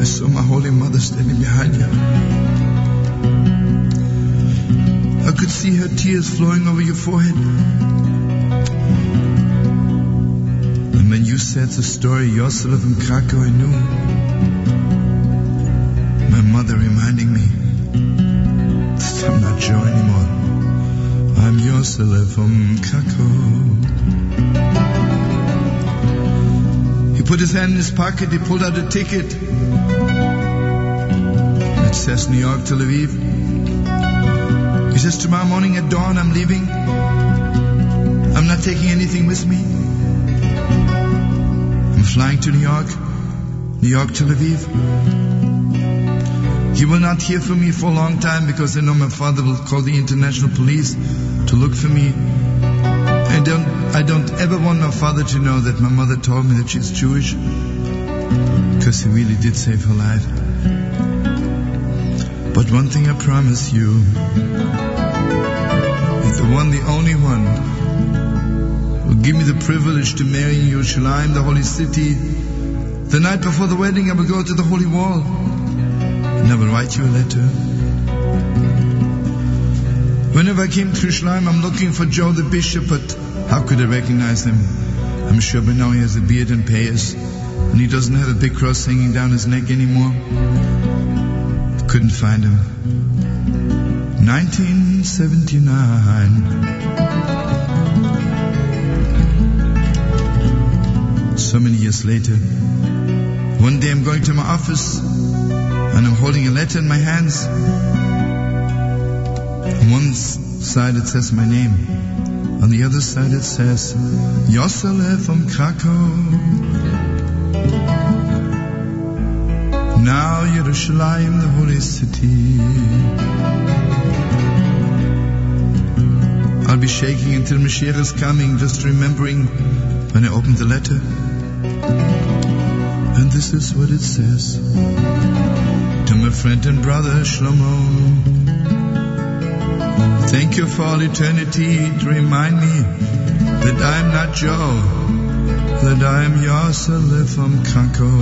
I saw my Holy Mother standing behind you. I could see her tears flowing over your forehead. And when you said the story, Yossele from Krakow, I knew. My mother reminding me that I'm not Joe anymore. I'm Yossele from Krakow. He put his hand in his pocket, he pulled out a ticket. It says New York, Tel Aviv. He says, tomorrow morning at dawn I'm leaving. I'm not taking anything with me. I'm flying to New York, New York, Tel Aviv. You will not hear from me for a long time because I know my father will call the international police to look for me. I don't, I don't ever want my father to know that my mother told me that she's Jewish, because he really did save her life. But one thing I promise you, if the one, the only one, will give me the privilege to marry in Yerushalayim, the holy city, the night before the wedding I will go to the holy wall and I will write you a letter. Whenever I came to Yerushalayim, I'm looking for Joe the Bishop, but how could I recognize him? I'm sure by now he has a beard and payas, and he doesn't have a big cross hanging down his neck anymore. Couldn't find him. nineteen seventy-nine. So many years later, one day I'm going to my office and I'm holding a letter in my hands. On one side it says my name. On the other side it says Yossele from Krakow. Now Yerushalayim, the holy city. I'll be shaking until Mashiach is coming, just remembering when I opened the letter. And this is what it says. To my friend and brother Shlomo, thank you for all eternity to remind me that I'm not Joe, that I'm Yossele from Krakow.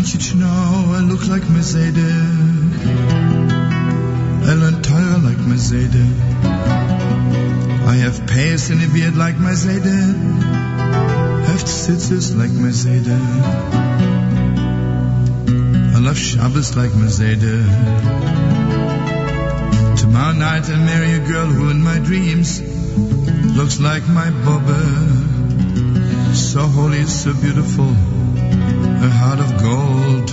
want you to know I look like Mezhibuzh. I learn Torah like Mezhibuzh. I have pants and a beard like Mezhibuzh. Have tzitzis like Mezhibuzh. I love Shabbos like Mezhibuzh. Tomorrow night I'll marry a girl who in my dreams looks like my Baba. So holy, so beautiful, a heart of gold.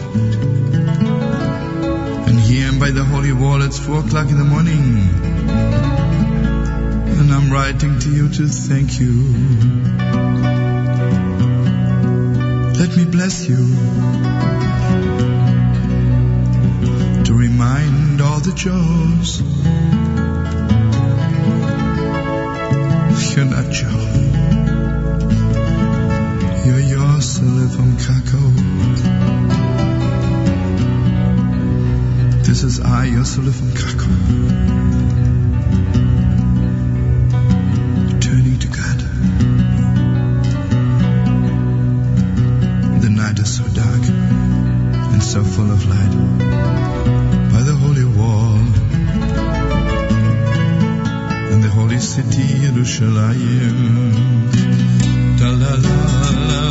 And here I'm by the holy wall, it's four o'clock in the morning, and I'm writing to you to thank you. Let me bless you, to remind all the Jews you're not Jew. You're Yossele from Krakow. This is I, Yossele from Krakow, turning to God. The night is so dark and so full of light. By the holy wall and the holy city, Yerushalayim. La la la la la la.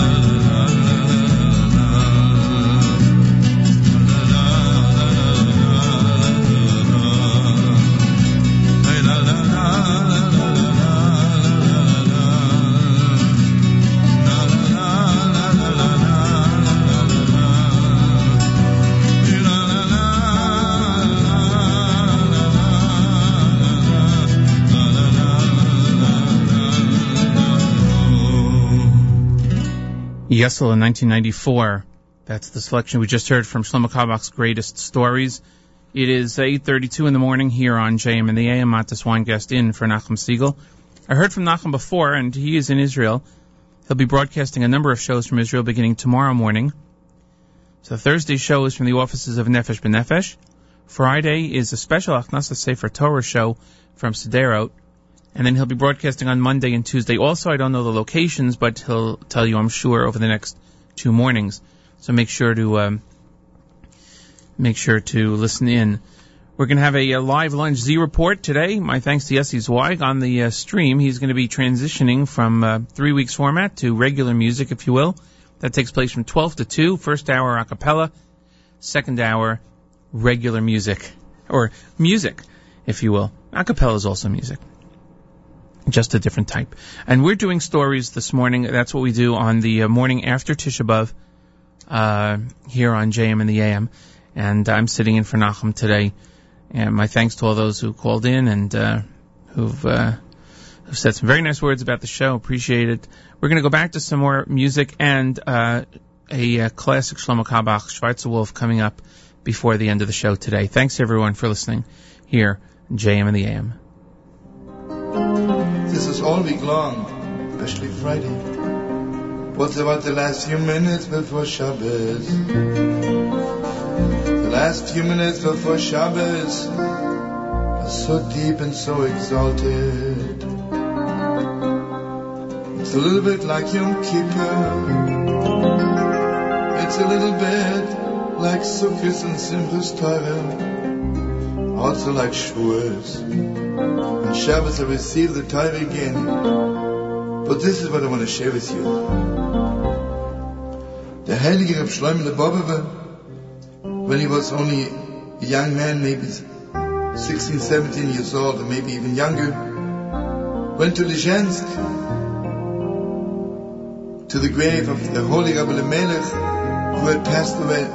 Yossele in nineteen ninety-four. That's the selection we just heard from Shlomo Carlebach's Greatest Stories. It is eight thirty-two in the morning here on J M and the A M. Mattis Weingast in for Nachum Segal. I heard from Nachum before, and he is in Israel. He'll be broadcasting a number of shows from Israel beginning tomorrow morning. So Thursday's show is from the offices of Nefesh B'Nefesh. Friday is a special Achnasa Sefer Torah show from Sderot. And then he'll be broadcasting on Monday and Tuesday. Also, I don't know the locations, but he'll tell you, I'm sure, over the next two mornings. So make sure to um, make sure to listen in. We're going to have a, a live Lunch Z report today. My thanks to Yossi Zweig on the uh, stream. He's going to be transitioning from uh, three weeks format to regular music, if you will. That takes place from twelve to two. First hour a cappella, second hour regular music, or music, if you will. A cappella is also music. Just a different type. And we're doing stories this morning. That's what we do on the uh, morning after Tisha B'Av, uh, here on J M and the A M. And I'm sitting in for Nachum today. And my thanks to all those who called in and uh, who've, uh, who've said some very nice words about the show. Appreciate it. We're going to go back to some more music and uh, a uh, classic Shlomo Carlebach, Schwarze Wolf, coming up before the end of the show today. Thanks, everyone, for listening here on J M and the A M. This is all week long, especially Friday. What's about the last few minutes before Shabbos? The last few minutes before Shabbos are so deep and so exalted. It's a little bit like Yom Kippur. It's a little bit like Sukkot and Simchas Torah. Also like Shavuos. On Shabbos I receive the Torah again. But this is what I want to share with you. The Heilige Rebbe Shlomo Lubavitcher, when he was only a young man, maybe sixteen, seventeen years old, or maybe even younger, went to Lizhensk, to the grave of the Holy Rebbe Lemelech, who had passed away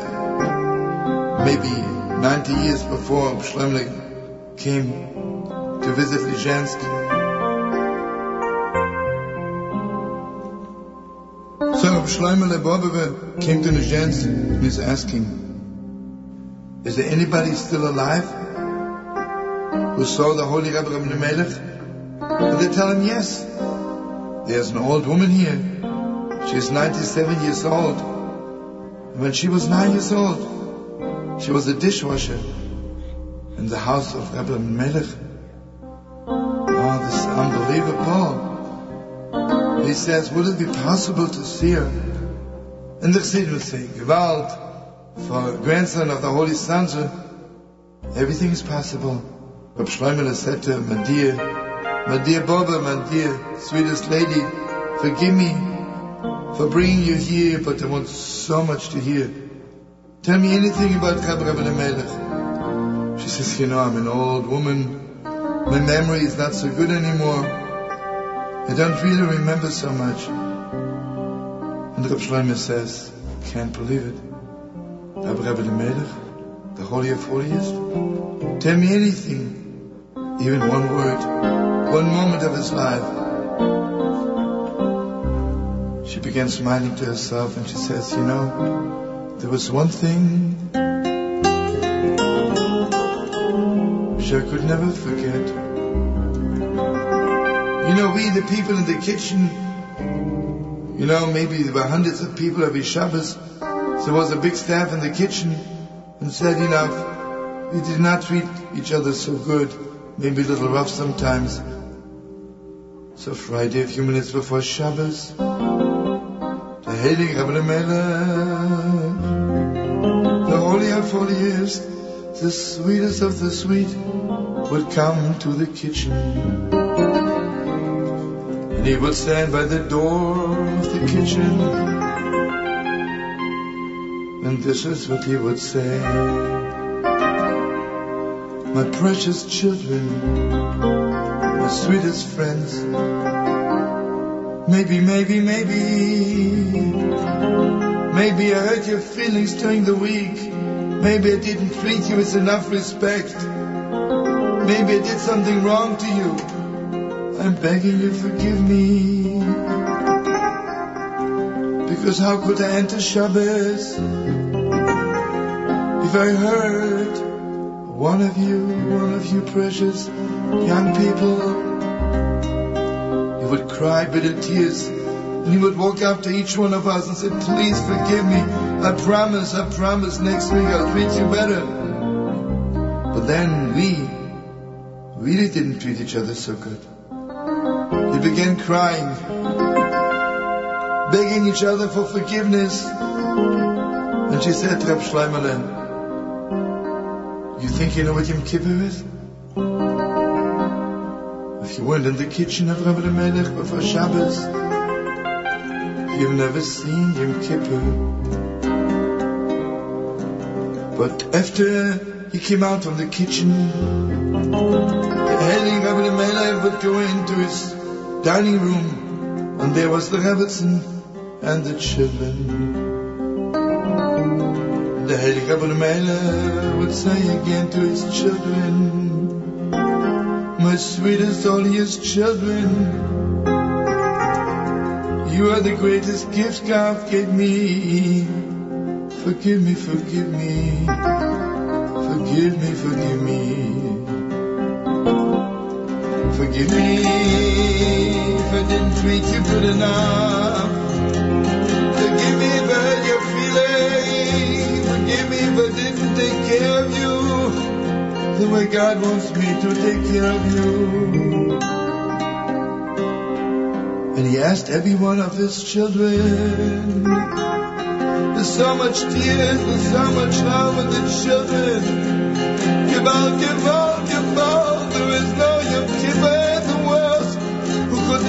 maybe ninety years before Shlomo came to visit Lizhensk. So Shlomo Lubavitcher came to Lizhensk and is asking, is there anybody still alive who saw the Holy Rebbe Lemelech? And they tell him, yes. There's an old woman here. She's ninety-seven years old. And when she was nine years old, she was a dishwasher in the house of Rebbe Lemelech. Unbelievable. He says, would it be possible to see her? And the Chassidim say, Gewalt, for a grandson of the Holy Sanzer, everything is possible. Reb Shloimeh said to him, my dear, my dear Boba, my dear, sweetest lady, forgive me for bringing you here, but I want so much to hear. Tell me anything about Chab Rebbe Lemelech. She says, you know, I'm an old woman. My memory is not so good anymore. I don't really remember so much. And Reb Shloimeh says, can't believe it. Chab Rebbe Lemelech, the Holy of Holiest, tell me anything, even one word, one moment of his life. She began smiling to herself and she says, you know, there was one thing which I could never forget. You know, we, the people in the kitchen, you know, maybe there were hundreds of people every Shabbos. So there was a big staff in the kitchen and said, you know, we did not treat each other so good, maybe a little rough sometimes. So Friday, a few minutes before Shabbos, the Heilige Rebbe Lemelech, of holiest, the sweetest of the sweet, would come to the kitchen. And he would stand by the door of the kitchen, and this is what he would say. My precious children, my sweetest friends, maybe, maybe, maybe, maybe I hurt your feelings during the week. Maybe I didn't treat you with enough respect. Maybe I did something wrong to you. I'm begging you, forgive me. Because how could I enter Shabbos if I hurt one of you, one of you precious young people? You would cry bitter tears. And he would walk up to each one of us and say, please forgive me. I promise, I promise, next week I'll treat you better. But then we really didn't treat each other so good. He began crying, begging each other for forgiveness. And she said to Reb Shloimeh, you think you know what Yom Kippur is? If you weren't in the kitchen of Rebbe Lemelech before Shabbos, you've never seen Yom Kippur. But after he came out from the kitchen, the Heilige Rebbe Lemelech would go into his dining room, and there was the Rebbetzin and the children. The Heilige Rebbe Lemelech would say again to his children, my sweetest, holiest children, you are the greatest gift God gave me. Forgive me, forgive me. Forgive me, forgive me. Forgive me if I didn't treat you good enough. Forgive me if I hurt your feelings. Forgive me if I didn't take care of you the way God wants me to take care of you. And he asked every one of his children. There's so much tears, there's so much love with the children. Give out, give out, give out. There is no Yom Kippur in the world who could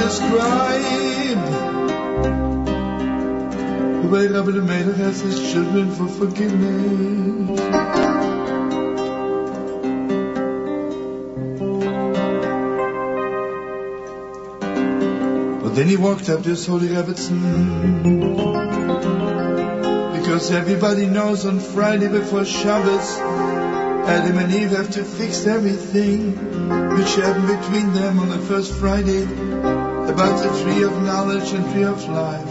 describe the way Rebbe Lemelech has his children for forgiveness. Then he walked up to his Holy Rebbetzin, because everybody knows on Friday before Shabbos, Adam and Eve have to fix everything which happened between them on the first Friday about the tree of knowledge and tree of life.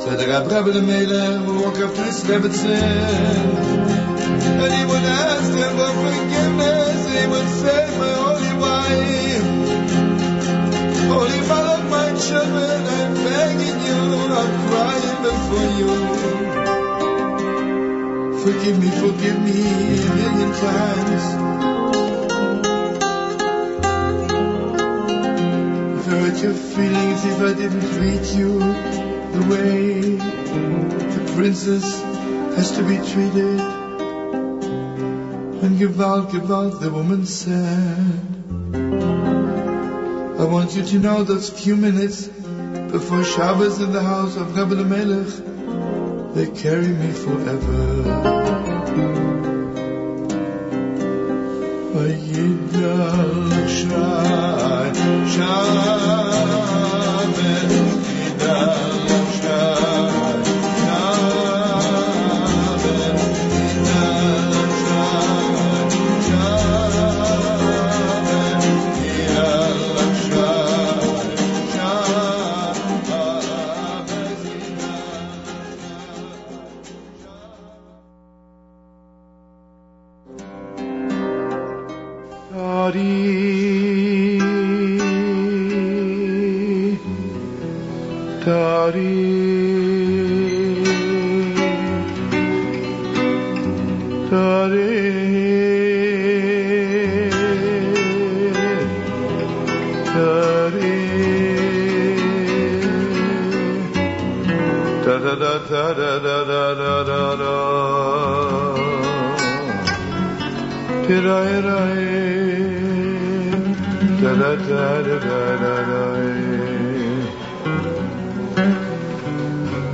So the Rebbe Lemelech would walk up to his Rebbetzin, and he would ask him for forgiveness, and he would say, my holy wife, holy mother of my children, I'm begging you, I'm crying before you. Forgive me, forgive me a million times. If I hurt your feelings, if I didn't treat you the way the princess has to be treated. When Gewalt, Gewalt, the woman said, I want you to know those few minutes before Shabbos in the house of Rabbi Melech, they carry me forever.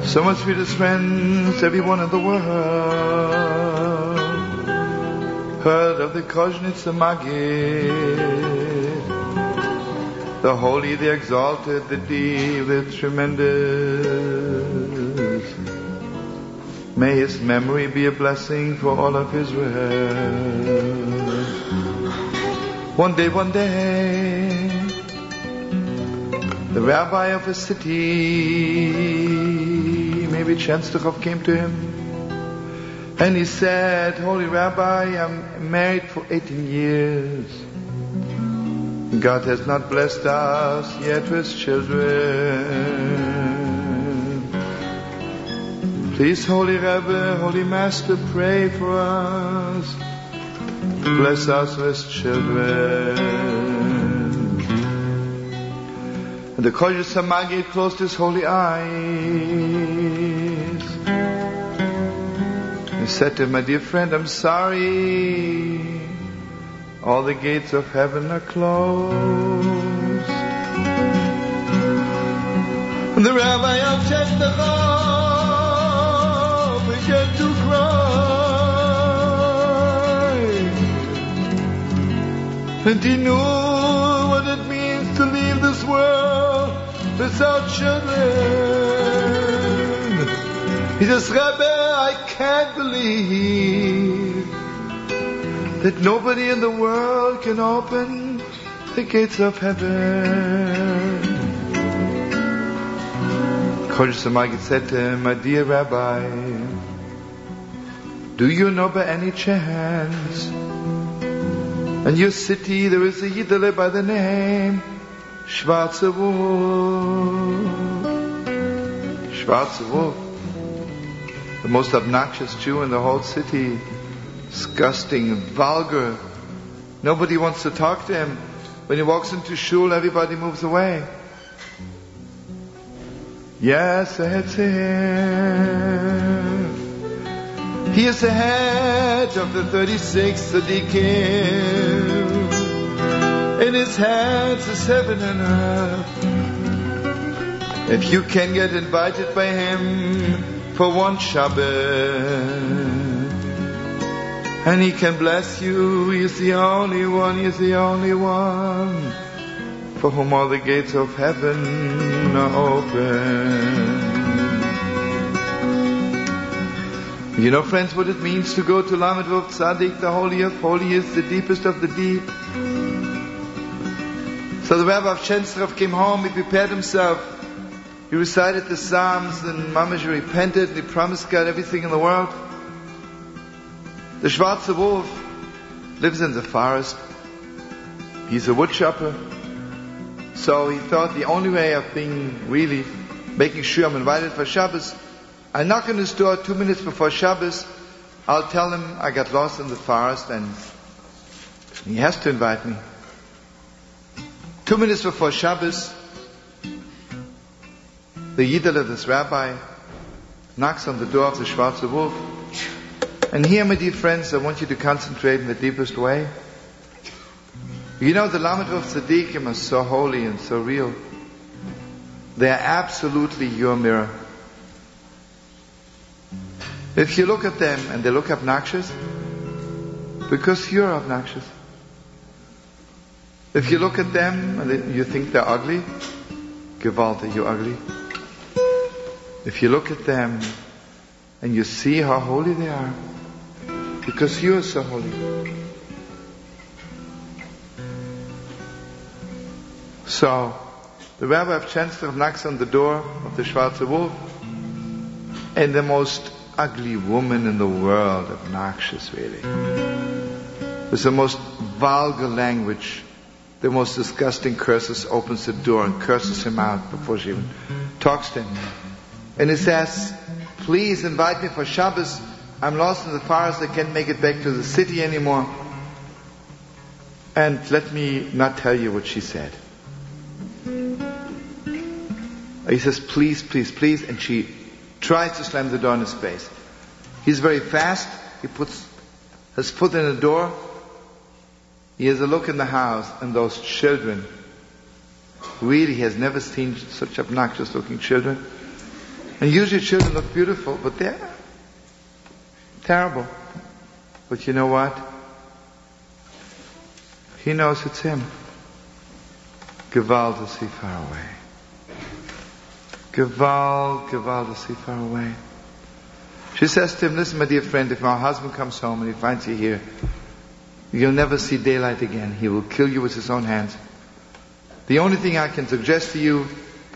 So much sweetest friends, everyone in the world heard of the Koznitsa Magid, the holy, the exalted, the deep, the tremendous. May his memory be a blessing for all of Israel. One day, one day, the rabbi of a city, maybe Częstochowa, came to him and he said, Holy Rabbi, I'm married for eighteen years. God has not blessed us yet with children. Please, Holy Rebbe, Holy Master, pray for us. Bless us with children. And the Koznitsa Magid closed his holy eyes. I said to him, my dear friend, I'm sorry, all the gates of heaven are closed. And the rabbi of Częstochowa began to cry. And he knew what it means to leave this world without children. He says, Rebbe, I can't believe that nobody in the world can open the gates of heaven. Koznitsa Magid said to him, my dear Rabbi, do you know by any chance in your city there is a Yossele by the name Schwarze Wolf? Schwarze Wolf, the most obnoxious Jew in the whole city, disgusting, vulgar. Nobody wants to talk to him. When he walks into shul, everybody moves away. Yes, it's him. He is the head of the thirty-six Tzaddikim. In his hands is heaven and earth. If you can get invited by him for one Shabbat, and he can bless you, he's the only one, he's the only one, for whom all the gates of heaven are open. You know, friends, what it means to go to Lamed Vav Tzaddik, the holy of holiest, the deepest of the deep. So the Rabbi of Częstochowa came home, he prepared himself. He recited the Psalms, and Mamish repented, and he promised God everything in the world. The Schwarze Wolf lives in the forest. He's a wood chopper. So he thought the only way of being really, making sure I'm invited for Shabbos, I knock on his door two minutes before Shabbos, I'll tell him I got lost in the forest, and he has to invite me. Two minutes before Shabbos, the Yossele, this rabbi, knocks on the door of the Schwarze Wolf. And here, my dear friends, I want you to concentrate in the deepest way. You know, the Lamed Vav Tzaddikim are so holy and so real. They are absolutely your mirror. If you look at them and they look obnoxious, because you're obnoxious. If you look at them and you think they're ugly, Gewalt, you're ugly. If you look at them and you see how holy they are, because you are so holy. So, the Rabbi of Częstochowa knocks on the door of the Schwarze Wolf, and the most ugly woman in the world, obnoxious really, with the most vulgar language, the most disgusting curses, opens the door and curses him out before she even talks to him. And he says, "Please invite me for Shabbos. I'm lost in the forest. I can't make it back to the city anymore." And let me not tell you what she said. He says, "Please, please, please." And she tries to slam the door in his face. He's very fast. He puts his foot in the door. He has a look in the house, and those children, really, he has never seen such obnoxious looking children. And usually children look beautiful, but they're terrible. But you know what? He knows it's him. Gewalt is he far away. Gewalt, Gewalt is he far away. She says to him, "Listen, my dear friend, if my husband comes home and he finds you here, you'll never see daylight again. He will kill you with his own hands. The only thing I can suggest to you,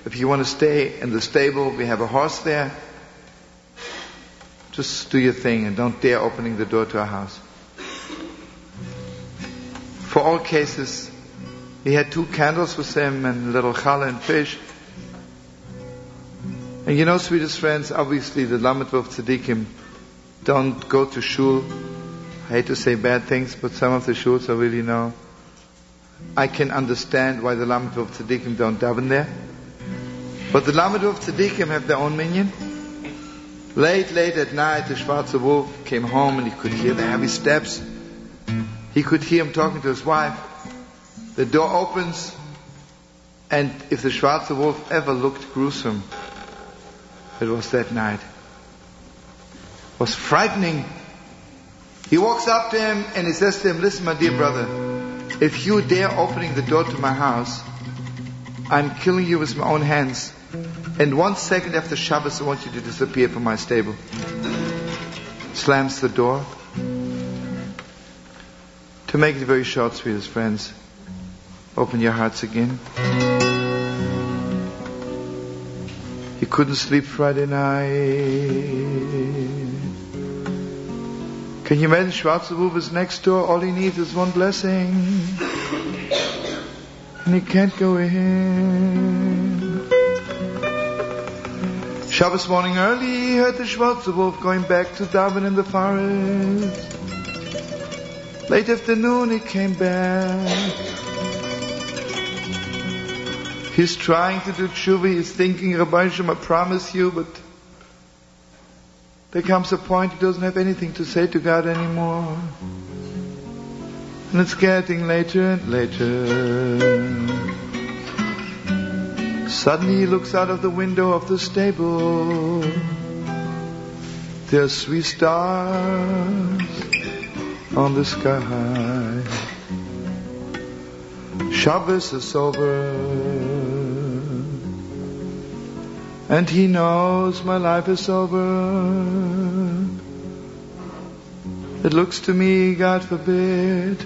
if you want to stay in the stable, we have a horse there. Just do your thing and don't dare opening the door to our house." For all cases, he had two candles with him and a little challah and fish. And you know, sweetest friends, obviously the Lamed Vav Tzaddikim don't go to shul. I hate to say bad things, but some of the shuls I really know. I can understand why the Lamed Vav Tzaddikim don't daven there. But the Lamed Vav Tzaddikim have their own minion. Late, late at night, the Schwarze Wolf came home and he could hear the heavy steps. He could hear him talking to his wife. The door opens, and if the Schwarze Wolf ever looked gruesome, it was that night. It was frightening. He walks up to him and he says to him, "Listen, my dear brother, if you dare opening the door to my house, I'm killing you with my own hands. And one second after Shabbos, I want you to disappear from my stable." Slams the door. To make it very short, sweetest friends, open your hearts again. He couldn't sleep Friday night. Can you imagine? Schwarze Wolf is next door. All he needs is one blessing. And he can't go in. Shabbos morning early, he heard the Schwarze Wolf going back to daven in the forest. Late afternoon, he came back. He's trying to do tshuva. He's thinking, "Rabbi Shem, I promise you," but there comes a point he doesn't have anything to say to God anymore. And it's getting later and later. Suddenly he looks out of the window of the stable. There are three stars on the sky. Shabbos is over. And he knows, my life is over. It looks to me, God forbid,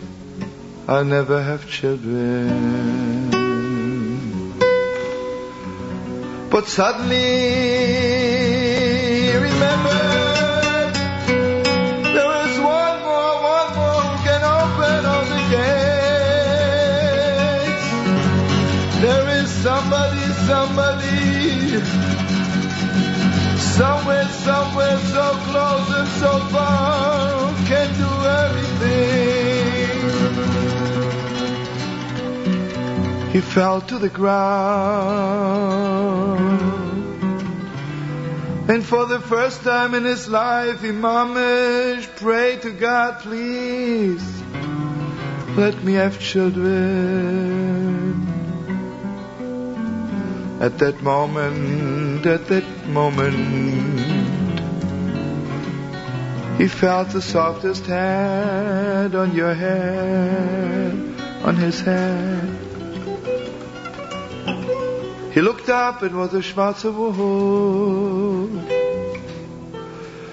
I'll never have children. But suddenly he remembered there is one more, one more who can open all the gates. There is somebody, somebody, somewhere, somewhere, so close and so far, who can do everything. He fell to the ground. And for the first time in his life, he mamish prayed to God, please, let me have children. At that moment, at that moment, he felt the softest hand on your head, on his head. He looked up, it was a Schwarze Wolf,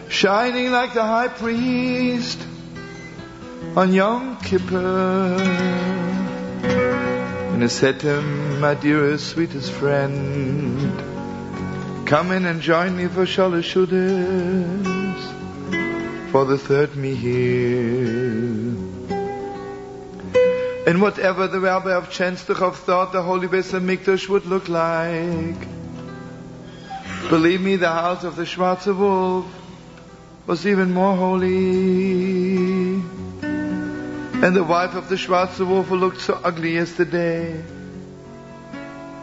shining like the high priest on Yom Kippur. And I said to him, my dearest, sweetest friend, come in and join me for Shalosh Shudas, for the third Mihil. And whatever the Rabbi of Częstochowa thought the Holy Beis HaMikdash would look like, believe me, the house of the Schwarze Wolf was even more holy. And the wife of the Schwarze Wolf, who looked so ugly yesterday,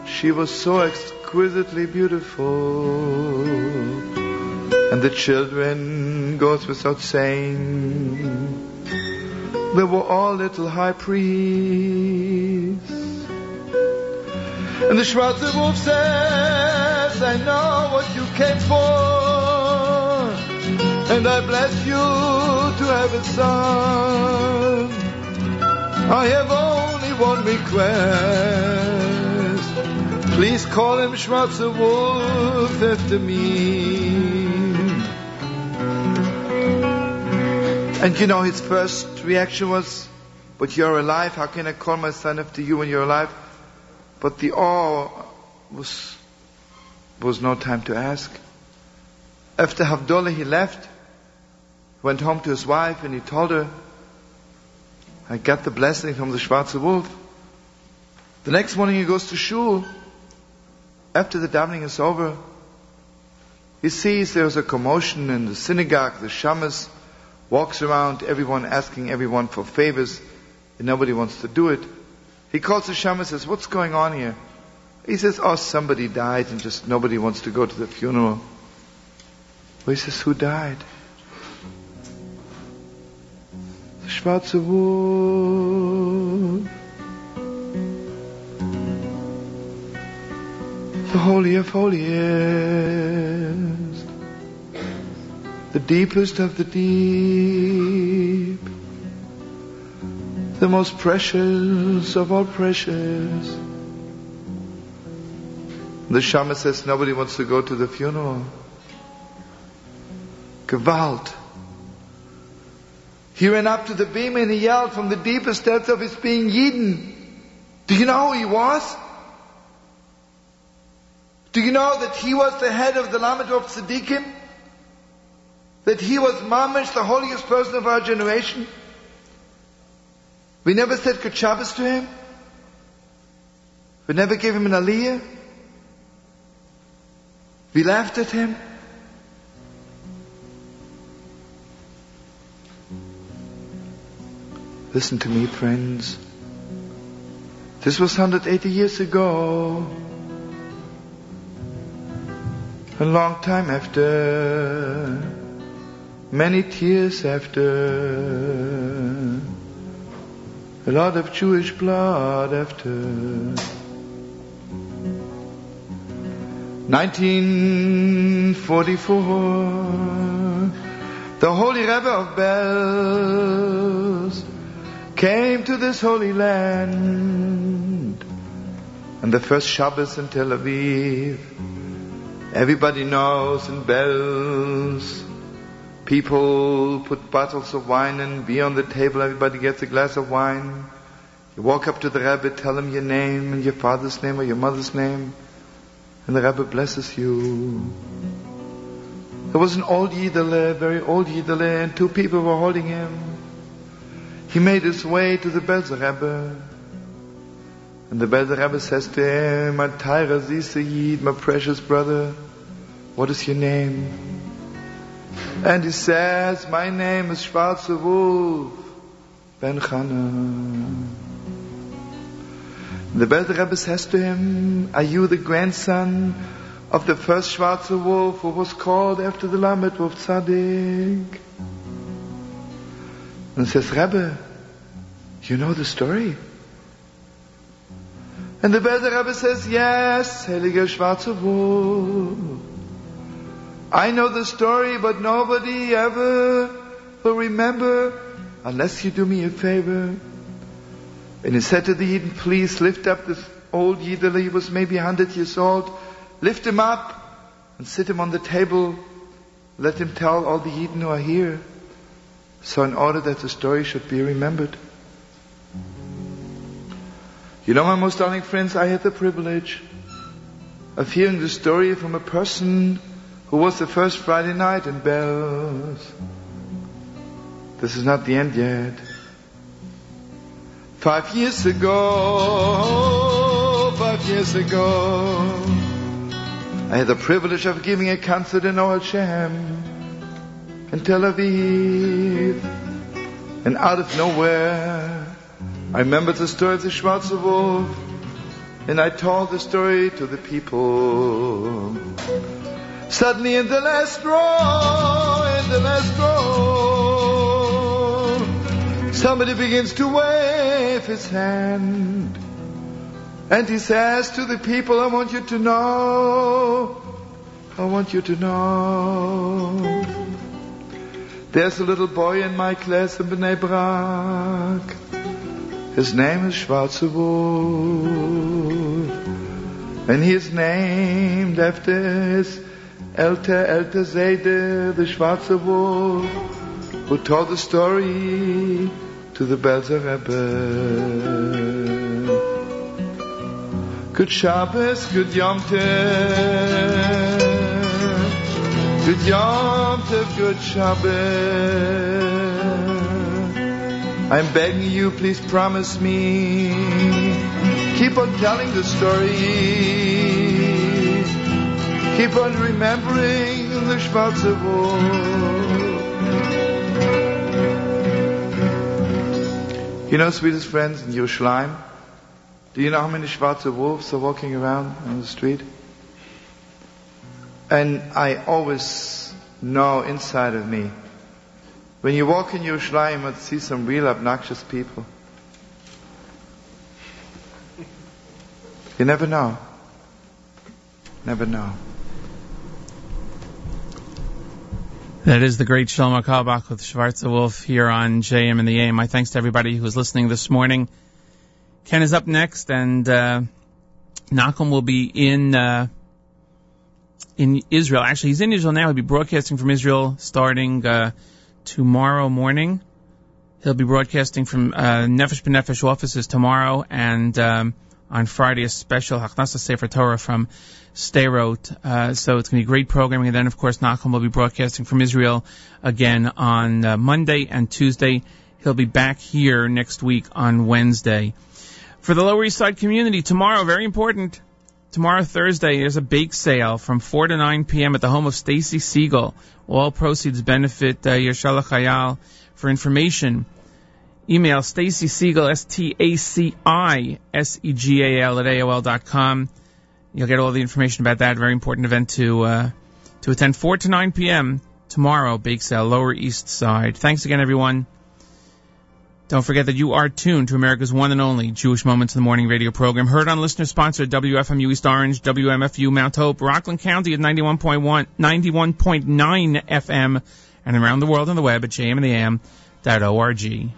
she was so exquisitely beautiful. And the children, goes without saying, they were all little high priests. And the Schwarze Wolf says, I know what you came for, and I bless you to have a son. I have only one request. Please call him Schwarze Wolf after me. And you know, his first reaction was, but you're alive, how can I call my son after you when you're alive? But the awe was, was no time to ask. After Havdalah he left, went home to his wife, and he told her, I got the blessing from the Schwarze Wolf. The next morning he goes to shul. After the davening is over, he sees there's a commotion in the synagogue, the shamas walks around, everyone asking everyone for favors, and nobody wants to do it. He calls the shaman and says, what's going on here? He says, oh, somebody died and just nobody wants to go to the funeral. Well, he says, who died? The Schwarze Wolf. The Holy of Holiest. The deepest of the deep, the most precious of all precious. The shaman says nobody wants to go to the funeral. Gewalt. He ran up to the beam and he yelled from the deepest depths of his being, Yidden, do you know who he was? Do you know that he was the head of the Lamed Vav Tzaddikim? That he was mamish, the holiest person of our generation. We never said Good Shabbos to him. We never gave him an aliyah. We laughed at him. Listen to me, friends. This was one hundred eighty years ago. A long time after. Many tears after, a lot of Jewish blood after. nineteen forty-four, the Holy Rebbe of Belz came to this holy land, and the first Shabbos in Tel Aviv, everybody knows in Belz, people put bottles of wine and beer on the table. Everybody gets a glass of wine. You walk up to the Rebbe, tell him your name and your father's name or your mother's name, and the Rebbe blesses you. There was an old Yossele, very old Yossele, and two people were holding him. He made his way to the Belz Rebbe, and the Belz Rebbe says to him, my Taira Zisa Yid, my precious brother, what is your name? And he says, my name is Schwarze Wolf Ben Chana. The Belz Rebbe says to him, are you the grandson of the first Schwarze Wolf, who was called after the Lamed Vav Tzaddik. And says, Rebbe, you know the story? And the Belz Rebbe says, yes, Heiliger Schwarze Wolf. I know the story, but nobody ever will remember unless you do me a favor. And he said to the Yidden, please lift up this old Yidden, he was maybe one hundred years old. Lift him up and sit him on the table. Let him tell all the Yidden who are here. So in order that the story should be remembered. You know, my most darling friends, I had the privilege of hearing the story from a person who was the first Friday night in Belz. This is not the end yet. Five years ago, five years ago, I had the privilege of giving a concert in Baal Shem in Tel Aviv. And out of nowhere, I remembered the story of the Schwarze Wolf, and I told the story to the people. Suddenly in the last row, in the last row, somebody begins to wave his hand. And he says to the people, I want you to know, I want you to know, there's a little boy in my class in Bnei Brak. His name is Schwarze Wolf. And he is named after his Elter, Elter Zayde, the Schwarze Wolf, who told the story to the Belzer Rebbe. Good Shabbos, good Yom Tov, good Yom Tov, good Shabbos. I'm begging you, please promise me, keep on telling the story. Keep on remembering the Schwarze Wolf. You know, sweetest friends, in Yerushalayim, do you know how many Schwarze Wolves are walking around on the street? And I always know inside of me, when you walk in Yerushalayim and see some real obnoxious people, you never know. Never know. That is the great Shlomo Carlebach with Schwarze Wolf here on J M and the A M. My thanks to everybody who's listening this morning. Ken is up next, and uh, Nachum will be in uh, in Israel. Actually, he's in Israel now. He'll be broadcasting from Israel starting uh, tomorrow morning. He'll be broadcasting from uh, Nefesh B'Nefesh offices tomorrow, and um, on Friday a special Haknasa Sefer Torah from Sderot. Uh, so it's going to be great programming. And then, of course, Nachum will be broadcasting from Israel again on uh, Monday and Tuesday. He'll be back here next week on Wednesday. For the Lower East Side community, tomorrow, very important, tomorrow, Thursday, there's a bake sale from four to nine p.m. at the home of Stacy Siegel. All proceeds benefit uh, Yossele Chayal. For information, email Stacy Siegel, S T A C I S E G A L, at A O L dot com. You'll get all the information about that. Very important event to uh, to attend. four to nine p.m. tomorrow, bake sale, Lower East Side. Thanks again, everyone. Don't forget that you are tuned to America's one and only Jewish Moments in the Morning radio program. Heard on listener-sponsored W F M U East Orange, W M F U Mount Hope, Rockland County at ninety-one point one, ninety-one point nine F M, and around the world on the web at j m and the a m dot org.